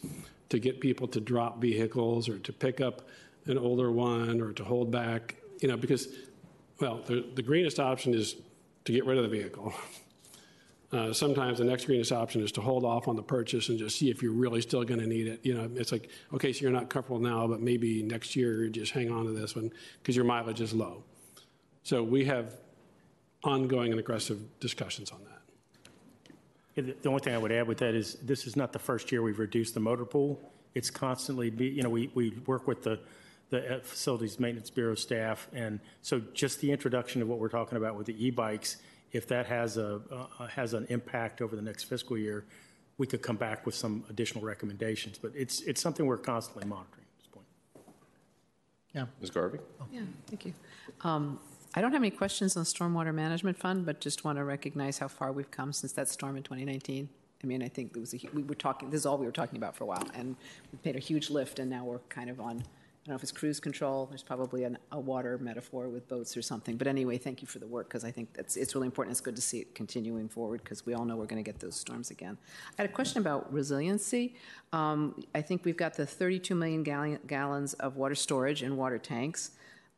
to get people to drop vehicles or to pick up an older one or to hold back, because, well, the greenest option is to get rid of the vehicle. Sometimes the next greenest option is to hold off on the purchase and just see if you're really still going to need it. It's like, okay, so you're not comfortable now, but maybe next year just hang on to this one because your mileage is low. So we have ongoing and aggressive discussions on that. The only thing I would add with that is this is not the first year we've reduced the motor pool. It's constantly, we work with the Facilities Maintenance Bureau staff. And so just the introduction of what we're talking about with the e-bikes, if that has an impact over the next fiscal year, we could come back with some additional recommendations. But it's something we're constantly monitoring at this point. Yeah. Ms. Garvey? Oh. Yeah, thank you. I don't have any questions on the Stormwater Management Fund, but just want to recognize how far we've come since that storm in 2019. I mean, I think it was this is all we were talking about for a while, and we made a huge lift, and now we're kind of on, I don't know if it's cruise control. There's probably a water metaphor with boats or something. But anyway, thank you for the work because I think it's really important. It's good to see it continuing forward because we all know we're going to get those storms again. I had a question about resiliency. I think we've got the 32 million gallons of water storage in water tanks,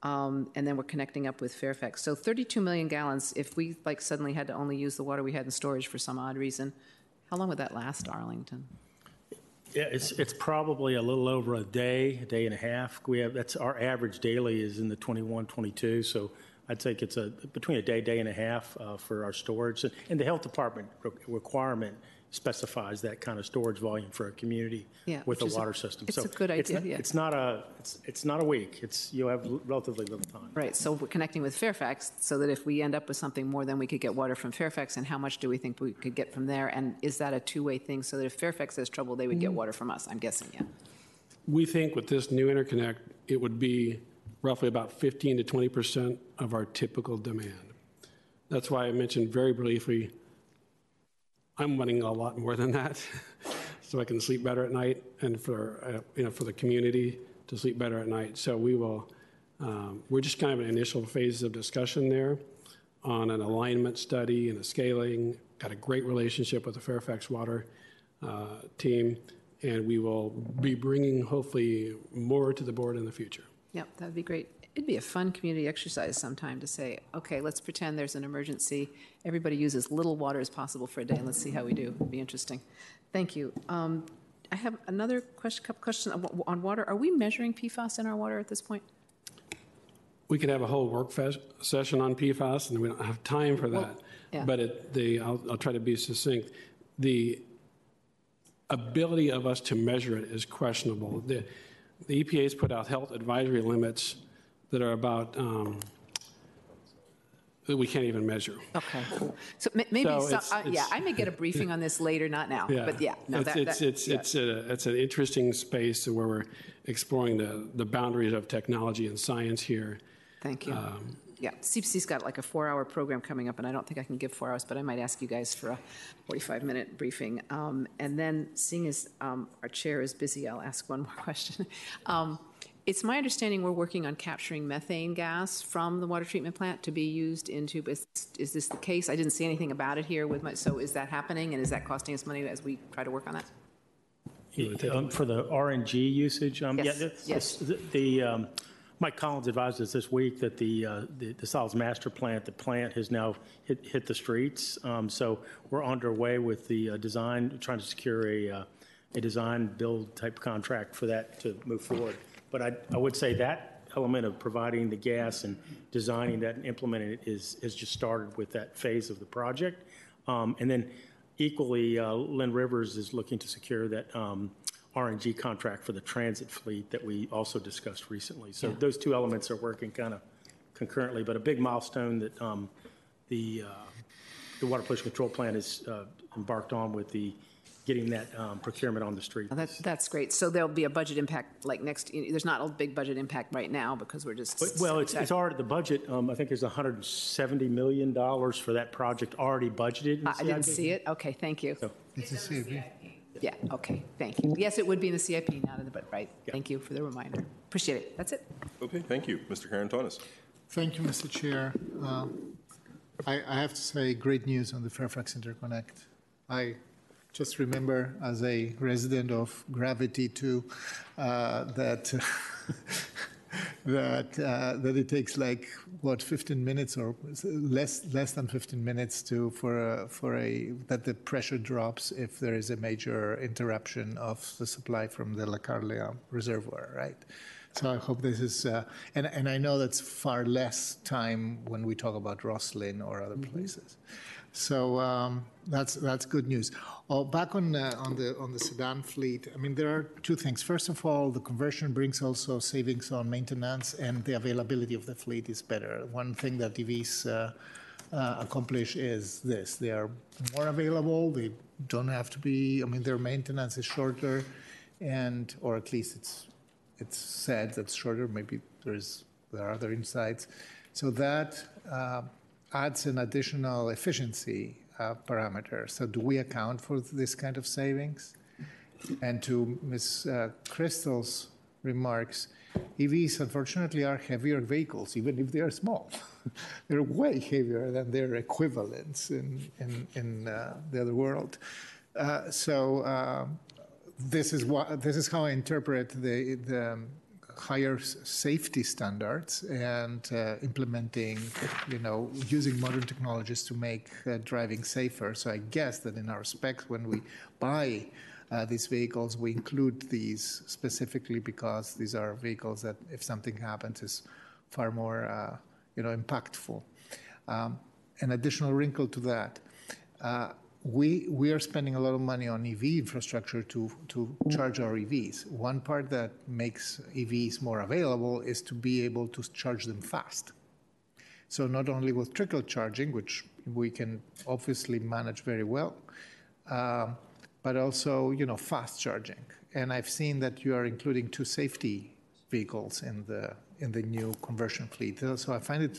and then we're connecting up with Fairfax. So 32 million gallons, if we suddenly had to only use the water we had in storage for some odd reason, how long would that last, Arlington? Yeah, it's probably a little over a day and a half. That's our average daily is in the 21, 22. So I'd say it's between a day and a half for our storage. And the health department requirement specifies that kind of storage volume for a community with a water system. It's so a good idea. It's not a week. You'll have relatively little time. Right. So we're connecting with Fairfax so that if we end up with something more than we could get water from Fairfax, and how much do we think we could get from there? And is that a two-way thing so that if Fairfax has trouble, they would get water from us? I'm guessing, yeah. We think with this new interconnect, it would be roughly about 15 to 20% of our typical demand. That's why I mentioned very briefly I'm wanting a lot more than that, so I can sleep better at night, and for the community to sleep better at night. So we will. We're just kind of in initial phases of discussion there, on an alignment study and a scaling. Got a great relationship with the Fairfax Water team, and we will be bringing hopefully more to the board in the future. Yeah, that'd be great. It'd be a fun community exercise sometime to say, okay, let's pretend there's an emergency. Everybody use as little water as possible for a day, and let's see how we do. It'd be interesting. Thank you. I have another question on water. Are we measuring PFAS in our water at this point? We could have a whole work session on PFAS, and we don't have time for that. Well, yeah. But I'll try to be succinct. The ability of us to measure it is questionable. The EPA's put out health advisory limits that are about that we can't even measure. Okay, so maybe I may get a briefing on this later, not now. Yeah. But yeah, no, it's an interesting space where we're exploring the boundaries of technology and science here. Thank you. Yeah, CPC's got a 4-hour program coming up, and I don't think I can give 4 hours, but I might ask you guys for a 45-minute briefing. And then, seeing as our chair is busy, I'll ask one more question. It's my understanding we're working on capturing methane gas from the water treatment plant to be used into, is this the case? I didn't see anything about it here so is that happening, and is that costing us money as we try to work on that? For the RNG usage? Yes. Mike Collins advised us this week that the solids master plan, the plant has now hit the streets. So we're underway with the design, trying to secure a design build type contract for that to move forward. But I would say that element of providing the gas and designing that and implementing it is just started with that phase of the project. And then equally, Lynn Rivers is looking to secure that RNG contract for the transit fleet that we also discussed recently. So those two elements are working kind of concurrently. But a big milestone that the Water Pollution Control Plan is embarked on with the getting that procurement on the street. That's great. So there'll be a budget impact like next. There's not a big budget impact right now because we're just. But, well, it's already the budget. I think there's $170 million for that project already budgeted. I didn't see it. Okay, thank you. So. It's a CIP. Yeah. Okay. Thank you. Yes, it would be in the CIP, not in the budget. Right. Yeah. Thank you for the reminder. Appreciate it. That's it. Okay. Thank you, Mr. Karantonis. Thank you, Mr. Chair. I have to say, great news on the Fairfax Interconnect. I just remember, as a resident of Gravity 2, that it takes like what 15 minutes or less than 15 minutes that the pressure drops if there is a major interruption of the supply from the La Carlia reservoir, right? So I hope this is, and I know that's far less time when we talk about Roslyn or other places. So that's good news. Oh, back on the sedan fleet. I mean, there are two things. First of all, the conversion brings also savings on maintenance, and the availability of the fleet is better. One thing that EVs accomplish is this: they are more available. They don't have to be. I mean, their maintenance is shorter, or at least it's said that's shorter. Maybe there are other insights. So that adds an additional efficiency parameter. So do we account for this kind of savings? And to Ms. Crystal's remarks, EVs, unfortunately, are heavier vehicles, even if they are small. They're way heavier than their equivalents in the other world. This is how I interpret the higher safety standards and implementing, using modern technologies to make driving safer. So I guess that in our specs, when we buy these vehicles, we include these specifically because these are vehicles that, if something happens, is far more, impactful. An additional wrinkle to that. We are spending a lot of money on EV infrastructure to charge our EVs. One part that makes EVs more available is to be able to charge them fast. So not only with trickle charging, which we can obviously manage very well, but also fast charging. And I've seen that you are including two safety vehicles in the new conversion fleet. So I find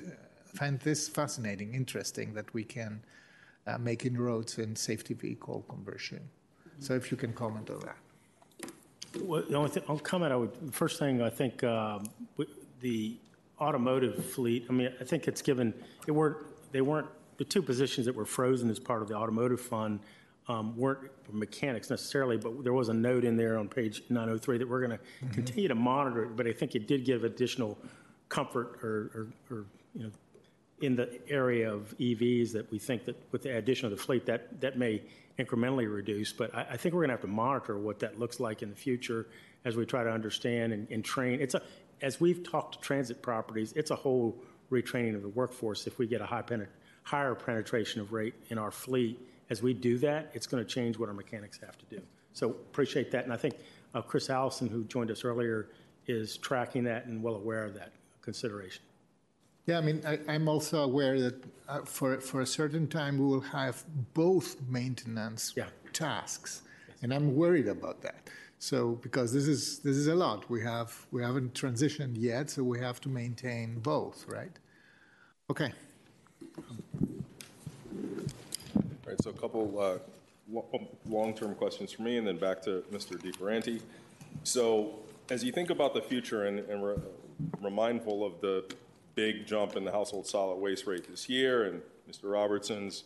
this fascinating, interesting that we can. Making roads and safety vehicle conversion. So if you can comment on that. Well, the only comment the automotive fleet, I mean, I think it's given, the two positions that were frozen as part of the automotive fund weren't mechanics necessarily, but there was a note in there on page 903 that we're going to continue to monitor it, but I think it did give additional comfort or in the area of EVs that we think that with the addition of the fleet that may incrementally reduce. But I think we're going to have to monitor what that looks like in the future as we try to understand and train. As we've talked to transit properties, it's a whole retraining of the workforce. If we get a higher penetration of rate in our fleet, as we do that, it's going to change what our mechanics have to do. So appreciate that. And I think Chris Allison, who joined us earlier, is tracking that and well aware of that consideration. Yeah, I mean, I'm also aware that for a certain time we will have both maintenance tasks, and I'm worried about that. So because this is a lot, we haven't transitioned yet, so we have to maintain both, right? Okay. All right. So a couple long-term questions for me, and then back to Mr. DeFerranti. So as you think about the future, and we're mindful of the big jump in the household solid waste rate this year, and Mr. Robertson's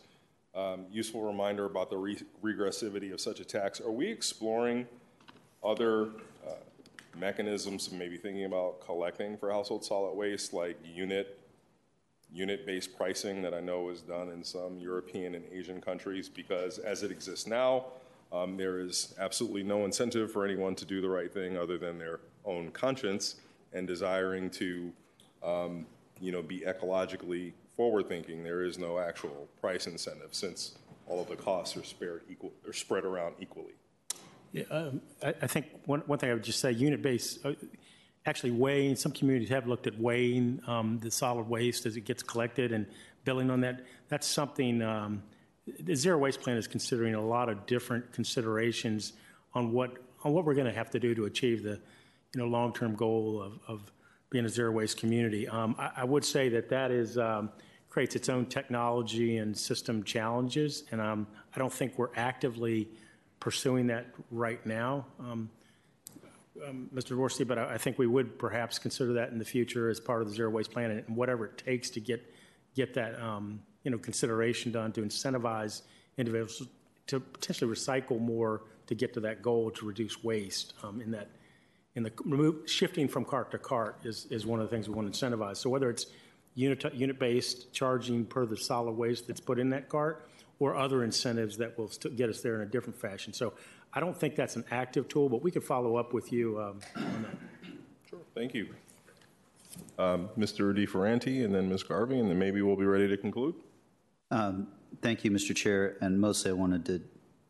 useful reminder about the regressivity of such a tax. Are we exploring other mechanisms, maybe thinking about collecting for household solid waste, like unit-based pricing that I know is done in some European and Asian countries? Because as it exists now, there is absolutely no incentive for anyone to do the right thing other than their own conscience and desiring to be ecologically forward-thinking. There is no actual price incentive since all of the costs are spread around equally. Yeah, I think one thing I would just say, unit-based, actually weighing, some communities have looked at weighing the solid waste as it gets collected and billing on that. That's something the zero waste plan is considering a lot of different considerations on what we're going to have to do to achieve the, long-term goal of being a zero waste community. I would say that is creates its own technology and system challenges, and I don't think we're actively pursuing that right now, Mr. Dorsey, but I think we would perhaps consider that in the future as part of the zero waste plan, and whatever it takes to get that consideration done to incentivize individuals to potentially recycle more to get to that goal to reduce waste. Shifting from cart to cart is one of the things we want to incentivize. So whether it's unit-based charging per the solid waste that's put in that cart, or other incentives that will get us there in a different fashion. So I don't think that's an active tool, but we could follow up with you on that. Sure, thank you. Mr. DeFerranti, and then Ms. Garvey, and then maybe we'll be ready to conclude. Thank you, Mr. Chair. And mostly I wanted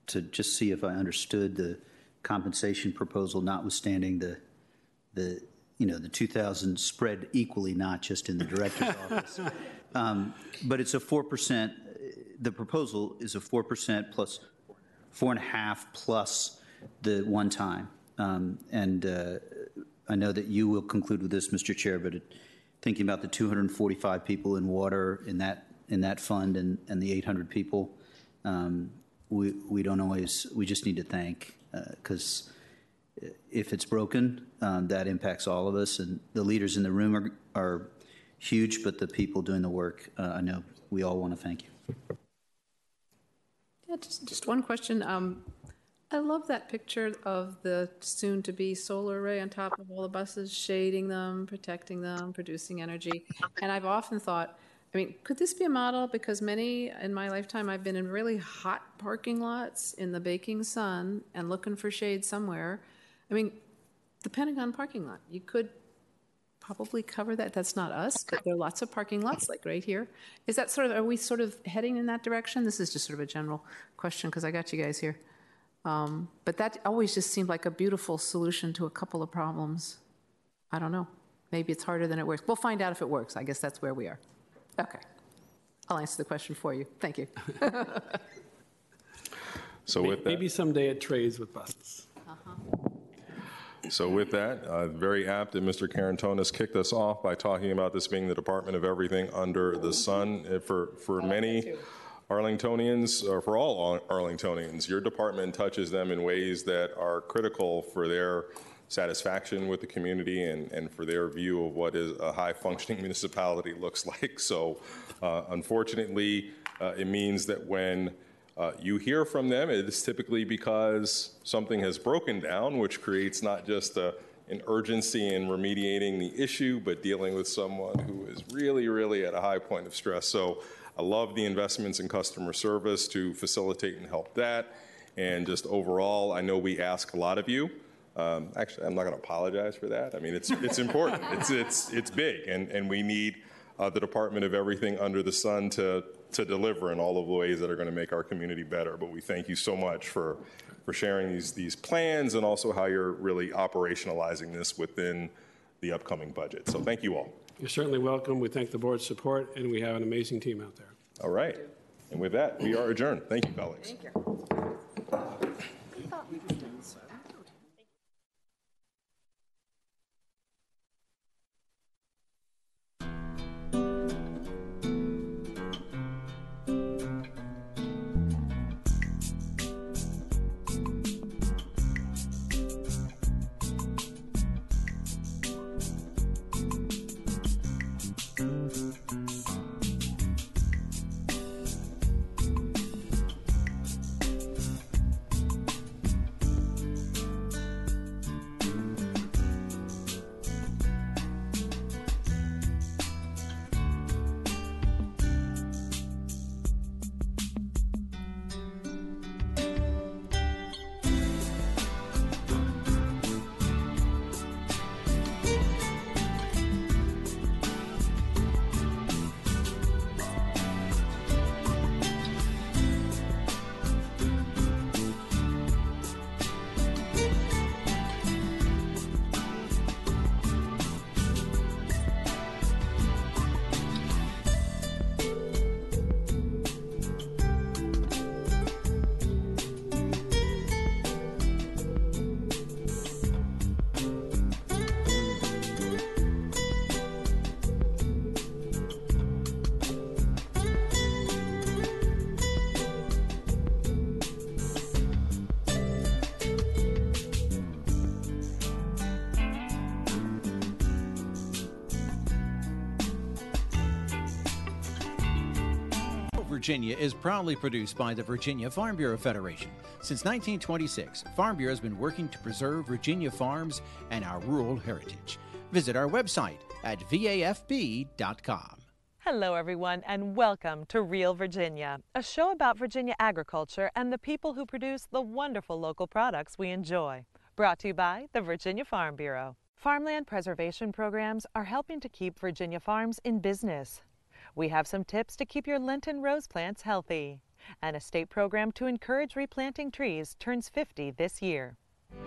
to just see if I understood the compensation proposal, notwithstanding the 2000 spread equally, not just in the director's office. But it's a 4%, the proposal is a 4% plus 4.5 plus the one time. I know that you will conclude with this, Mr. Chair, but thinking about the 245 people in water in that fund and the 800 people, we don't always, we just need to thank, because if it's broken, that impacts all of us. And the leaders in the room are huge, but the people doing the work, I know we all want to thank you. Yeah, just one question. I love that picture of the soon-to-be solar array on top of all the buses, shading them, protecting them, producing energy. And I've often thought, could this be a model? Because many in my lifetime, I've been in really hot parking lots in the baking sun and looking for shade somewhere. The Pentagon parking lot, you could probably cover that. That's not us, but there are lots of parking lots like right here. Is that are we heading in that direction? This is just a general question because I got you guys here. But that always just seemed like a beautiful solution to a couple of problems. I don't know. Maybe it's harder than it works. We'll find out if it works. I guess that's where we are. Okay. I'll answer the question for you. Thank you. So with that, maybe someday it trades with buses. So with that, very apt that Mr. Karantonis kicked us off by talking about this being the Department of Everything Under the Sun. For many Arlingtonians, or for all Arlingtonians, your department touches them in ways that are critical for their satisfaction with the community and for their view of what is a high-functioning municipality looks like. So unfortunately, it means that when you hear from them, it's typically because something has broken down, which creates not just an urgency in remediating the issue, but dealing with someone who is really, really at a high point of stress. So I love the investments in customer service to facilitate and help that. And just overall, I know we ask a lot of you. Actually, I'm not going to apologize for that. It's important. It's big, and we need the Department of Everything Under the Sun to deliver in all of the ways that are going to make our community better. But we thank you so much for sharing these plans and also how you're really operationalizing this within the upcoming budget. So thank you all. You're certainly welcome. We thank the board's support, and we have an amazing team out there. All right. And with that, we are adjourned. Thank you, colleagues. Thank you. Virginia is proudly produced by the Virginia Farm Bureau Federation. Since 1926, Farm Bureau has been working to preserve Virginia farms and our rural heritage. Visit our website at vafb.com. Hello, everyone, and welcome to Real Virginia, a show about Virginia agriculture and the people who produce the wonderful local products we enjoy. Brought to you by the Virginia Farm Bureau. Farmland preservation programs are helping to keep Virginia farms in business. We have some tips to keep your Lenten rose plants healthy. An estate program to encourage replanting trees turns 50 this year.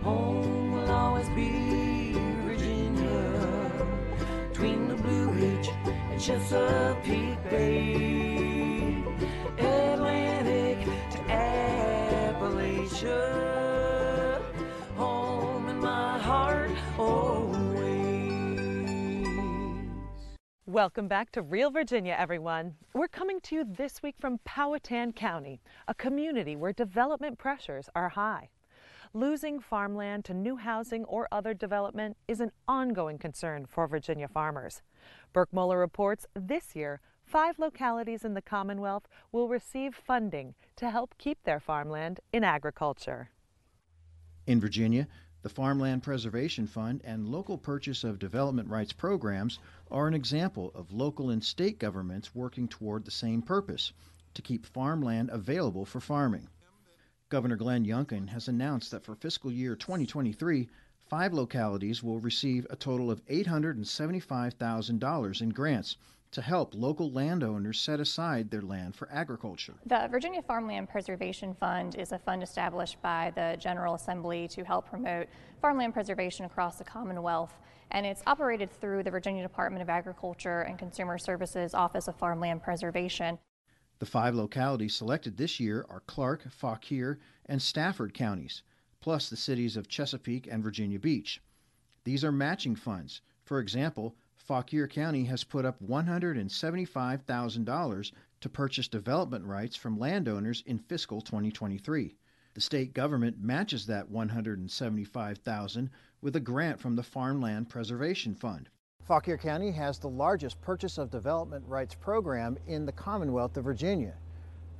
Home will always be Virginia, between the Blue Ridge and Chesapeake Bay, Atlantic to Appalachia, home in my heart always. Welcome back to Real Virginia, everyone. We're coming to you this week from Powhatan County, a community where development pressures are high. Losing farmland to new housing or other development is an ongoing concern for Virginia farmers. Burkmuller reports this year, 5 localities in the Commonwealth will receive funding to help keep their farmland in agriculture. In Virginia, the Farmland Preservation Fund and local purchase of development rights programs are an example of local and state governments working toward the same purpose, to keep farmland available for farming. Governor Glenn Youngkin has announced that for fiscal year 2023, 5 localities will receive a total of $875,000 in grants to help local landowners set aside their land for agriculture. The Virginia Farmland Preservation Fund is a fund established by the General Assembly to help promote farmland preservation across the Commonwealth, and it's operated through the Virginia Department of Agriculture and Consumer Services Office of Farmland Preservation. The 5 localities selected this year are Clark, Fauquier, and Stafford counties, plus the cities of Chesapeake and Virginia Beach. These are matching funds. For example, Fauquier County has put up $175,000 to purchase development rights from landowners in fiscal 2023. The state government matches that $175,000 with a grant from the Farmland Preservation Fund. Fauquier County has the largest purchase of development rights program in the Commonwealth of Virginia.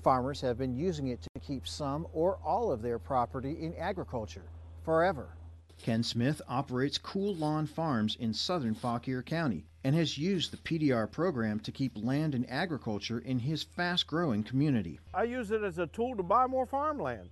Farmers have been using it to keep some or all of their property in agriculture forever. Ken Smith operates Cool Lawn Farms in southern Fauquier County and has used the PDR program to keep land in agriculture in his fast-growing community. I use it as a tool to buy more farmland.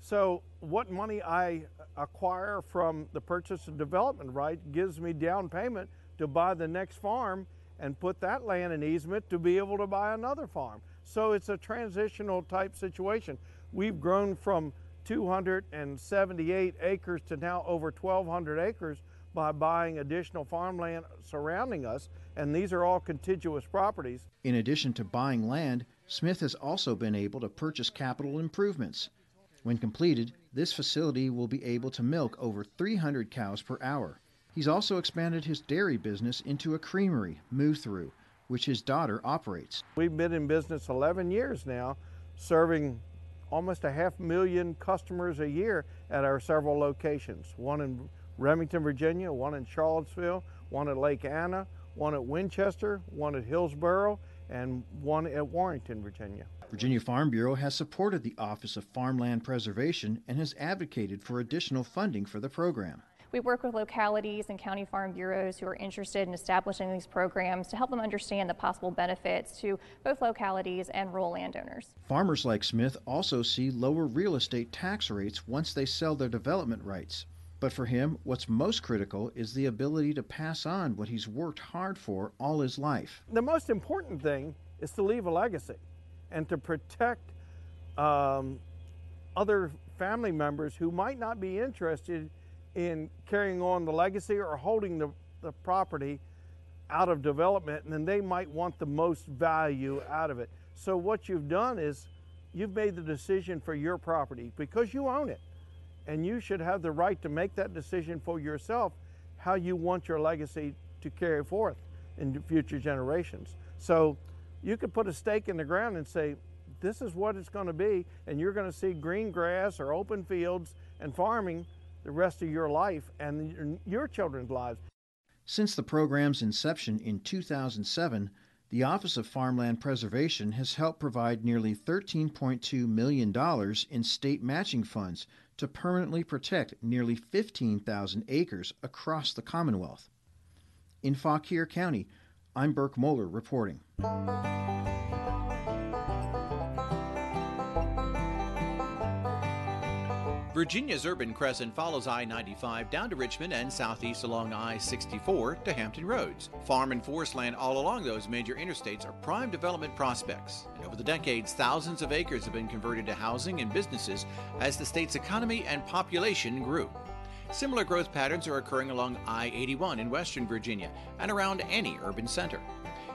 So what money I acquire from the purchase of development right gives me down payment to buy the next farm and put that land in easement to be able to buy another farm. So it's a transitional type situation. We've grown from 278 acres to now over 1,200 acres by buying additional farmland surrounding us, and these are all contiguous properties. In addition to buying land, Smith has also been able to purchase capital improvements. When completed, this facility will be able to milk over 300 cows per hour. He's also expanded his dairy business into a creamery, Moo Through, which his daughter operates. We've been in business 11 years now, serving almost a 500,000 customers a year at our several locations, one in Remington, Virginia, one in Charlottesville, one at Lake Anna, one at Winchester, one at Hillsboro, and one at Warrenton, Virginia. Virginia Farm Bureau has supported the Office of Farmland Preservation and has advocated for additional funding for the program. We work with localities and county farm bureaus who are interested in establishing these programs to help them understand the possible benefits to both localities and rural landowners. Farmers like Smith also see lower real estate tax rates once they sell their development rights. But for him, what's most critical is the ability to pass on what he's worked hard for all his life. The most important thing is to leave a legacy and to protect other family members who might not be interested in carrying on the legacy or holding the property out of development, and then they might want the most value out of it. So what you've done is you've made the decision for your property because you own it, and you should have the right to make that decision for yourself, how you want your legacy to carry forth in future generations. So you could put a stake in the ground and say, this is what it's going to be, and you're going to see green grass or open fields and farming the rest of your life and your children's lives. Since the program's inception in 2007, the The Office of Farmland Preservation has helped provide nearly $13.2 million in state matching funds to permanently protect nearly 15,000 acres across the Commonwealth. In Fauquier County, I'm Burke Moeller reporting. Virginia's Urban Crescent follows I-95 down to Richmond and southeast along I-64 to Hampton Roads. Farm and forest land all along those major interstates are prime development prospects. And over the decades, thousands of acres have been converted to housing and businesses as the state's economy and population grew. Similar growth patterns are occurring along I-81 in western Virginia and around any urban center.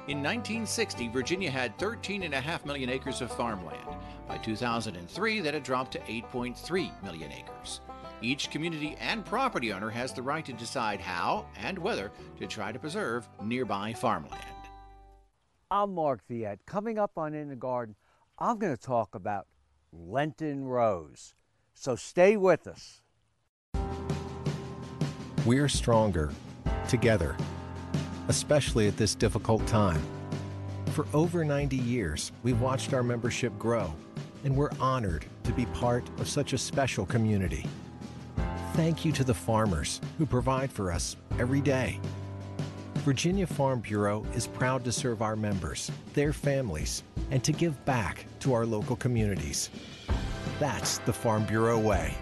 In 1960, Virginia had 13.5 million acres of farmland. By 2003, that had dropped to 8.3 million acres. Each community and property owner has the right to decide how and whether to try to preserve nearby farmland. I'm Mark Viet. Coming up on In the Garden, I'm going to talk about Lenten Rose. So stay with us. We're stronger together, especially at this difficult time. For over 90 years, we've watched our membership grow, and we're honored to be part of such a special community. Thank you to the farmers who provide for us every day. Virginia Farm Bureau is proud to serve our members, their families, and to give back to our local communities. That's the Farm Bureau way.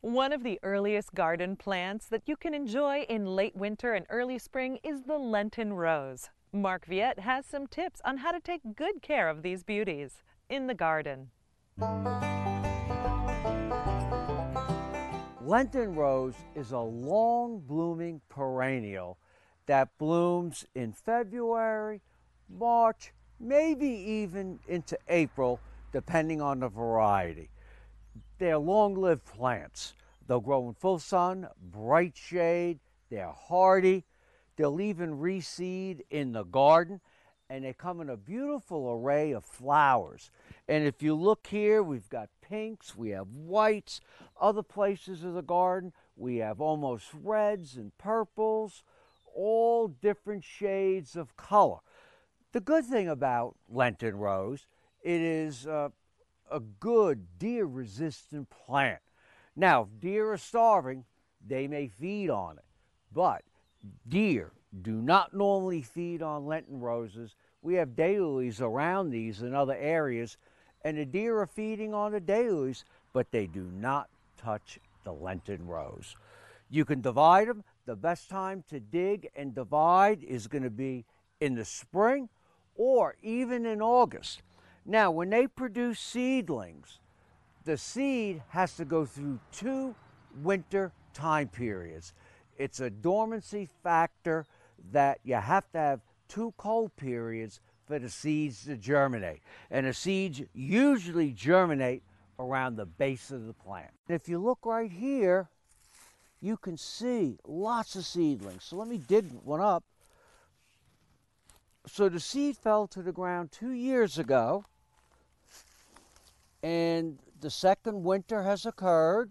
One of the earliest garden plants that you can enjoy in late winter and early spring is the Lenten Rose. Mark Viet has some tips on how to take good care of these beauties in the garden. Lenten Rose is a long blooming perennial that blooms in February, March, maybe even into April, depending on the variety. They're long-lived plants. They'll grow in full sun, bright shade, they're hardy. They'll even reseed in the garden, and they come in a beautiful array of flowers. And if you look here, we've got pinks, we have whites. Other places of the garden, we have almost reds and purples, all different shades of color. The good thing about Lenten Rose, it is a good deer-resistant plant. Now, if deer are starving, they may feed on it, but deer do not normally feed on Lenten roses. We have daylilies around these in other areas, and the deer are feeding on the daylilies, but they do not touch the Lenten rose. You can divide them. The best time to dig and divide is going to be in the spring or even in August. Now, when they produce seedlings, the seed has to go through two winter time periods. It's a dormancy factor that you have to have two cold periods for the seeds to germinate. And the seeds usually germinate around the base of the plant. And if you look right here, you can see lots of seedlings. So let me dig one up. So the seed fell to the ground 2 years ago, and the second winter has occurred.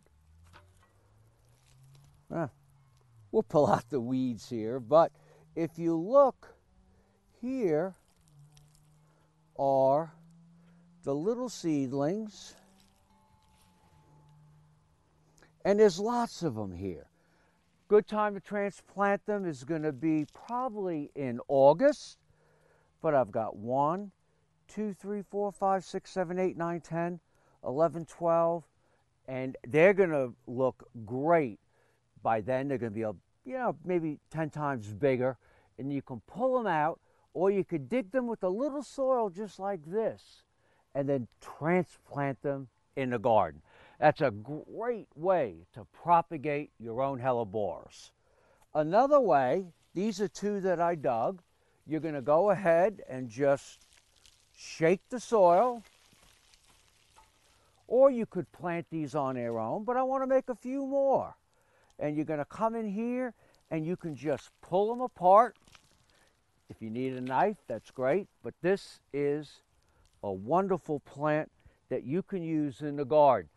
We'll pull out the weeds here, but if you look, here are the little seedlings, and there's lots of them here. Good time to transplant them is going to be probably in August, but I've got 1, 2, 3, 4, 5, 6, 7, 8, 9, 10, 11, 12, and they're going to look great. By then, they're going to be maybe 10 times bigger, and you can pull them out, or you could dig them with a little soil just like this and then transplant them in the garden. That's a great way to propagate your own hellebores. Another way, these are two that I dug. You're going to go ahead and just shake the soil, or you could plant these on their own, but I want to make a few more. And you're going to come in here and you can just pull them apart. If you need a knife, that's great. But this is a wonderful plant that you can use in the garden.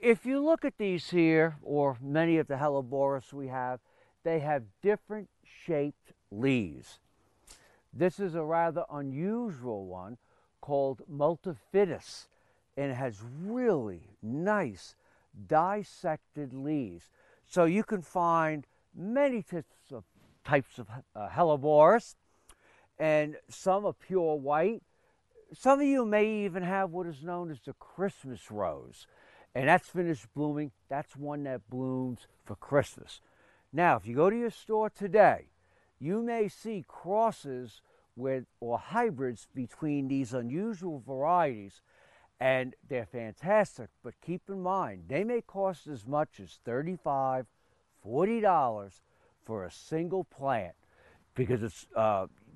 If you look at these here, or many of the helleborus we have, they have different shaped leaves. This is a rather unusual one called multifidus, and it has really nice dissected leaves. So you can find many types of hellebores, and some are pure white. Some of you may even have what is known as the Christmas rose, and that's finished blooming. That's one that blooms for Christmas. Now, if you go to your store today, you may see crosses with or hybrids between these unusual varieties, and they're fantastic. But keep in mind, they may cost as much as $35, $40 for a single plant, because it's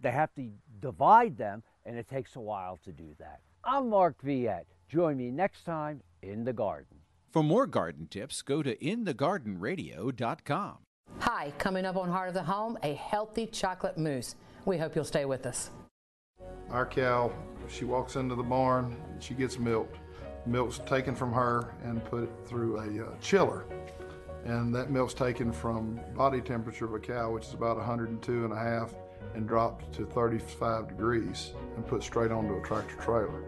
they have to divide them, and it takes a while to do that. I'm Mark Viette. Join me next time in the garden. For more garden tips, go to inthegardenradio.com. Hi, coming up on Heart of the Home, a healthy chocolate mousse. We hope you'll stay with us. Our cow, she walks into the barn, she gets milked. Milk's taken from her and put through a chiller. And that milk's taken from body temperature of a cow, which is about 102.5, and dropped to 35 degrees and put straight onto a tractor trailer.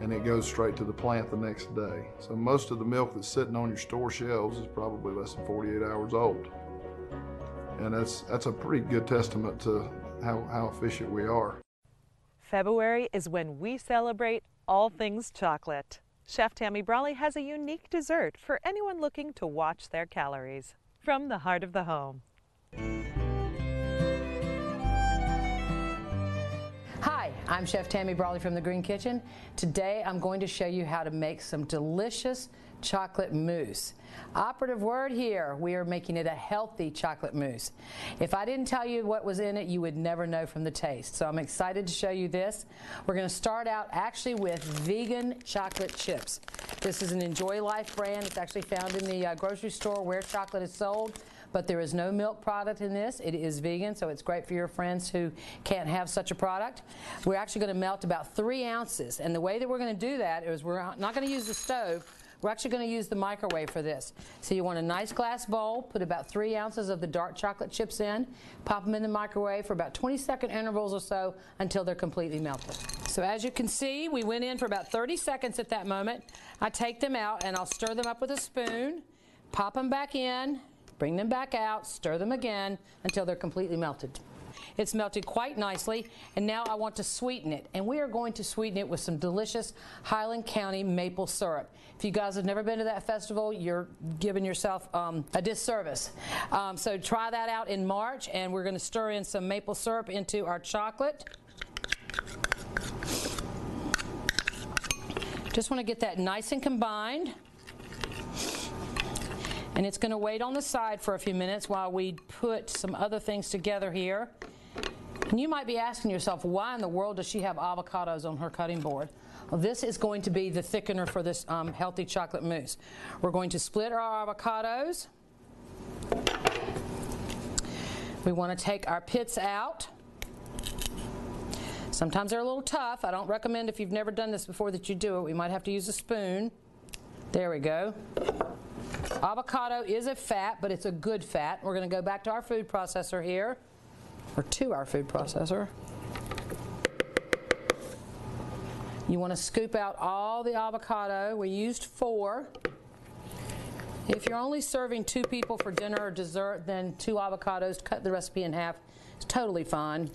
And it goes straight to the plant the next day. So most of the milk that's sitting on your store shelves is probably less than 48 hours old. And that's a pretty good testament to how efficient we are. February is when we celebrate all things chocolate. Chef Tammy Brawley has a unique dessert for anyone looking to watch their calories. From the heart of the home. Hi, I'm Chef Tammy Brawley from the Green Kitchen. Today I'm going to show you how to make some delicious chocolate mousse. Operative word here, we are making it a healthy chocolate mousse. If I didn't tell you what was in it, you would never know from the taste. So I'm excited to show you this. We're going to start out actually with vegan chocolate chips. This is an Enjoy Life brand. It's actually found in the grocery store where chocolate is sold. But there is no milk product in this. It is vegan, so it's great for your friends who can't have such a product. We're actually going to melt about 3 ounces. And the way that we're going to do that is we're not going to use the stove. We're actually going to use the microwave for this. So you want a nice glass bowl, put about 3 ounces of the dark chocolate chips in, pop them in the microwave for about 20-second intervals or so until they're completely melted. So as you can see, we went in for about 30 seconds at that moment. I take them out and I'll stir them up with a spoon, pop them back in, bring them back out, stir them again until they're completely melted. It's melted quite nicely, and now I want to sweeten it, and we are going to sweeten it with some delicious Highland County maple syrup. If you guys have never been to that festival, you're giving yourself a disservice. So try that out in March, and we're going to stir in some maple syrup into our chocolate. Just want to get that nice and combined. And it's going to wait on the side for a few minutes while we put some other things together here. And you might be asking yourself, why in the world does she have avocados on her cutting board? Well, this is going to be the thickener for this healthy chocolate mousse. We're going to split our avocados. We want to take our pits out. Sometimes they're a little tough. I don't recommend, if you've never done this before, that you do it. We might have to use a spoon. There we go. Avocado is a fat, but it's a good fat. We're going to go back to our food processor here, or to our food processor. You want to scoop out all the avocado. We used 4. If you're only serving 2 people for dinner or dessert, then 2 avocados, cut the recipe in half. It's totally fine.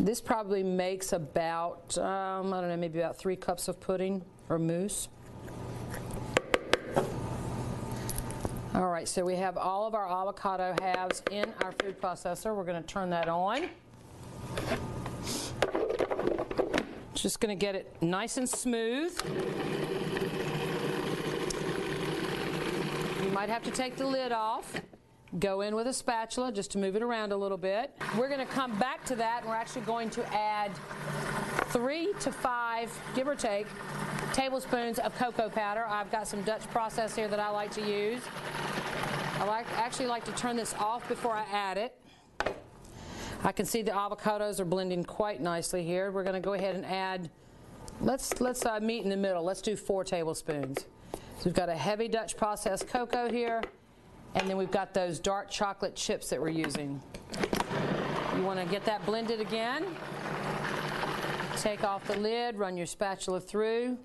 This probably makes about, I don't know, maybe about 3 cups of pudding or mousse. All right, so we have all of our avocado halves in our food processor. We're going to turn that on. Just going to get it nice and smooth. You might have to take the lid off. Go in with a spatula just to move it around a little bit. We're going to come back to that, and we're actually going to add 3 to 5, give or take, tablespoons of cocoa powder. I've got some Dutch process here that I like to use. I actually like to turn this off before I add it. I can see the avocados are blending quite nicely here. We're going to go ahead and add, let's meet in the middle. Let's do 4 tablespoons. So we've got a heavy Dutch process cocoa here, and then we've got those dark chocolate chips that we're using. You want to get that blended again. Take off the lid, run your spatula through.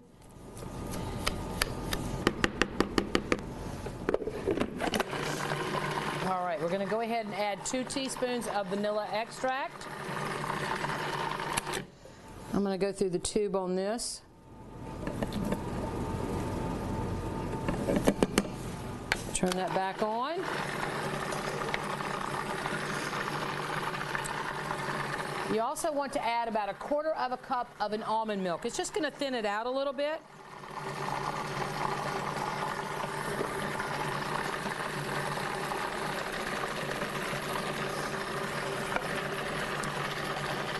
All right, we're going to go ahead and add 2 teaspoons of vanilla extract. I'm going to go through the tube on this. Turn that back on. You also want to add about 1/4 cup of an almond milk. It's just going to thin it out a little bit.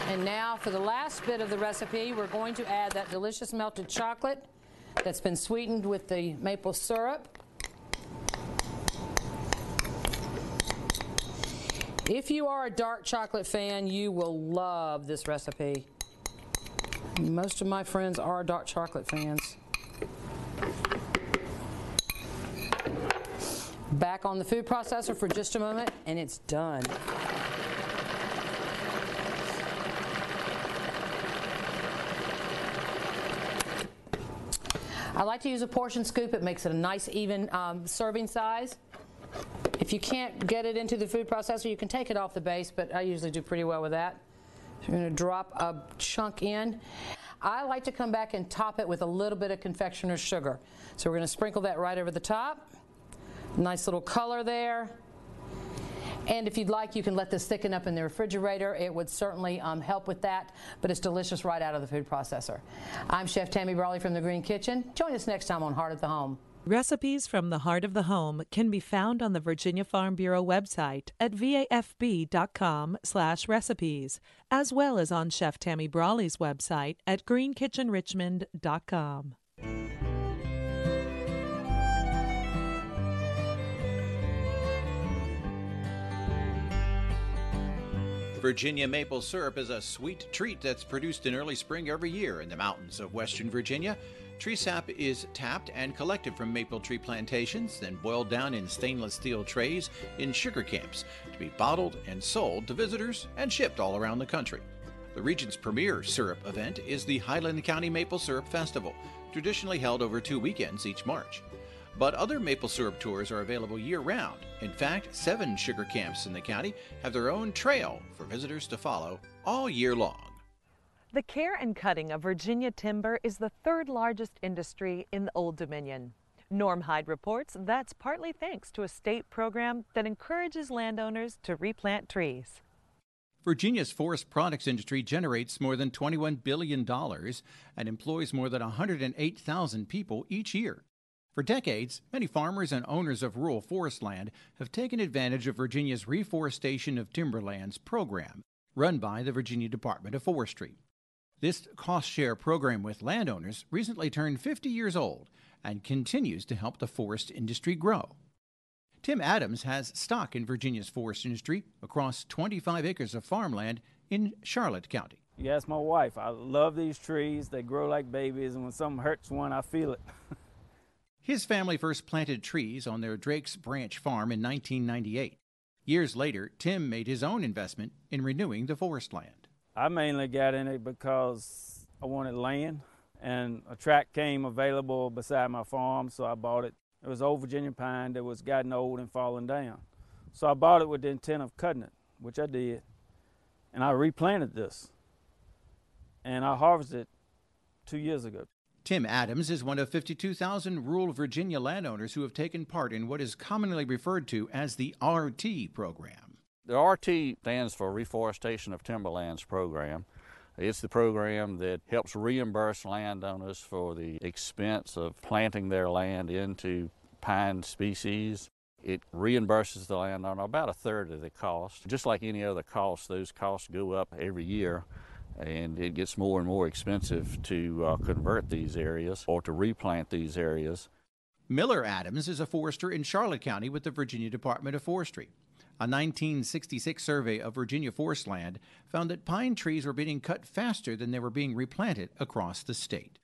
And now for the last bit of the recipe, we're going to add that delicious melted chocolate that's been sweetened with the maple syrup. If you are a dark chocolate fan, you will love this recipe. Most of my friends are dark chocolate fans. Back on the food processor for just a moment, and it's done. I like to use a portion scoop. It makes it a nice, even serving size. If you can't get it into the food processor, you can take it off the base, but I usually do pretty well with that. So you're going to drop a chunk in. I like to come back and top it with a little bit of confectioner's sugar. So we're going to sprinkle that right over the top. Nice little color there. And if you'd like, you can let this thicken up in the refrigerator. It would certainly help with that, but it's delicious right out of the food processor. I'm Chef Tammy Brawley from The Green Kitchen. Join us next time on Heart of the Home. Recipes from the Heart of the Home can be found on the Virginia Farm Bureau website at vafb.com/recipes, as well as on Chef Tammy Brawley's website at greenkitchenrichmond.com. Virginia maple syrup is a sweet treat that's produced in early spring every year in the mountains of Western Virginia. Tree sap is tapped and collected from maple tree plantations, then boiled down in stainless steel trays in sugar camps to be bottled and sold to visitors and shipped all around the country. The region's premier syrup event is the Highland County Maple Syrup Festival, traditionally held over 2 weekends each March. But other maple syrup tours are available year-round. In fact, 7 sugar camps in the county have their own trail for visitors to follow all year long. The care and cutting of Virginia timber is the 3rd largest industry in the Old Dominion. Norm Hyde reports that's partly thanks to a state program that encourages landowners to replant trees. Virginia's forest products industry generates more than $21 billion and employs more than 108,000 people each year. For decades, many farmers and owners of rural forest land have taken advantage of Virginia's Reforestation of Timberlands program, run by the Virginia Department of Forestry. This cost-share program with landowners recently turned 50 years old and continues to help the forest industry grow. Tim Adams has stock in Virginia's forest industry across 25 acres of farmland in Charlotte County. You ask my wife, I love these trees. They grow like babies, and when something hurts one, I feel it. His family first planted trees on their Drake's Branch farm in 1998. Years later, Tim made his own investment in renewing the forest land. I mainly got in it because I wanted land, and a tract came available beside my farm, so I bought it. It was old Virginia pine that was gotten old and falling down. So I bought it with the intent of cutting it, which I did, and I replanted this, and I harvested it 2 years ago. Tim Adams is one of 52,000 rural Virginia landowners who have taken part in what is commonly referred to as the RT program. The RT stands for Reforestation of Timberlands program. It's the program that helps reimburse landowners for the expense of planting their land into pine species. It reimburses the landowner about 1/3 of the cost. Just like any other cost, those costs go up every year. And it gets more and more expensive to convert these areas or to replant these areas. Miller Adams is a forester in Charlotte County with the Virginia Department of Forestry. A 1966 survey of Virginia forest land found that pine trees were being cut faster than they were being replanted across the state.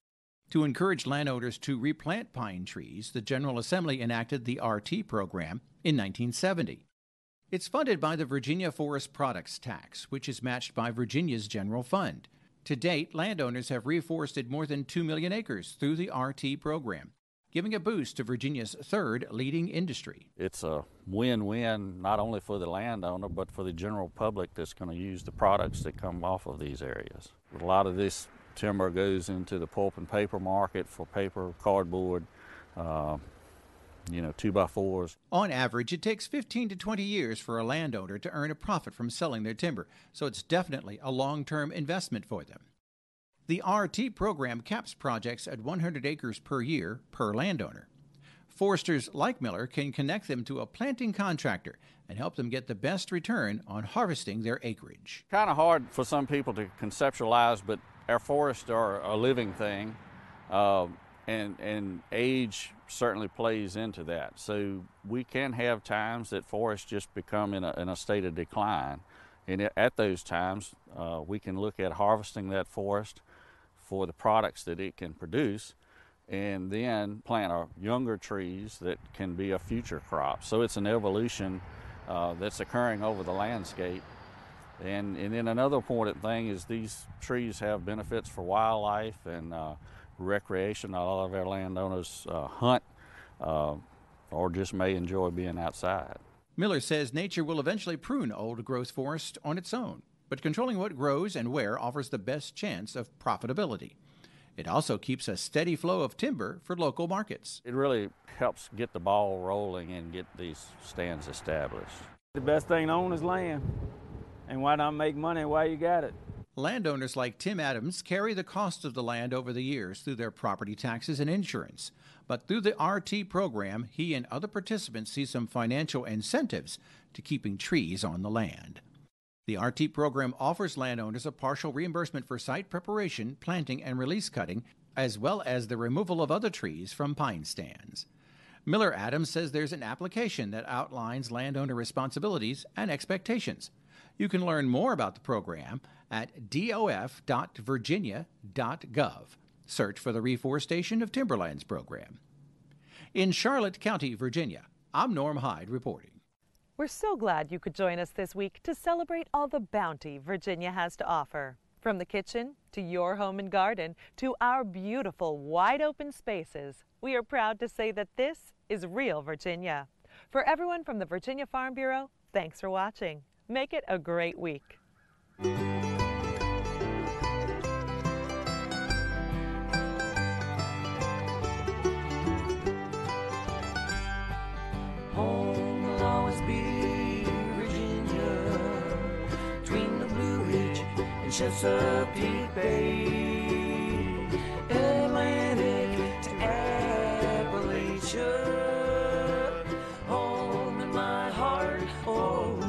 To encourage landowners to replant pine trees, the General Assembly enacted the RT program in 1970. It's funded by the Virginia Forest Products Tax, which is matched by Virginia's General Fund. To date, landowners have reforested more than 2 million acres through the RT program, giving a boost to Virginia's third leading industry. It's a win-win not only for the landowner, but for the general public that's going to use the products that come off of these areas. A lot of this timber goes into the pulp and paper market for paper, cardboard, 2x4s. On average, it takes 15 to 20 years for a landowner to earn a profit from selling their timber, so it's definitely a long-term investment for them. The RT program caps projects at 100 acres per year per landowner. Foresters like Miller can connect them to a planting contractor and help them get the best return on harvesting their acreage. Kind of hard for some people to conceptualize, but our forests are a living thing. And age certainly plays into that. So we can have times that forests just become in a state of decline. And at those times, we can look at harvesting that forest for the products that it can produce and then plant our younger trees that can be a future crop. So it's an evolution that's occurring over the landscape. And then another important thing is these trees have benefits for wildlife and recreation. A lot of our landowners hunt or just may enjoy being outside. Miller says nature will eventually prune old growth forests on its own, but controlling what grows and where offers the best chance of profitability. It also keeps a steady flow of timber for local markets. It really helps get the ball rolling and get these stands established. The best thing to own is land, and why not make money while you got it? Landowners like Tim Adams carry the cost of the land over the years through their property taxes and insurance. But through the RT program, he and other participants see some financial incentives to keeping trees on the land. The RT program offers landowners a partial reimbursement for site preparation, planting, and release cutting, as well as the removal of other trees from pine stands. Miller Adams says there's an application that outlines landowner responsibilities and expectations. You can learn more about the program at dof.virginia.gov. Search for the Reforestation of Timberlands program. In Charlotte County, Virginia, I'm Norm Hyde reporting. We're so glad you could join us this week to celebrate all the bounty Virginia has to offer. From the kitchen to your home and garden to our beautiful wide open spaces, we are proud to say that this is real Virginia. For everyone from the Virginia Farm Bureau, thanks for watching. Make it a great week. Home will always be Virginia, between the Blue Ridge and Chesapeake Bay, Atlantic to Appalachia, home in my heart always.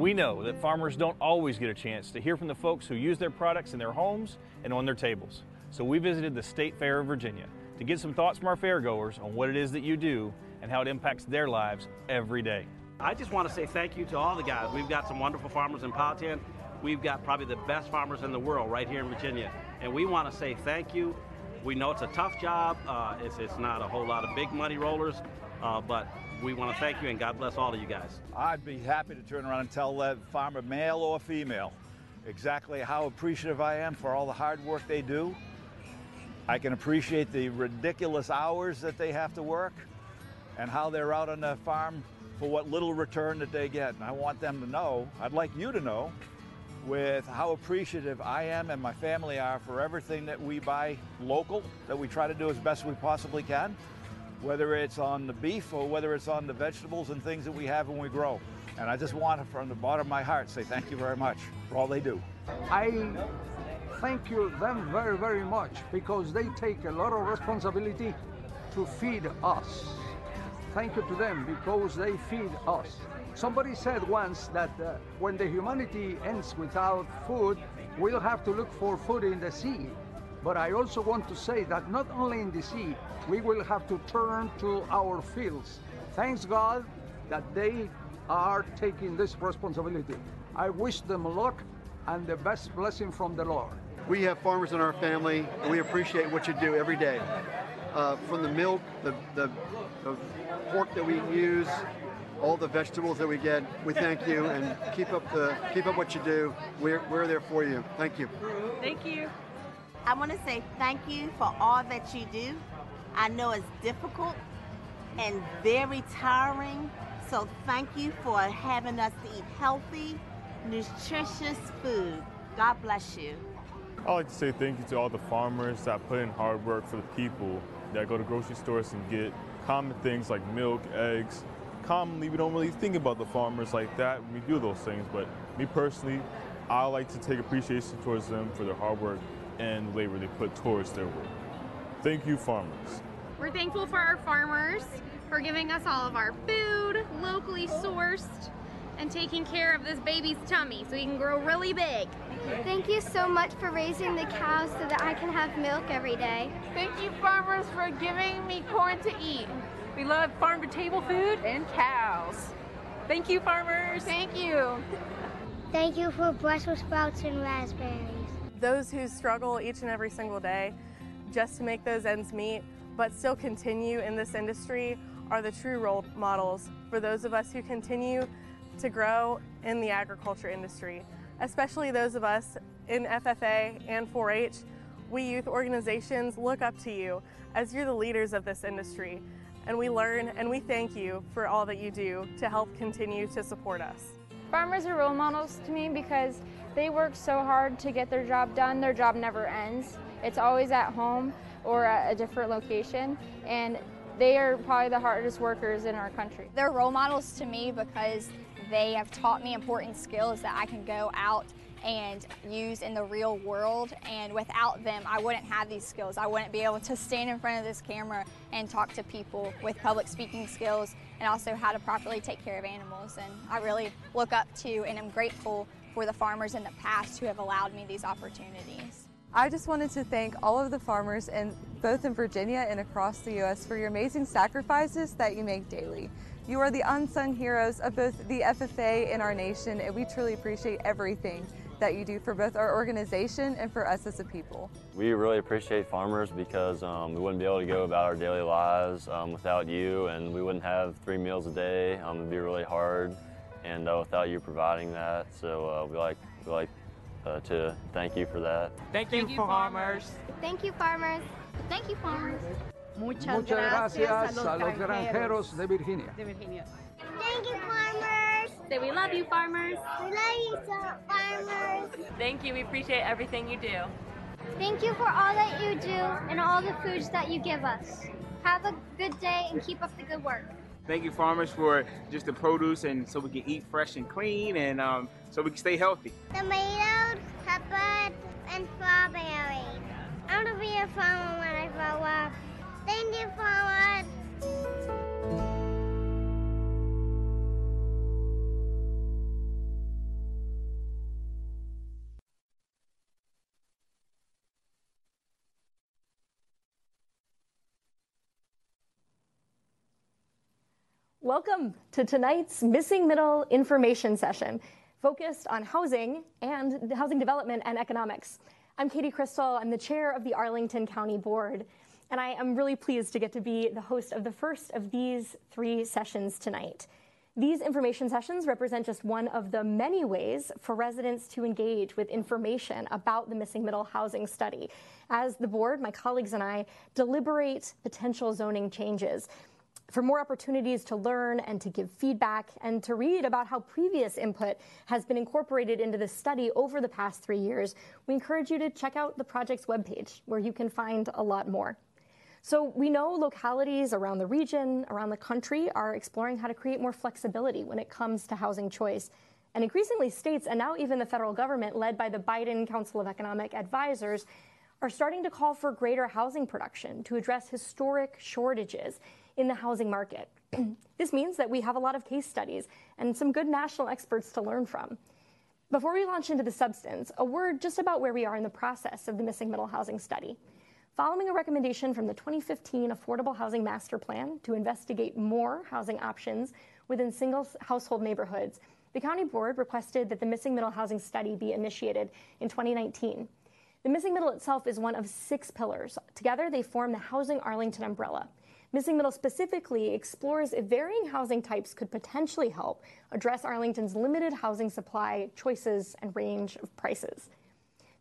We know that farmers don't always get a chance to hear from the folks who use their products in their homes and on their tables. So we visited the State Fair of Virginia to get some thoughts from our fairgoers on what it is that you do and how it impacts their lives every day. I just want to say thank you to all the guys. We've got some wonderful farmers in Powhatan. We've got probably the best farmers in the world right here in Virginia. And we want to say thank you. We know it's a tough job. It's not a whole lot of big money rollers, but we want to thank you, and God bless all of you guys. I'd be happy to turn around and tell that farmer, male or female, exactly how appreciative I am for all the hard work they do. I can appreciate the ridiculous hours that they have to work and how they're out on the farm for what little return that they get. And I want them to know, I'd like you to know, with how appreciative I am and my family are for everything that we buy local, that we try to do as best we possibly can, whether it's on the beef or whether it's on the vegetables and things that we have when we grow. And I just want to, from the bottom of my heart, say thank you very much for all they do. I thank you them very, very much because they take a lot of responsibility to feed us. Thank you to them because they feed us. Somebody said once that when the humanity ends without food, we'll have to look for food in the sea. But I also want to say that not only in the sea, we will have to turn to our fields. Thanks God that they are taking this responsibility. I wish them luck and the best blessing from the Lord. We have farmers in our family, and we appreciate what you do every day. From the milk, the pork that we use, all the vegetables that we get, we thank you, and keep up what you do. We're there for you. Thank you. Thank you. I want to say thank you for all that you do. I know it's difficult and very tiring, so thank you for having us to eat healthy, nutritious food. God bless you. I'd like to say thank you to all the farmers that put in hard work for the people that go to grocery stores and get common things like milk, eggs. Commonly, we don't really think about the farmers like that when we do those things, but me personally, I like to take appreciation towards them for their hard work and labor they put towards their work. Thank you, farmers. We're thankful for our farmers for giving us all of our food, locally sourced, and taking care of this baby's tummy so he can grow really big. Thank you so much for raising the cows so that I can have milk every day. Thank you, farmers, for giving me corn to eat. We love farm-to-table food and cows. Thank you, farmers. Thank you. Thank you for Brussels sprouts and raspberries. Those who struggle each and every single day just to make those ends meet, but still continue in this industry, are the true role models for those of us who continue to grow in the agriculture industry, especially those of us in FFA and 4-H. We youth organizations look up to you as you're the leaders of this industry, and we learn and we thank you for all that you do to help continue to support us. Farmers are role models to me because they work so hard to get their job done. Their job never ends. It's always at home or at a different location, and they are probably the hardest workers in our country. They're role models to me because they have taught me important skills that I can go out and use in the real world, and without them I wouldn't have these skills. I wouldn't be able to stand in front of this camera and talk to people with public speaking skills, and also how to properly take care of animals. And I really look up to and I'm grateful for the farmers in the past who have allowed me these opportunities. I just wanted to thank all of the farmers both in Virginia and across the U.S. for your amazing sacrifices that you make daily. You are the unsung heroes of both the FFA and our nation, and we truly appreciate everything that you do for both our organization and for us as a people. We really appreciate farmers because we wouldn't be able to go about our daily lives without you, and we wouldn't have 3 meals a day. It'd be really hard, and without you providing that, so we like to thank you for that. Thank you farmers. Thank you, farmers. Thank you, farmers. Muchas gracias a los granjeros de Virginia. Thank you, farmers. Say we love you, farmers. We love you, farmers. Thank you. We appreciate everything you do. Thank you for all that you do and all the foods that you give us. Have a good day and keep up the good work. Thank you, farmers, for just the produce, and so we can eat fresh and clean, and so we can stay healthy. Tomatoes, peppers, and strawberries. I want to be a farmer when I grow up. Thank you, farmers. Welcome to tonight's Missing Middle Information Session, focused on housing and housing development and economics. I'm Katie Cristol. I'm the chair of the Arlington County Board, and I am really pleased to get to be the host of the first of these 3 sessions tonight. These information sessions represent just one of the many ways for residents to engage with information about the Missing Middle Housing Study. As the board, my colleagues and I deliberate potential zoning changes, for more opportunities to learn and to give feedback and to read about how previous input has been incorporated into the study over the past 3 years, we encourage you to check out the project's webpage, where you can find a lot more. So we know localities around the region, around the country, are exploring how to create more flexibility when it comes to housing choice. And increasingly, states and now even the federal government, led by the Biden Council of Economic Advisors, are starting to call for greater housing production to address historic shortages in the housing market. This means that we have a lot of case studies and some good national experts to learn from. Before we launch into the substance, a word just about where we are in the process of the Missing Middle Housing Study. Following a recommendation from the 2015 Affordable Housing Master Plan to investigate more housing options within single household neighborhoods, the the county board requested that the missing middle housing study be initiated in 2019. The missing middle itself is one of 6 pillars. Together, they form the Housing Arlington umbrella. Missing middle specifically explores if varying housing types could potentially help address Arlington's limited housing supply, choices, and range of prices.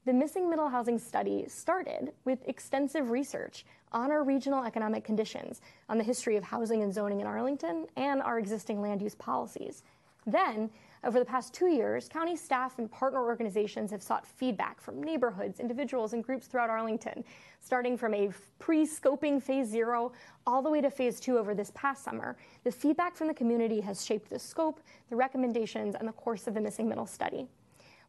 The Missing Middle Housing Study started with extensive research on our regional economic conditions, on the history of housing and zoning in Arlington, and our existing land use policies. Then, over the past 2 years, county staff and partner organizations have sought feedback from neighborhoods, individuals, and groups throughout Arlington, starting from a pre-scoping phase 0 all the way to phase 2 over this past summer. The feedback from the community has shaped the scope, the recommendations, and the course of the Missing Middle Study.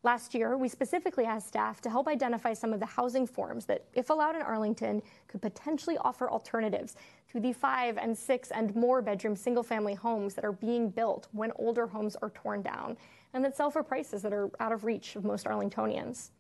Last year, we specifically asked staff to help identify some of the housing forms that, if allowed in Arlington, could potentially offer alternatives to the 5 and 6 and more bedroom single-family homes that are being built when older homes are torn down and that sell for prices that are out of reach of most Arlingtonians.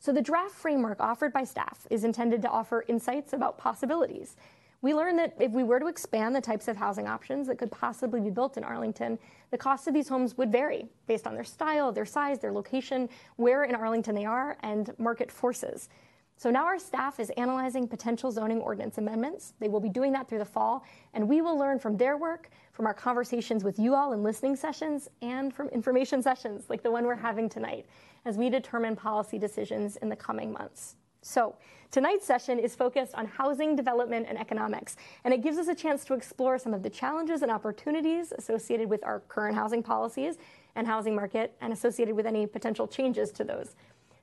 So the draft framework offered by staff is intended to offer insights about possibilities. We learned that if we were to expand the types of housing options that could possibly be built in Arlington, the cost of these homes would vary based on their style, their size, their location, where in Arlington they are, and market forces. So now our staff is analyzing potential zoning ordinance amendments. They will be doing that through the fall, and we will learn from their work, from our conversations with you all in listening sessions, and from information sessions like the one we're having tonight, as we determine policy decisions in the coming months. So tonight's session is focused on housing, development, and economics, and it gives us a chance to explore some of the challenges and opportunities associated with our current housing policies and housing market, and associated with any potential changes to those.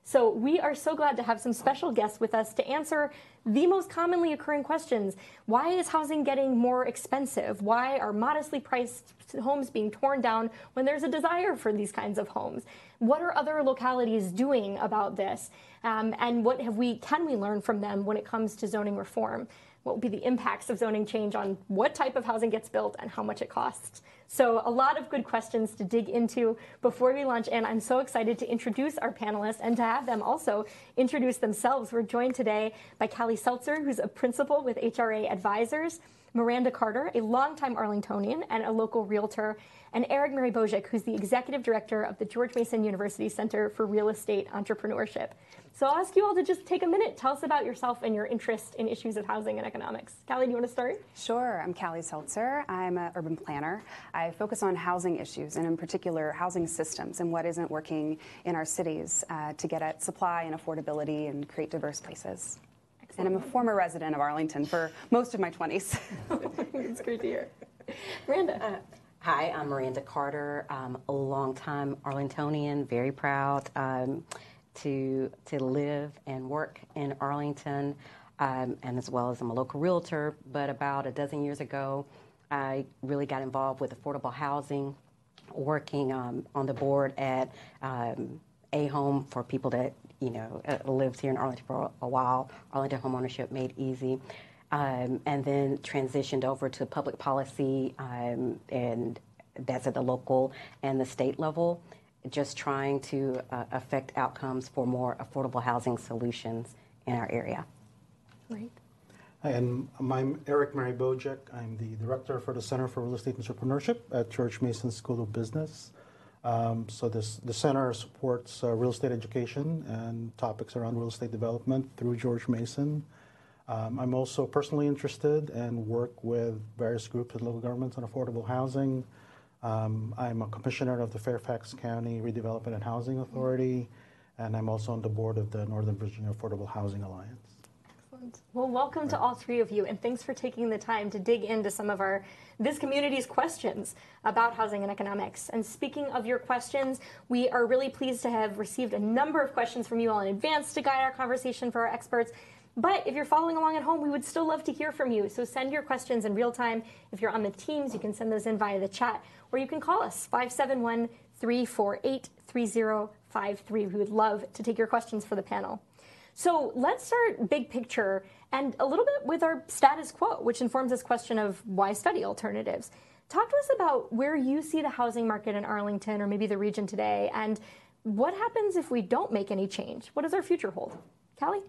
So we are so glad to have some special guests with us to answer the most commonly occurring questions. Why is housing getting more expensive? Why are modestly priced homes being torn down when there's a desire for these kinds of homes? What are other localities doing about this? And what can we learn from them when it comes to zoning reform? What will be the impacts of zoning change on what type of housing gets built and how much it costs? So a lot of good questions to dig into. Before we launch in, I'm so excited to introduce our panelists and to have them also introduce themselves. We're joined today by Callie Seltzer, who's a principal with HRA Advisors, Miranda Carter, a longtime Arlingtonian and a local realtor, and Eric Maribojoc, who's the executive director of the George Mason University Center for Real Estate Entrepreneurship. So I'll ask you all to just take a minute, tell us about yourself and your interest in issues of housing and economics. Callie, do you want to start? Sure. I'm Callie Seltzer. I'm an urban planner. I focus on housing issues, and in particular, housing systems and what isn't working in our cities to get at supply and affordability and create diverse places. Excellent. And I'm a former resident of Arlington for most of my 20s. It's great to hear. Miranda. Hi, I'm Miranda Carter. I'm a longtime Arlingtonian, very proud. To live and work in Arlington, and as well as I'm a local realtor, but about a dozen years ago, I really got involved with affordable housing, working on the board at a home for people that, you know, lived here in Arlington for a while, Arlington Homeownership Made Easy, and then transitioned over to public policy, and that's at the local and the state level, just trying to affect outcomes for more affordable housing solutions in our area. Right. Hi, and I'm Eric Maribojoc. I'm the director for the Center for Real Estate Entrepreneurship at George Mason School of Business. So the center supports real estate education and topics around real estate development through George Mason. I'm also personally interested and work with various groups at local governments on affordable housing. I'm a commissioner of the Fairfax County Redevelopment and Housing Authority, and I'm also on the board of the Northern Virginia Affordable Housing Alliance. Excellent. Well, welcome to all three of you, and thanks for taking the time to dig into some of this community's questions about housing and economics. And speaking of your questions, we are really pleased to have received a number of questions from you all in advance to guide our conversation for our experts. But if you're following along at home, we would still love to hear from you. So send your questions in real time. If you're on the Teams, you can send those in via the chat, or you can call us, 571-348-3053. We would love to take your questions for the panel. So let's start big picture and a little bit with our status quo, which informs this question of why study alternatives. Talk to us about where you see the housing market in Arlington or maybe the region today, and what happens if we don't make any change? What does our future hold? Callie?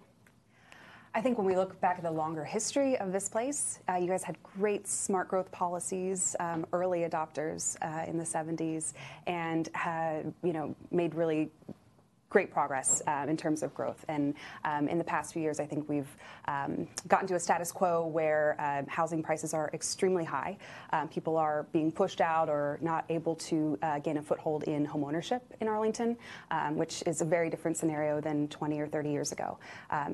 I think when we look back at the longer history of this place, you guys had great smart growth policies, early adopters in the 70s, and had, you know, made really great progress in terms of growth. And in the past few years, I think we've gotten to a status quo where housing prices are extremely high. People are being pushed out or not able to gain a foothold in homeownership in Arlington, which is a very different scenario than 20 or 30 years ago.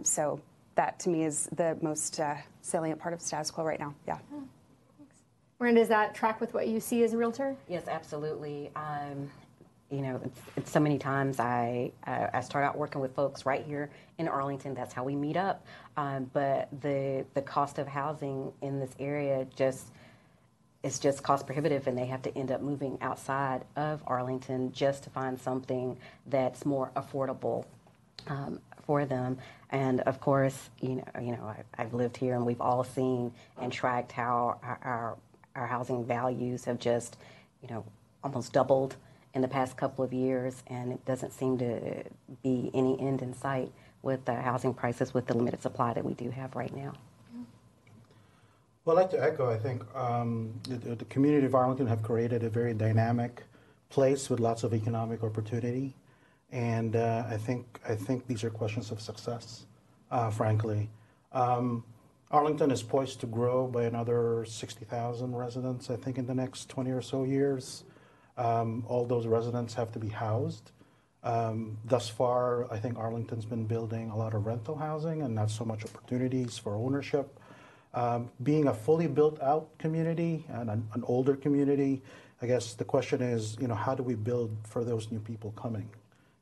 So that, to me, is the most salient part of status quo right now. Yeah. Oh, thanks. Miranda, does that track with what you see as a realtor? Yes, absolutely. You know, it's so many times I start out working with folks right here in Arlington. That's how we meet up. But the cost of housing in this area is just cost prohibitive, and they have to end up moving outside of Arlington just to find something that's more affordable for them. And of course, you know, I've lived here, and we've all seen and tracked how our housing values have just, you know, almost doubled in the past couple of years, and it doesn't seem to be any end in sight with the housing prices with the limited supply that we do have right now. Well, I'd like to echo, I think, the community of Arlington have created a very dynamic place with lots of economic opportunity, and I think these are questions of success, frankly. Arlington is poised to grow by another 60,000 residents, I think, in the next 20 or so years. All those residents have to be housed. Thus far, I think Arlington's been building a lot of rental housing and not so much opportunities for ownership. Being a fully built-out community and an older community, I guess the question is, you know, how do we build for those new people coming,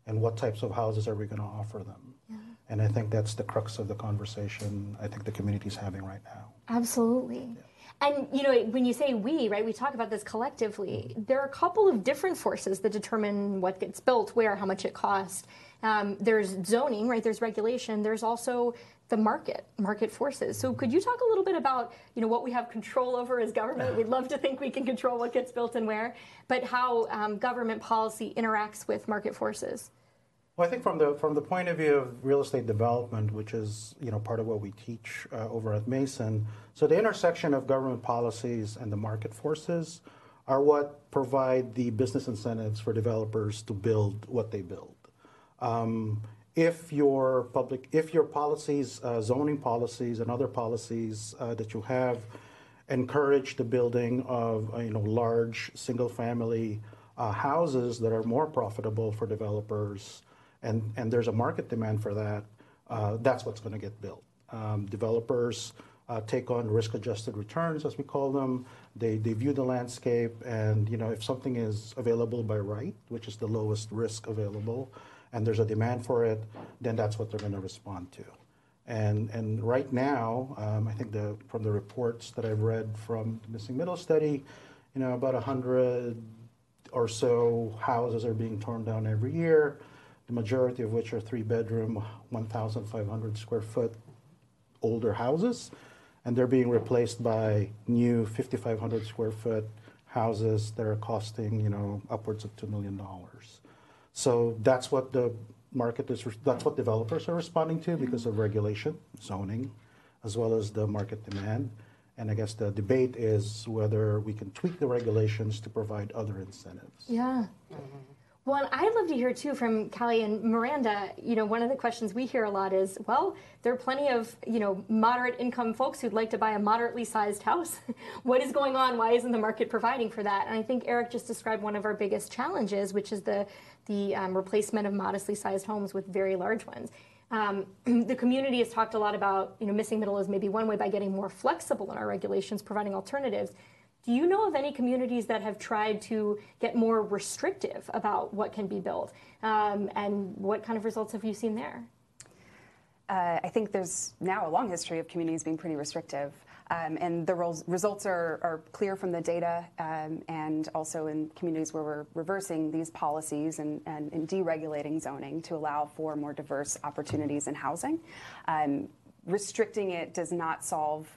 and what types of houses are we going to offer them? Yeah. And I think that's the crux of the conversation I think the community's having right now. Absolutely. Yeah. And, you know, when you say we, right, we talk about this collectively. There are a couple of different forces that determine what gets built, where, how much it costs. There's zoning, right, there's regulation. There's also the market forces. So could you talk a little bit about, you know, what we have control over as government? We'd love to think we can control what gets built and where, but how government policy interacts with market forces. Well, I think from the point of view of real estate development, which is, you know, part of what we teach over at Mason, so the intersection of government policies and the market forces are what provide the business incentives for developers to build what they build. If your policies, zoning policies, and other policies that you have encourage the building of large single-family houses that are more profitable for developers. And there's a market demand for that, that's what's going to get built. Developers take on risk-adjusted returns, as we call them. They view the landscape, and you know, if something is available by right, which is the lowest risk available, and there's a demand for it, then that's what they're going to respond to. And right now, I think from the reports that I've read from the Missing Middle Study, you know, about 100 or so houses are being torn down every year. The majority of which are three-bedroom, 1,500-square-foot older houses, and they're being replaced by new 5,500-square-foot houses that are costing, you know, upwards of $2 million. So that's what the market is. That's what developers are responding to because of regulation, zoning, as well as the market demand. And I guess the debate is whether we can tweak the regulations to provide other incentives. Yeah. Well, and I'd love to hear, too, from Callie and Miranda, you know, one of the questions we hear a lot is, well, there are plenty of, you know, moderate income folks who'd like to buy a moderately sized house. What is going on? Why isn't the market providing for that? And I think Eric just described one of our biggest challenges, which is the replacement of modestly sized homes with very large ones. The community has talked a lot about, you know, missing middle is maybe one way by getting more flexible in our regulations, providing alternatives. Do you know of any communities that have tried to get more restrictive about what can be built? And what kind of results have you seen there? I think there's now a long history of communities being pretty restrictive. And the results are clear from the data, and also in communities where we're reversing these policies and deregulating zoning to allow for more diverse opportunities in housing. Restricting it does not solve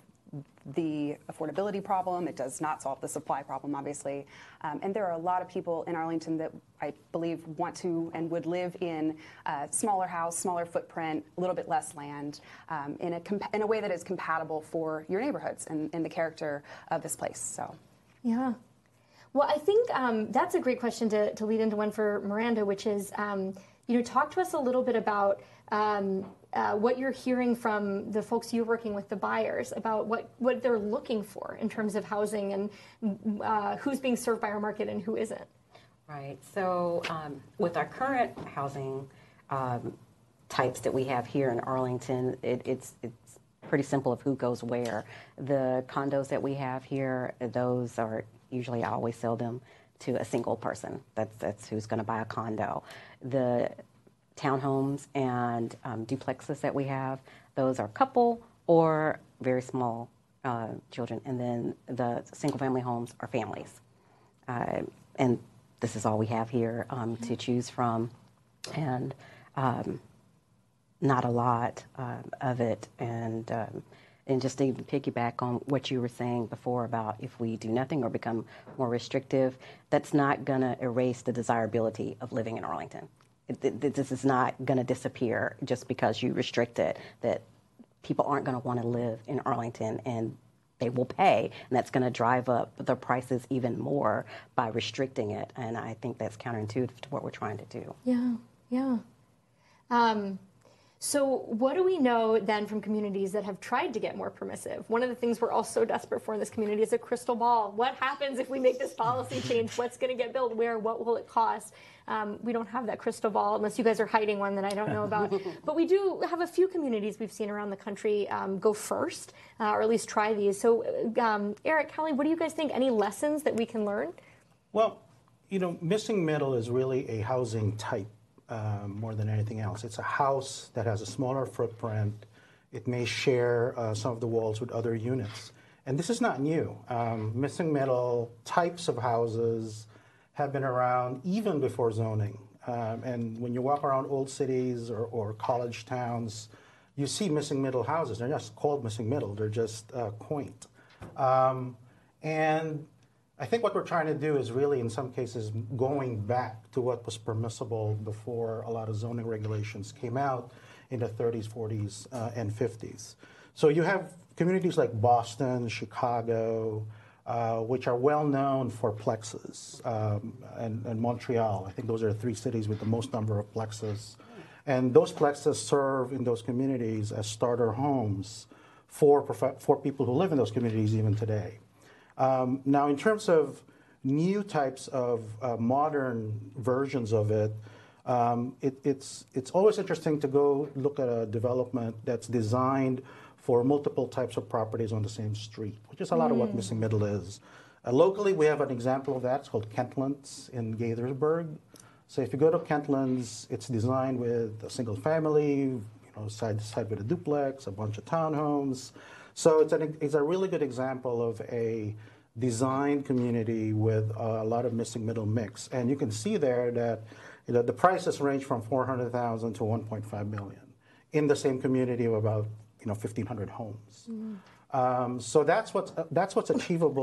the affordability problem. It does not solve the supply problem, obviously. And there are a lot of people in Arlington that I believe want to and would live in a smaller house, smaller footprint, a little bit less land, in a way that is compatible for your neighborhoods and the character of this place. So, yeah. Well, I think that's a great question to lead into one for Miranda, which is, you know, talk to us a little bit about what you're hearing from the folks you're working with, the buyers, about what they're looking for in terms of housing and who's being served by our market and who isn't. Right. So with our current housing types that we have here in Arlington, it's pretty simple of who goes where. The condos that we have here, those are usually, I always sell them to a single person. That's who's going to buy a condo. The townhomes and duplexes that we have, those are couple or very small children. And then the single-family homes are families. And this is all we have here to choose from, and not a lot of it. And just to even piggyback on what you were saying before about if we do nothing or become more restrictive, that's not going to erase the desirability of living in Arlington. This is not going to disappear just because you restrict it, that people aren't going to want to live in Arlington, and they will pay, and that's going to drive up the prices even more by restricting it. And I think that's counterintuitive to what we're trying to do. Yeah, yeah. So what do we know then from communities that have tried to get more permissive? One of the things we're all so desperate for in this community is a crystal ball. What happens if we make this policy change? What's going to get built where? What will it cost? We don't have that crystal ball, unless you guys are hiding one that I don't know about. But we do have a few communities we've seen around the country go first, or at least try these. So Eric, Callie, what do you guys think? Any lessons that we can learn? Well, you know, missing middle is really a housing type. More than anything else. It's a house that has a smaller footprint. It may share some of the walls with other units. And this is not new. Missing middle types of houses have been around even before zoning. And when you walk around old cities or college towns, you see missing middle houses. They're not called missing middle. They're just quaint. And I think what we're trying to do is really, in some cases, going back to what was permissible before a lot of zoning regulations came out in the 30s, 40s, and 50s. So you have communities like Boston, Chicago, which are well known for plexes, and Montreal. I think those are the three cities with the most number of plexes. And those plexes serve in those communities as starter homes for people who live in those communities even today. Now, in terms of new types of modern versions of it, it's always interesting to go look at a development that's designed for multiple types of properties on the same street, which is a lot of what missing middle is. Locally, we have an example of that. It's called Kentlands in Gaithersburg. So if you go to Kentlands, it's designed with a single family, you know, side to side with a duplex, a bunch of townhomes. So it's a really good example of a designed community with a lot of missing middle mix. And you can see there that, you know, the prices range from $400,000 to $1.5 million in the same community of about, you know, 1,500 homes. So that's what's achievable